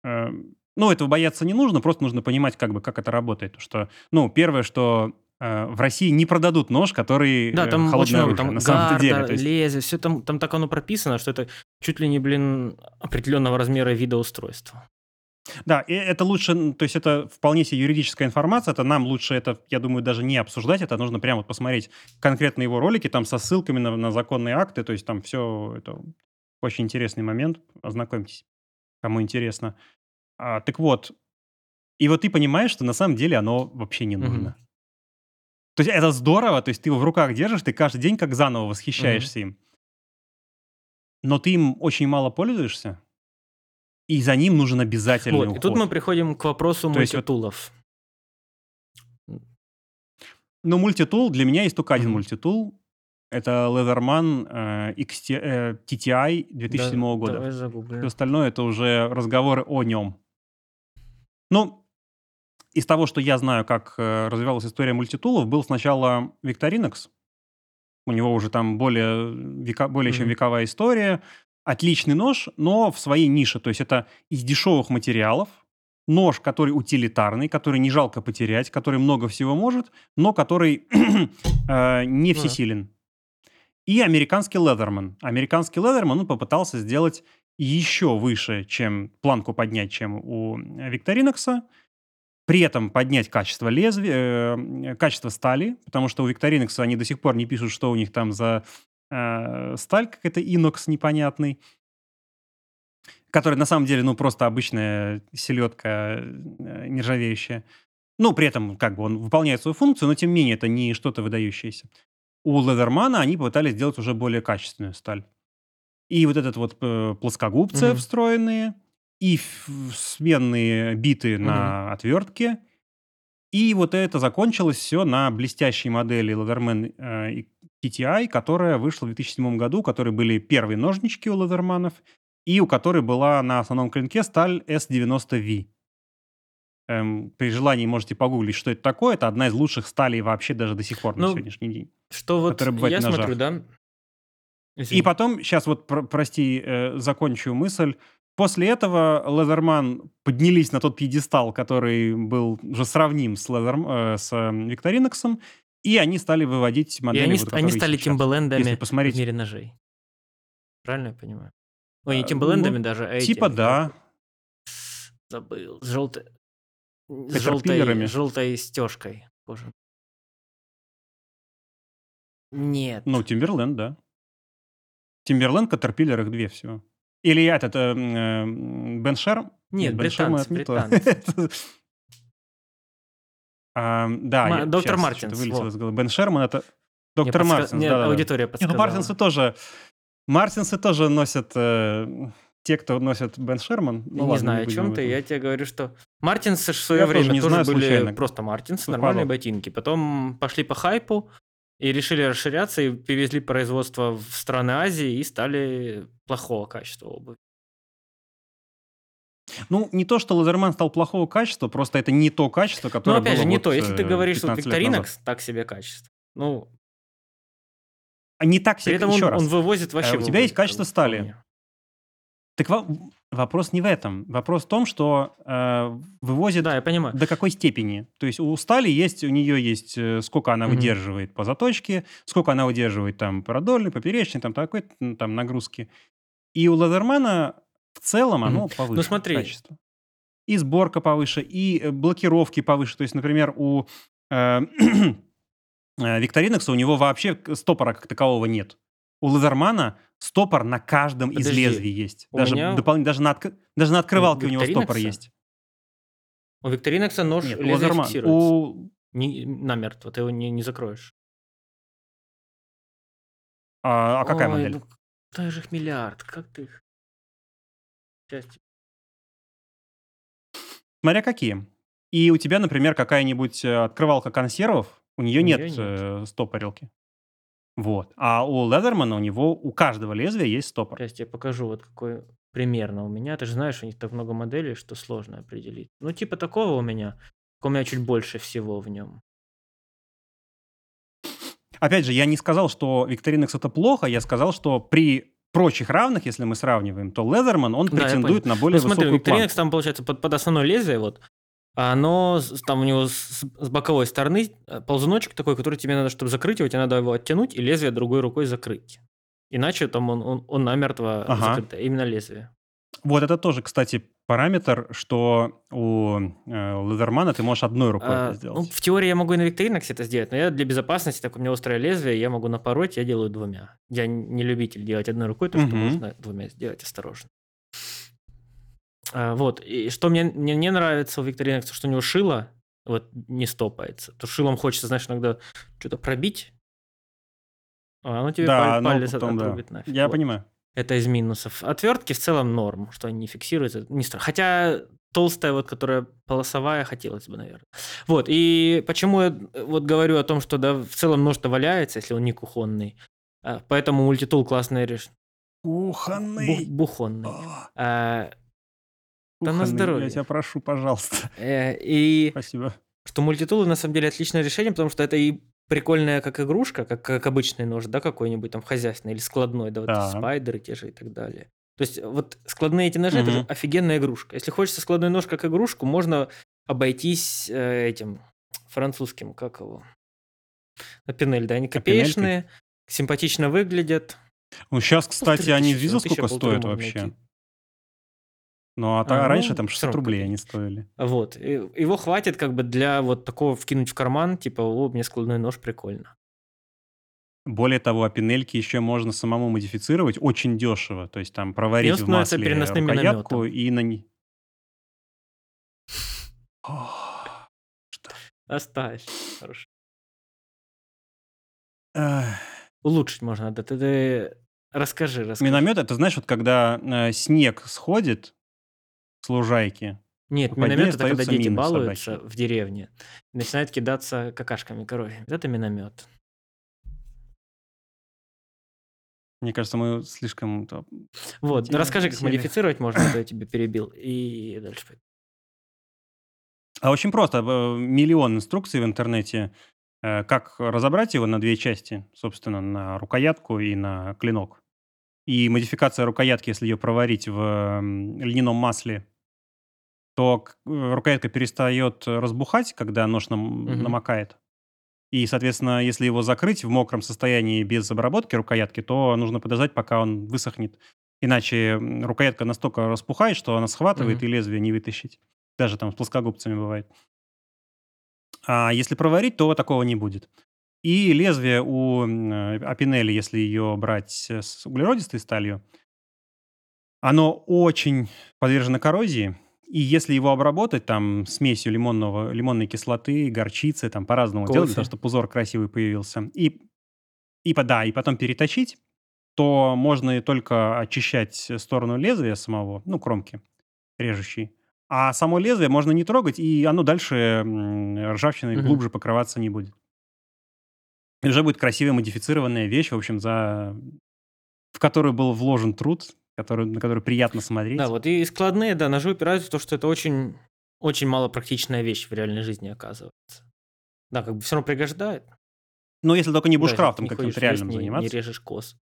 Э, ну, этого бояться не нужно, просто нужно понимать, как бы, как это работает. Что, ну, первое, что э, в России не продадут нож, который да, там э, холодное оружие, там на самом деле. То есть... лезвие, все там, там так оно прописано, что это чуть ли не, блин, определенного размера вида устройства. Да, и это лучше, то есть это вполне себе юридическая информация, это нам лучше это, я думаю, даже не обсуждать, это нужно прямо посмотреть конкретно его ролики, там со ссылками на, на законные акты, то есть там все, это очень интересный момент, ознакомьтесь, кому интересно. А, так вот, и вот ты понимаешь, что на самом деле оно вообще не нужно. Mm-hmm. То есть это здорово, то есть ты его в руках держишь, ты каждый день как заново восхищаешься mm-hmm. им, но ты им очень мало пользуешься. И за ним нужен обязательный вот, уход. И тут мы приходим к вопросу то мультитулов. Вот, ну, мультитул, для меня есть только один mm-hmm. мультитул. Это Leatherman э, икс ти, э, ти ти ай две тысячи седьмого да, года. Давай загуглим. Все остальное это уже разговоры о нем. Ну, из того, что я знаю, как э, развивалась история мультитулов, был сначала Victorinox. У него уже там более, века, более mm-hmm. чем вековая история. Отличный нож, но в своей нише. То есть это из дешевых материалов, нож, который утилитарный, который не жалко потерять, который много всего может, но который э, не всесилен. И американский Leatherman. Американский Leatherman, он попытался сделать еще выше, чем планку поднять, чем у Victorinox. При этом поднять качество лезвия, э, качество стали, потому что у Victorinox они до сих пор не пишут, что у них там за... сталь какая-то инокс непонятный, который на самом деле, ну, просто обычная селедка нержавеющая. Ну, при этом, как бы, он выполняет свою функцию, но, тем не менее, это не что-то выдающееся. У Leatherman они попытались сделать уже более качественную сталь. И вот этот вот плоскогубцы mm-hmm. встроенные, и сменные биты mm-hmm. на отвертке, и вот это закончилось все на блестящей модели Leatherman ти ти ай, которая вышла в две тысячи седьмом году, у которой были первые ножнички у Leatherman'ов, и у которой была на основном клинке сталь эс девяносто ви. Эм, при желании можете погуглить, что это такое. Это одна из лучших сталей вообще даже до сих пор ну, на сегодняшний день. Что вот я смотрю, да? Извините. И потом, сейчас вот, про- прости, э, закончу мысль. После этого Leatherman поднялись на тот пьедестал, который был уже сравним с, Leather, э, с Victorinox'ом, и они стали выводить модели. И они, вот, они стали тимбалендами посмотреть... в мире ножей. Правильно я понимаю? Ой, не тимбалендами а, ну, даже, а типа эти. Типа да. Забыл. С желтой, с желтой, желтой стежкой. Боже. Нет. Ну, Timberland, да. Timberland, Caterpillar, их две всего. Или я этот э, э, Беншер? Нет, британцы, британцы. Да, доктор Мартинс. Бен Шерман это доктор Мартинс. Аудитория подсказала. Мартинсы тоже, Мартинсы тоже носят те, кто носят Бен Шерман. Не знаю, о чем ты. Я тебе говорю, что Мартинсы в свое время тоже были просто Мартинсы, нормальные ботинки. Потом пошли по хайпу. И решили расширяться, и перевезли производство в страны Азии, и стали плохого качества обуви. Ну, не то, что Leatherman стал плохого качества, просто это не то качество, которое было. Ну, опять же, не вот то. Если ты говоришь, что Victorinox так себе качество, ну... А не так себе, еще он, раз. Он вывозит вообще... А у тебя есть качество стали. Вполне. Так вопрос не в этом. Вопрос в том, что э, вывозит да, я понимаю. До какой степени. То есть у стали есть, у нее есть, э, сколько она mm-hmm. выдерживает по заточке, сколько она выдерживает там продольной, поперечной, там такой там нагрузки. И у Leatherman в целом оно mm-hmm. повыше. Ну смотри. Качество. И сборка повыше, и блокировки повыше. То есть, например, у э, Victorinox у него вообще стопора как такового нет. У Leatherman стопор на каждом Подожди, из лезвий есть. Даже, меня... допол... даже, на отк... даже на открывалке у, у него стопор есть. У Victorinox нож лезвие фиксируется. У... не, намертво, ты его не, не закроешь. А, а какая Ой, модель? Ну, дай же их миллиард, как ты их? Часть. Смотря какие. И у тебя, например, какая-нибудь открывалка консервов, у нее у нет, нет. стопорилки. Вот. А у Leatherman, у него, у каждого лезвия есть стопор. Сейчас я тебе покажу, вот какой примерно у меня. Ты же знаешь, у них так много моделей, что сложно определить. Ну, типа такого у меня. У меня чуть больше всего в нем. Опять же, я не сказал, что Victorinox это плохо. Я сказал, что при прочих равных, если мы сравниваем, то Leatherman, он да, претендует на более ну, высокую планку. Смотри, Victorinox там, получается, под, под основное лезвие, вот, оно, там у него с, с боковой стороны ползуночек такой, который тебе надо, чтобы закрыть его, тебе надо его оттянуть и лезвие другой рукой закрыть. Иначе там он, он, он намертво ага. закрыто, именно лезвие. Вот это тоже, кстати, параметр, что у Leatherman ты можешь одной рукой а, это сделать. Ну, в теории я могу и на Victorinox это сделать, но я для безопасности, так у меня острое лезвие, я могу напороть, я делаю двумя. Я не любитель делать одной рукой, то, что угу. можно двумя сделать осторожно. А, вот, и что мне, мне не нравится у Victorinox, что у него шило вот, не стопается. То шилом хочется, знаешь, иногда что-то пробить, а оно тебе да, палец потом, отрубит да. нафиг. Я вот. Понимаю. Это из минусов. Отвертки в целом норм, что они не фиксируются. Не страшно. Хотя толстая, вот, которая полосовая, хотелось бы, наверное. Вот, и почему я вот говорю о том, что да, в целом нож-то валяется, если он не кухонный. А, поэтому мультитул классное решение. Кухонный. Бух, бухонный. А, да на здоровье. Я тебя прошу, пожалуйста. И спасибо. Что мультитулы на самом деле отличное решение, потому что это и прикольная как игрушка, как, как обычный нож, да, какой-нибудь там хозяйственный или складной, да, вот да. спайдеры те же и так далее. То есть вот складные эти ножи, угу. это же офигенная игрушка. Если хочется складной нож как игрушку, можно обойтись э, этим французским, как его, Опинель, да, они копеечные, Опинель? Симпатично выглядят. Ну сейчас, кстати, ну, они видел, сколько стоят вообще? Найти. Ну, а, а ну, раньше там шестьсот рублей они стоили. Вот. И его хватит как бы для вот такого вкинуть в карман, типа, о, мне складной нож, прикольно. Более того, опинельки еще можно самому модифицировать очень дешево. То есть там проварить в масле рукоятку и на ней... Оставь. Хорошо. Улучшить можно. Да, ты, ты... Расскажи, расскажи. Миномет, это знаешь, вот когда э, снег сходит... с лужайки. Нет, миномет — это когда дети балуются собаки. В деревне, начинают кидаться какашками коровьими. Это миномет. Мне кажется, мы слишком... Вот, Деревня. Расскажи, как модифицировать можно, когда я тебя перебил, и дальше пойду. А очень просто. Миллион инструкций в интернете, как разобрать его на две части, собственно, на рукоятку и на клинок. И модификация рукоятки, если ее проварить в льняном масле, то рукоятка перестает разбухать, когда нож нам, угу. намокает. И, соответственно, если его закрыть в мокром состоянии без обработки рукоятки, то нужно подождать, пока он высохнет. Иначе рукоятка настолько распухает, что она схватывает, угу. и лезвие не вытащить. Даже там с плоскогубцами бывает. А если проварить, то такого не будет. И лезвие у Опинели, если ее брать с углеродистой сталью, оно очень подвержено коррозии. И если его обработать там смесью лимонного, лимонной кислоты, горчицы, там по-разному делать, потому что узор красивый появился, и, и, да, и потом переточить, то можно только очищать сторону лезвия самого, ну, кромки режущей. А само лезвие можно не трогать, и оно дальше ржавчиной угу. глубже покрываться не будет. И уже будет красивая модифицированная вещь, в общем, за... в которую был вложен труд, который... на которую приятно смотреть. Да, вот и складные, да, ножи упираются в то, что это очень, очень малопрактичная вещь в реальной жизни оказывается. Да, как бы все равно пригождает. Ну, если только не бушкрафтом да, каким-то реальным лес, заниматься. Не, не режешь кос.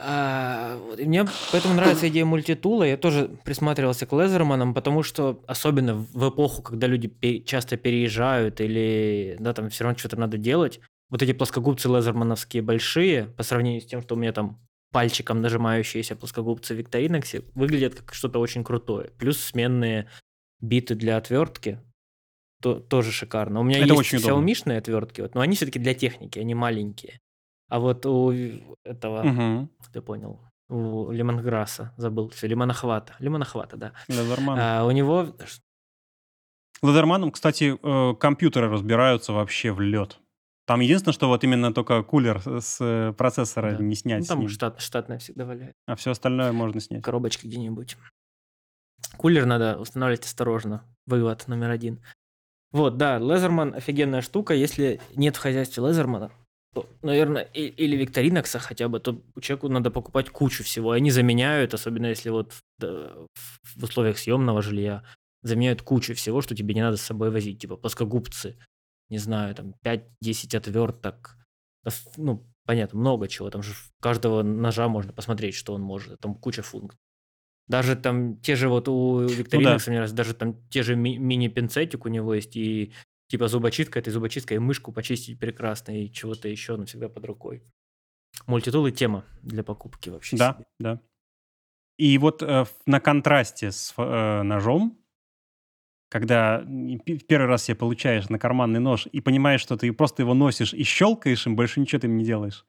А, вот, мне поэтому нравится идея мультитула. Я тоже присматривался к Leatherman, потому что особенно в эпоху, когда люди пер- часто переезжают или да, там все равно что-то надо делать, вот эти плоскогубцы лезермановские большие, по сравнению с тем, что у меня там пальчиком нажимающиеся плоскогубцы в Victorinox, выглядят как что-то очень крутое. Плюс сменные биты для отвертки то, тоже шикарно. У меня это есть xiaomi-шные отвертки, вот, но они все-таки для техники, они маленькие. А вот у этого, угу. ты понял, у лимонграсса, забыл, все, лимонохвата, лимонохвата, да. Leatherman. А, у него Leatherman, кстати, компьютеры разбираются вообще в лед. Там единственное, что вот именно только кулер с процессора да. не снять. Ну, там штат, штатное всегда валяет. А все остальное можно снять. Коробочки где-нибудь. Кулер надо устанавливать осторожно. Вывод номер один. Вот, да, Leatherman офигенная штука. Если нет в хозяйстве Leatherman, то, наверное, и, или Victorinox хотя бы, то человеку надо покупать кучу всего. Они заменяют, особенно если вот в, в условиях съемного жилья, заменяют кучу всего, что тебе не надо с собой возить. Типа плоскогубцы, не знаю, там пять-десять отверток. Ну, понятно, много чего. Там же каждого ножа можно посмотреть, что он может. Там куча функций. Даже там те же вот у Victorinox, ну, да. раз, даже там те же ми- мини-пинцетик у него есть, и типа зубочистка, этой зубочисткой и мышку почистить прекрасно, и чего-то еще, но всегда под рукой. Мультитул и тема для покупки вообще. Да, себе. Да. И вот э, на контрасте с э, ножом, когда в первый раз себе получаешь на карманный нож и понимаешь, что ты просто его носишь и щелкаешь им, больше ничего ты им не делаешь.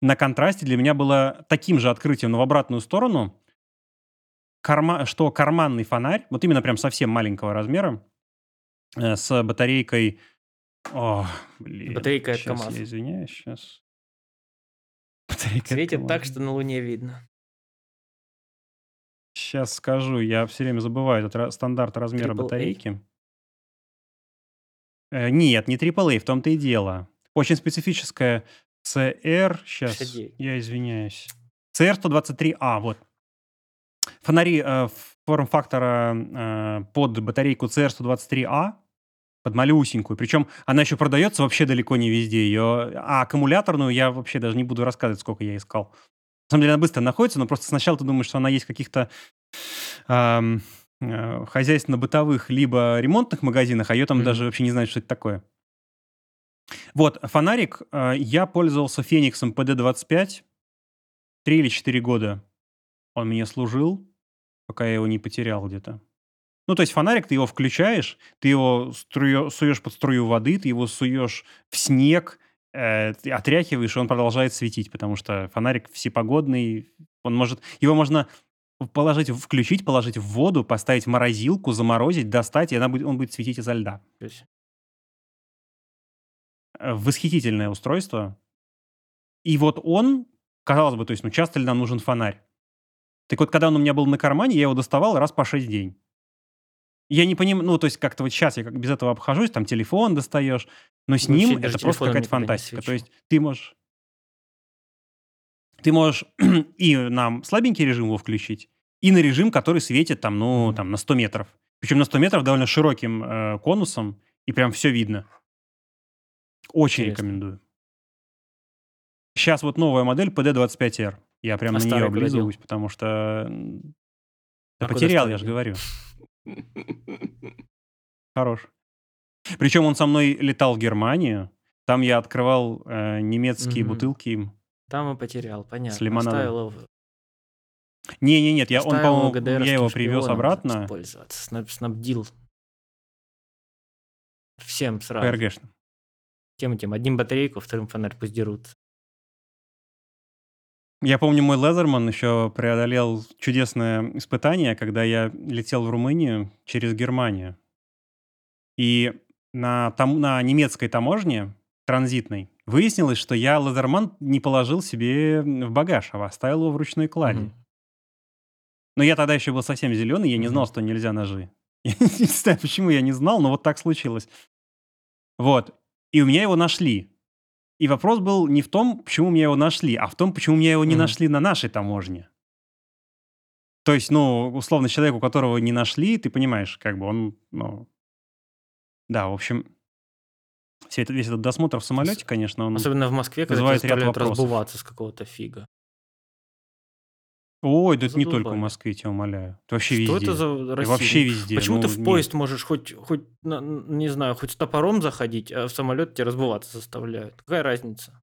На контрасте для меня было таким же открытием, но в обратную сторону, Карма, что карманный фонарь, вот именно прям совсем маленького размера, э, с батарейкой... О, блин, батарейка от КамАЗа. Я извиняюсь, сейчас. Батарейка светит так, что на Луне видно. Сейчас скажу, я все время забываю этот ра- стандарт размера трипл эй батарейки. Э, нет, не трипл эй, в том-то и дело. Очень специфическая си эр, сейчас, шестьдесят девять. Я извиняюсь. си эр сто двадцать три а, вот. Фонари э, форм-фактора э, под батарейку си эр сто двадцать три а, под малюсенькую. Причем она еще продается вообще далеко не везде. Ее... А аккумуляторную я вообще даже не буду рассказывать, сколько я искал. На самом деле она быстро находится, но просто сначала ты думаешь, что она есть в каких-то э, э, хозяйственно-бытовых либо ремонтных магазинах, а ее там mm-hmm. даже вообще не знают, что это такое. Вот, фонарик. Э, я пользовался Фениксом пи ди двадцать пять три или четыре года. Он мне служил, пока я его не потерял где-то. Ну, то есть фонарик, ты его включаешь, ты его струю, суешь под струю воды, ты его суешь в снег, э, ты отряхиваешь, и он продолжает светить, потому что фонарик всепогодный, он может... Его можно положить, включить, положить в воду, поставить в морозилку, заморозить, достать, и она будет, он будет светить изо льда. Восхитительное устройство. И вот он, казалось бы, то есть, ну, часто ли нам нужен фонарь? Так вот, когда он у меня был на кармане, я его доставал раз по шесть в день. Я не понимаю, ну, то есть как-то вот сейчас я как без этого обхожусь, там телефон достаешь, но с вообще ним это просто какая-то фантастика. То есть ты можешь... Ты можешь и на слабенький режим его включить, и на режим, который светит там, ну, mm-hmm. там на сто метров. Причем на сто метров довольно широким э, конусом, и прям все видно. Очень интересно. Рекомендую. Сейчас вот новая модель пи ди двадцать пять эр. Я прям а на нее облизываюсь, потому что... Да а потерял, я же говорю. Хорош. Причем он со мной летал в Германию. Там я открывал э, немецкие mm-hmm. бутылки им. Там и потерял, понятно. С лимонадом. Не-не-нет, я, он, по-моему, я его привез обратно. Снаб- снабдил. Всем сразу. ПРГшно. Тем и тем. Одним батарейку, вторым фонарь пусть дерут. Я помню, мой Leatherman еще преодолел чудесное испытание, когда я летел в Румынию через Германию. И на, там, на немецкой таможне, транзитной, выяснилось, что я Leatherman не положил себе в багаж, а оставил его в ручной клади. Mm-hmm. Но я тогда еще был совсем зеленый, я не знал, mm-hmm. что нельзя ножи. Я не знаю, почему я не знал, но вот так случилось. Вот. И у меня его нашли. И вопрос был не в том, почему меня его нашли, а в том, почему меня его не mm-hmm. нашли на нашей таможне. То есть, ну, условно, человеку, которого не нашли, ты понимаешь, как бы он, ну... Да, в общем, все это, весь этот досмотр в самолете, конечно, он... Особенно в Москве, когда тебя заставляют разбуваться с какого-то фига. Ой, да это не только в Москве, я тебя умоляю. Это вообще везде. Что это за Россия? Вообще везде. Почему ну, ты в поезд нет. можешь хоть, хоть, не знаю, хоть с топором заходить, а в самолет тебя разбываться заставляют? Какая разница?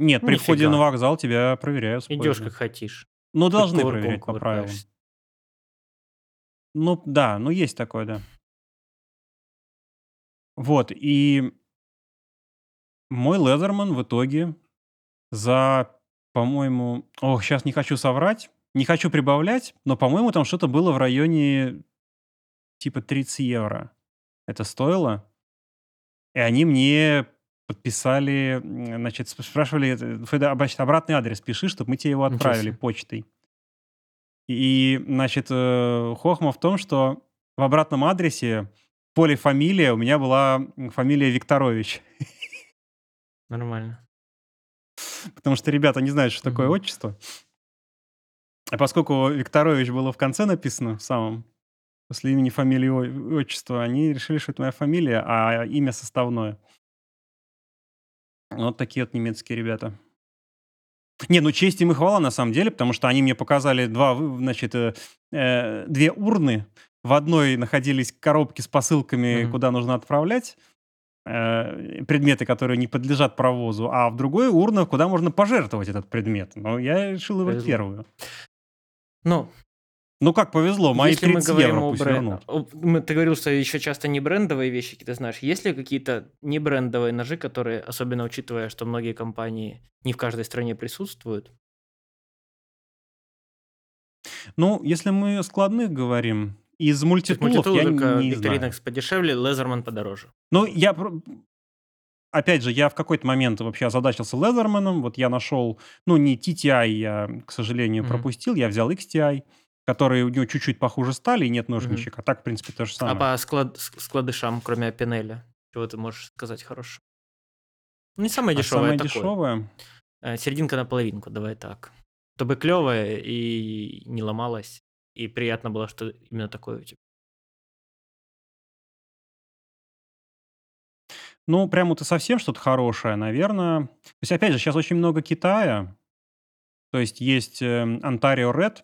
Нет, ну, при входе фига. На вокзал тебя проверяют. Идешь как хотишь. Ну, должны кувырком, проверять по правилам. Ну, да, ну есть такое, да. Вот, и мой Leatherman в итоге за... По-моему... Ох, сейчас не хочу соврать. Не хочу прибавлять, но, по-моему, там что-то было в районе типа тридцать евро это стоило. И они мне подписали, значит, спрашивали, обратный адрес пиши, чтобы мы тебе его отправили почтой. И, значит, хохма в том, что в обратном адресе в поле фамилия у меня была фамилия Викторович. Нормально. Потому что ребята не знают, что такое отчество. А поскольку Викторович было в конце написано в самом, после имени, фамилии, отчества, они решили, что это моя фамилия, а имя составное. Вот такие вот немецкие ребята. Не, ну честь им и хвала на самом деле, потому что они мне показали два, значит, э, две урны. В одной находились коробки с посылками, mm-hmm. куда нужно отправлять э, предметы, которые не подлежат провозу, а в другой урна, куда можно пожертвовать этот предмет. Но я решил выбрать первую. Ну... Ну как повезло, мои если тридцать евро пусть вернут. Мы, ты говорил, что еще часто не брендовые вещи, ты знаешь. Есть ли какие-то не брендовые ножи, которые, особенно учитывая, что многие компании не в каждой стране присутствуют? Ну, если мы о складных говорим, из мультитулов мультитул я не, не знаю. Victorinox подешевле, Leatherman подороже. Ну, я... Опять же, я в какой-то момент вообще озадачился Leatherman. Вот я нашел... Ну, не ти ти ай я, к сожалению, mm-hmm. пропустил. Я взял икс ти ай. Которые у него чуть-чуть похуже стали, и нет ножничек, mm-hmm. а так, в принципе, то же самое. А по склад... складышам, кроме Opinel, чего ты можешь сказать хорошего? Ну, не самое дешевое а самое такое. Самое дешевое? Серединка на половинку, давай так. Чтобы клевое и не ломалось, и приятно было, что именно такое у тебя. Ну, прям вот и совсем что-то хорошее, наверное. То есть, опять же, сейчас очень много Китая. То есть, есть Ontario Red,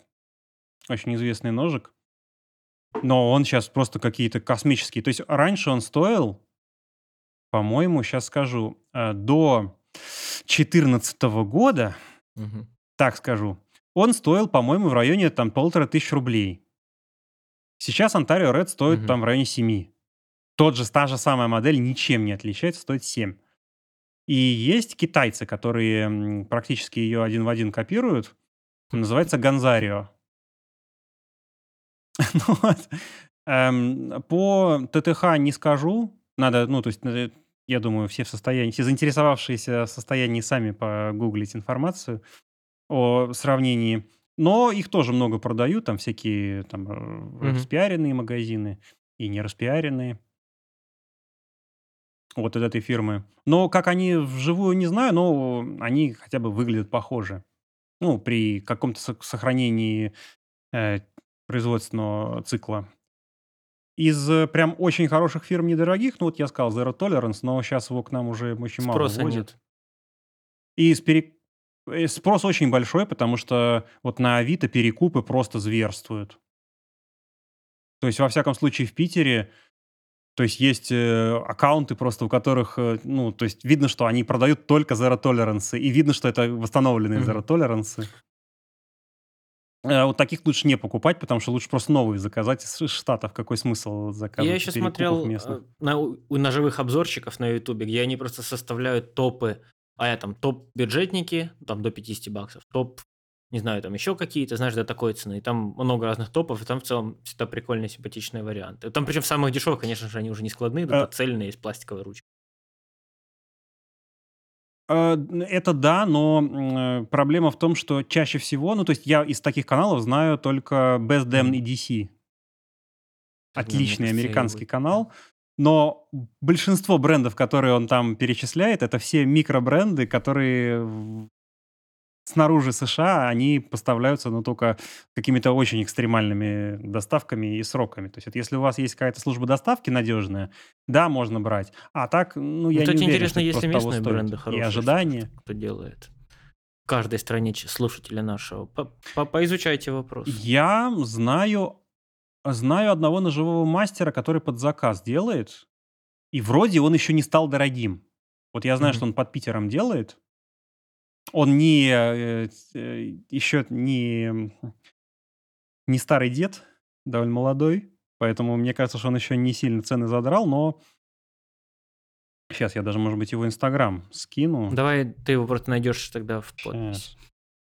очень известный ножик, но он сейчас просто какие-то космические. То есть раньше он стоил, по-моему, сейчас скажу, до две тысячи четырнадцатого года, угу. так скажу, он стоил, по-моему, в районе там полутора тысяч рублей. Сейчас Ontario Red стоит угу. там в районе семи. Тот же, та же самая модель ничем не отличается, стоит семь. И есть китайцы, которые практически ее один в один копируют, называется Ганзарио. Ну, вот. эм, по ТТХ не скажу. Надо, ну, то есть, я думаю, все в состоянии, все заинтересовавшиеся в состоянии сами погуглить информацию о сравнении. Но их тоже много продают, там всякие там, mm-hmm. распиаренные магазины и не распиаренные. Вот от этой фирмы. Но как они вживую, не знаю, но они хотя бы выглядят похоже. Ну, при каком-то сохранении э, производственного цикла. Из прям очень хороших фирм недорогих, ну вот я сказал, Zero Tolerance, но сейчас его к нам уже очень мало спроса вводят. Нет. И пере... спрос очень большой, потому что вот на Авито перекупы просто зверствуют. То есть, во всяком случае, в Питере, то есть, есть аккаунты просто, у которых, ну, то есть, видно, что они продают только Zero Tolerance, и видно, что это восстановленные Zero Tolerance. Вот таких лучше не покупать, потому что лучше просто новые заказать из Штатов. Какой смысл заказывать? Я еще смотрел на, у ножевых обзорщиков на Ютубе, где они просто составляют топы, а я там топ-бюджетники, там до пятьдесят баксов, топ, не знаю, там еще какие-то, знаешь, до такой цены. И там много разных топов, и там в целом всегда прикольные, симпатичные варианты. Там причем самых дешевых, конечно же, они уже не складные, да, а... цельные, из пластиковой ручки. Это да, но проблема в том, что чаще всего... Ну, то есть я из таких каналов знаю только Best Damn и ди си. Отличный американский канал. Но большинство брендов, которые он там перечисляет, это все микробренды, которые снаружи США, они поставляются, но только какими-то очень экстремальными доставками и сроками. То есть вот, если у вас есть какая-то служба доставки надежная, да, можно брать. А так, ну, я ну, не уверен, что это просто того стоит. Бренды хорошие, и ожидания. Кто делает. В каждой стране слушателя нашего. Поизучайте вопрос. Я знаю, знаю одного ножевого мастера, который под заказ делает, и вроде он еще не стал дорогим. Вот я знаю, mm-hmm. что он под Питером делает. Он не, еще не, не старый дед, довольно молодой, поэтому мне кажется, что он еще не сильно цены задрал, но сейчас я даже, может быть, его Инстаграм скину. Давай ты его просто найдешь тогда в подпись. Сейчас.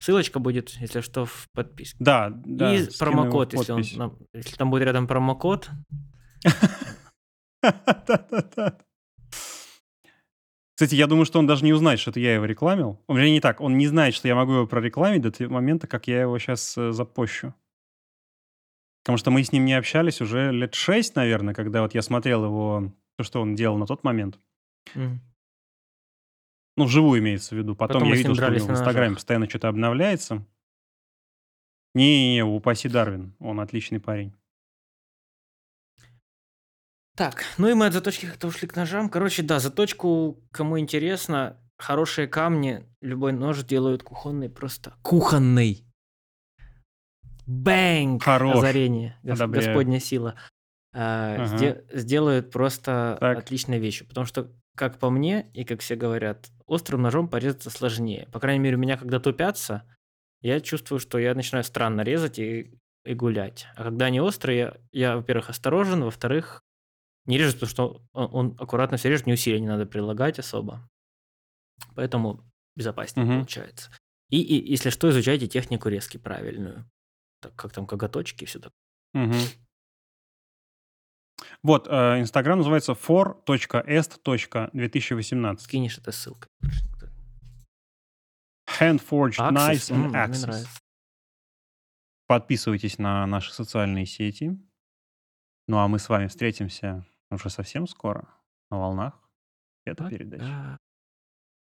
Ссылочка будет, если что, в подписке. Да, да. И промокод, если, он, если там будет рядом промокод, Кстати, я думаю, что он даже не узнает, что это я его рекламил. У меня не так. Он не знает, что я могу его прорекламить до того момента, как я его сейчас э, запощу. Потому что мы с ним не общались уже лет шесть, наверное, когда вот я смотрел его, то, что он делал на тот момент. Mm. Ну, вживую имеется в виду. Потом, Потом я видел, что у него в Инстаграме постоянно что-то обновляется. Не-не-не, упаси Дарвин. Он отличный парень. Так, ну и мы от заточки как-то ушли к ножам. Короче, да, заточку, кому интересно, хорошие камни, любой нож делают кухонный, просто кухонный. Бэнг! Хорош. Озарение, Гос- господня сила. А, ага. сде- сделают просто так. Отличной вещью. Потому что, как по мне, и как все говорят, острым ножом порезаться сложнее. По крайней мере, у меня когда тупятся, я чувствую, что я начинаю странно резать и, и гулять. А когда они острые, я, я, во-первых, осторожен, во-вторых, не режет, потому что он, он аккуратно все режет, ни усилия не надо прилагать особо. Поэтому безопаснее угу. получается. И, и, если что, изучайте технику резки правильную. Так, как там коготочки и все такое. Угу. Вот, Инстаграм э, называется for.est.две тысячи восемнадцать. Скинешь это ссылкой. Handforged, Knives and mm, Axes. Подписывайтесь на наши социальные сети. Ну, а мы с вами встретимся уже совсем скоро на волнах этой передачи.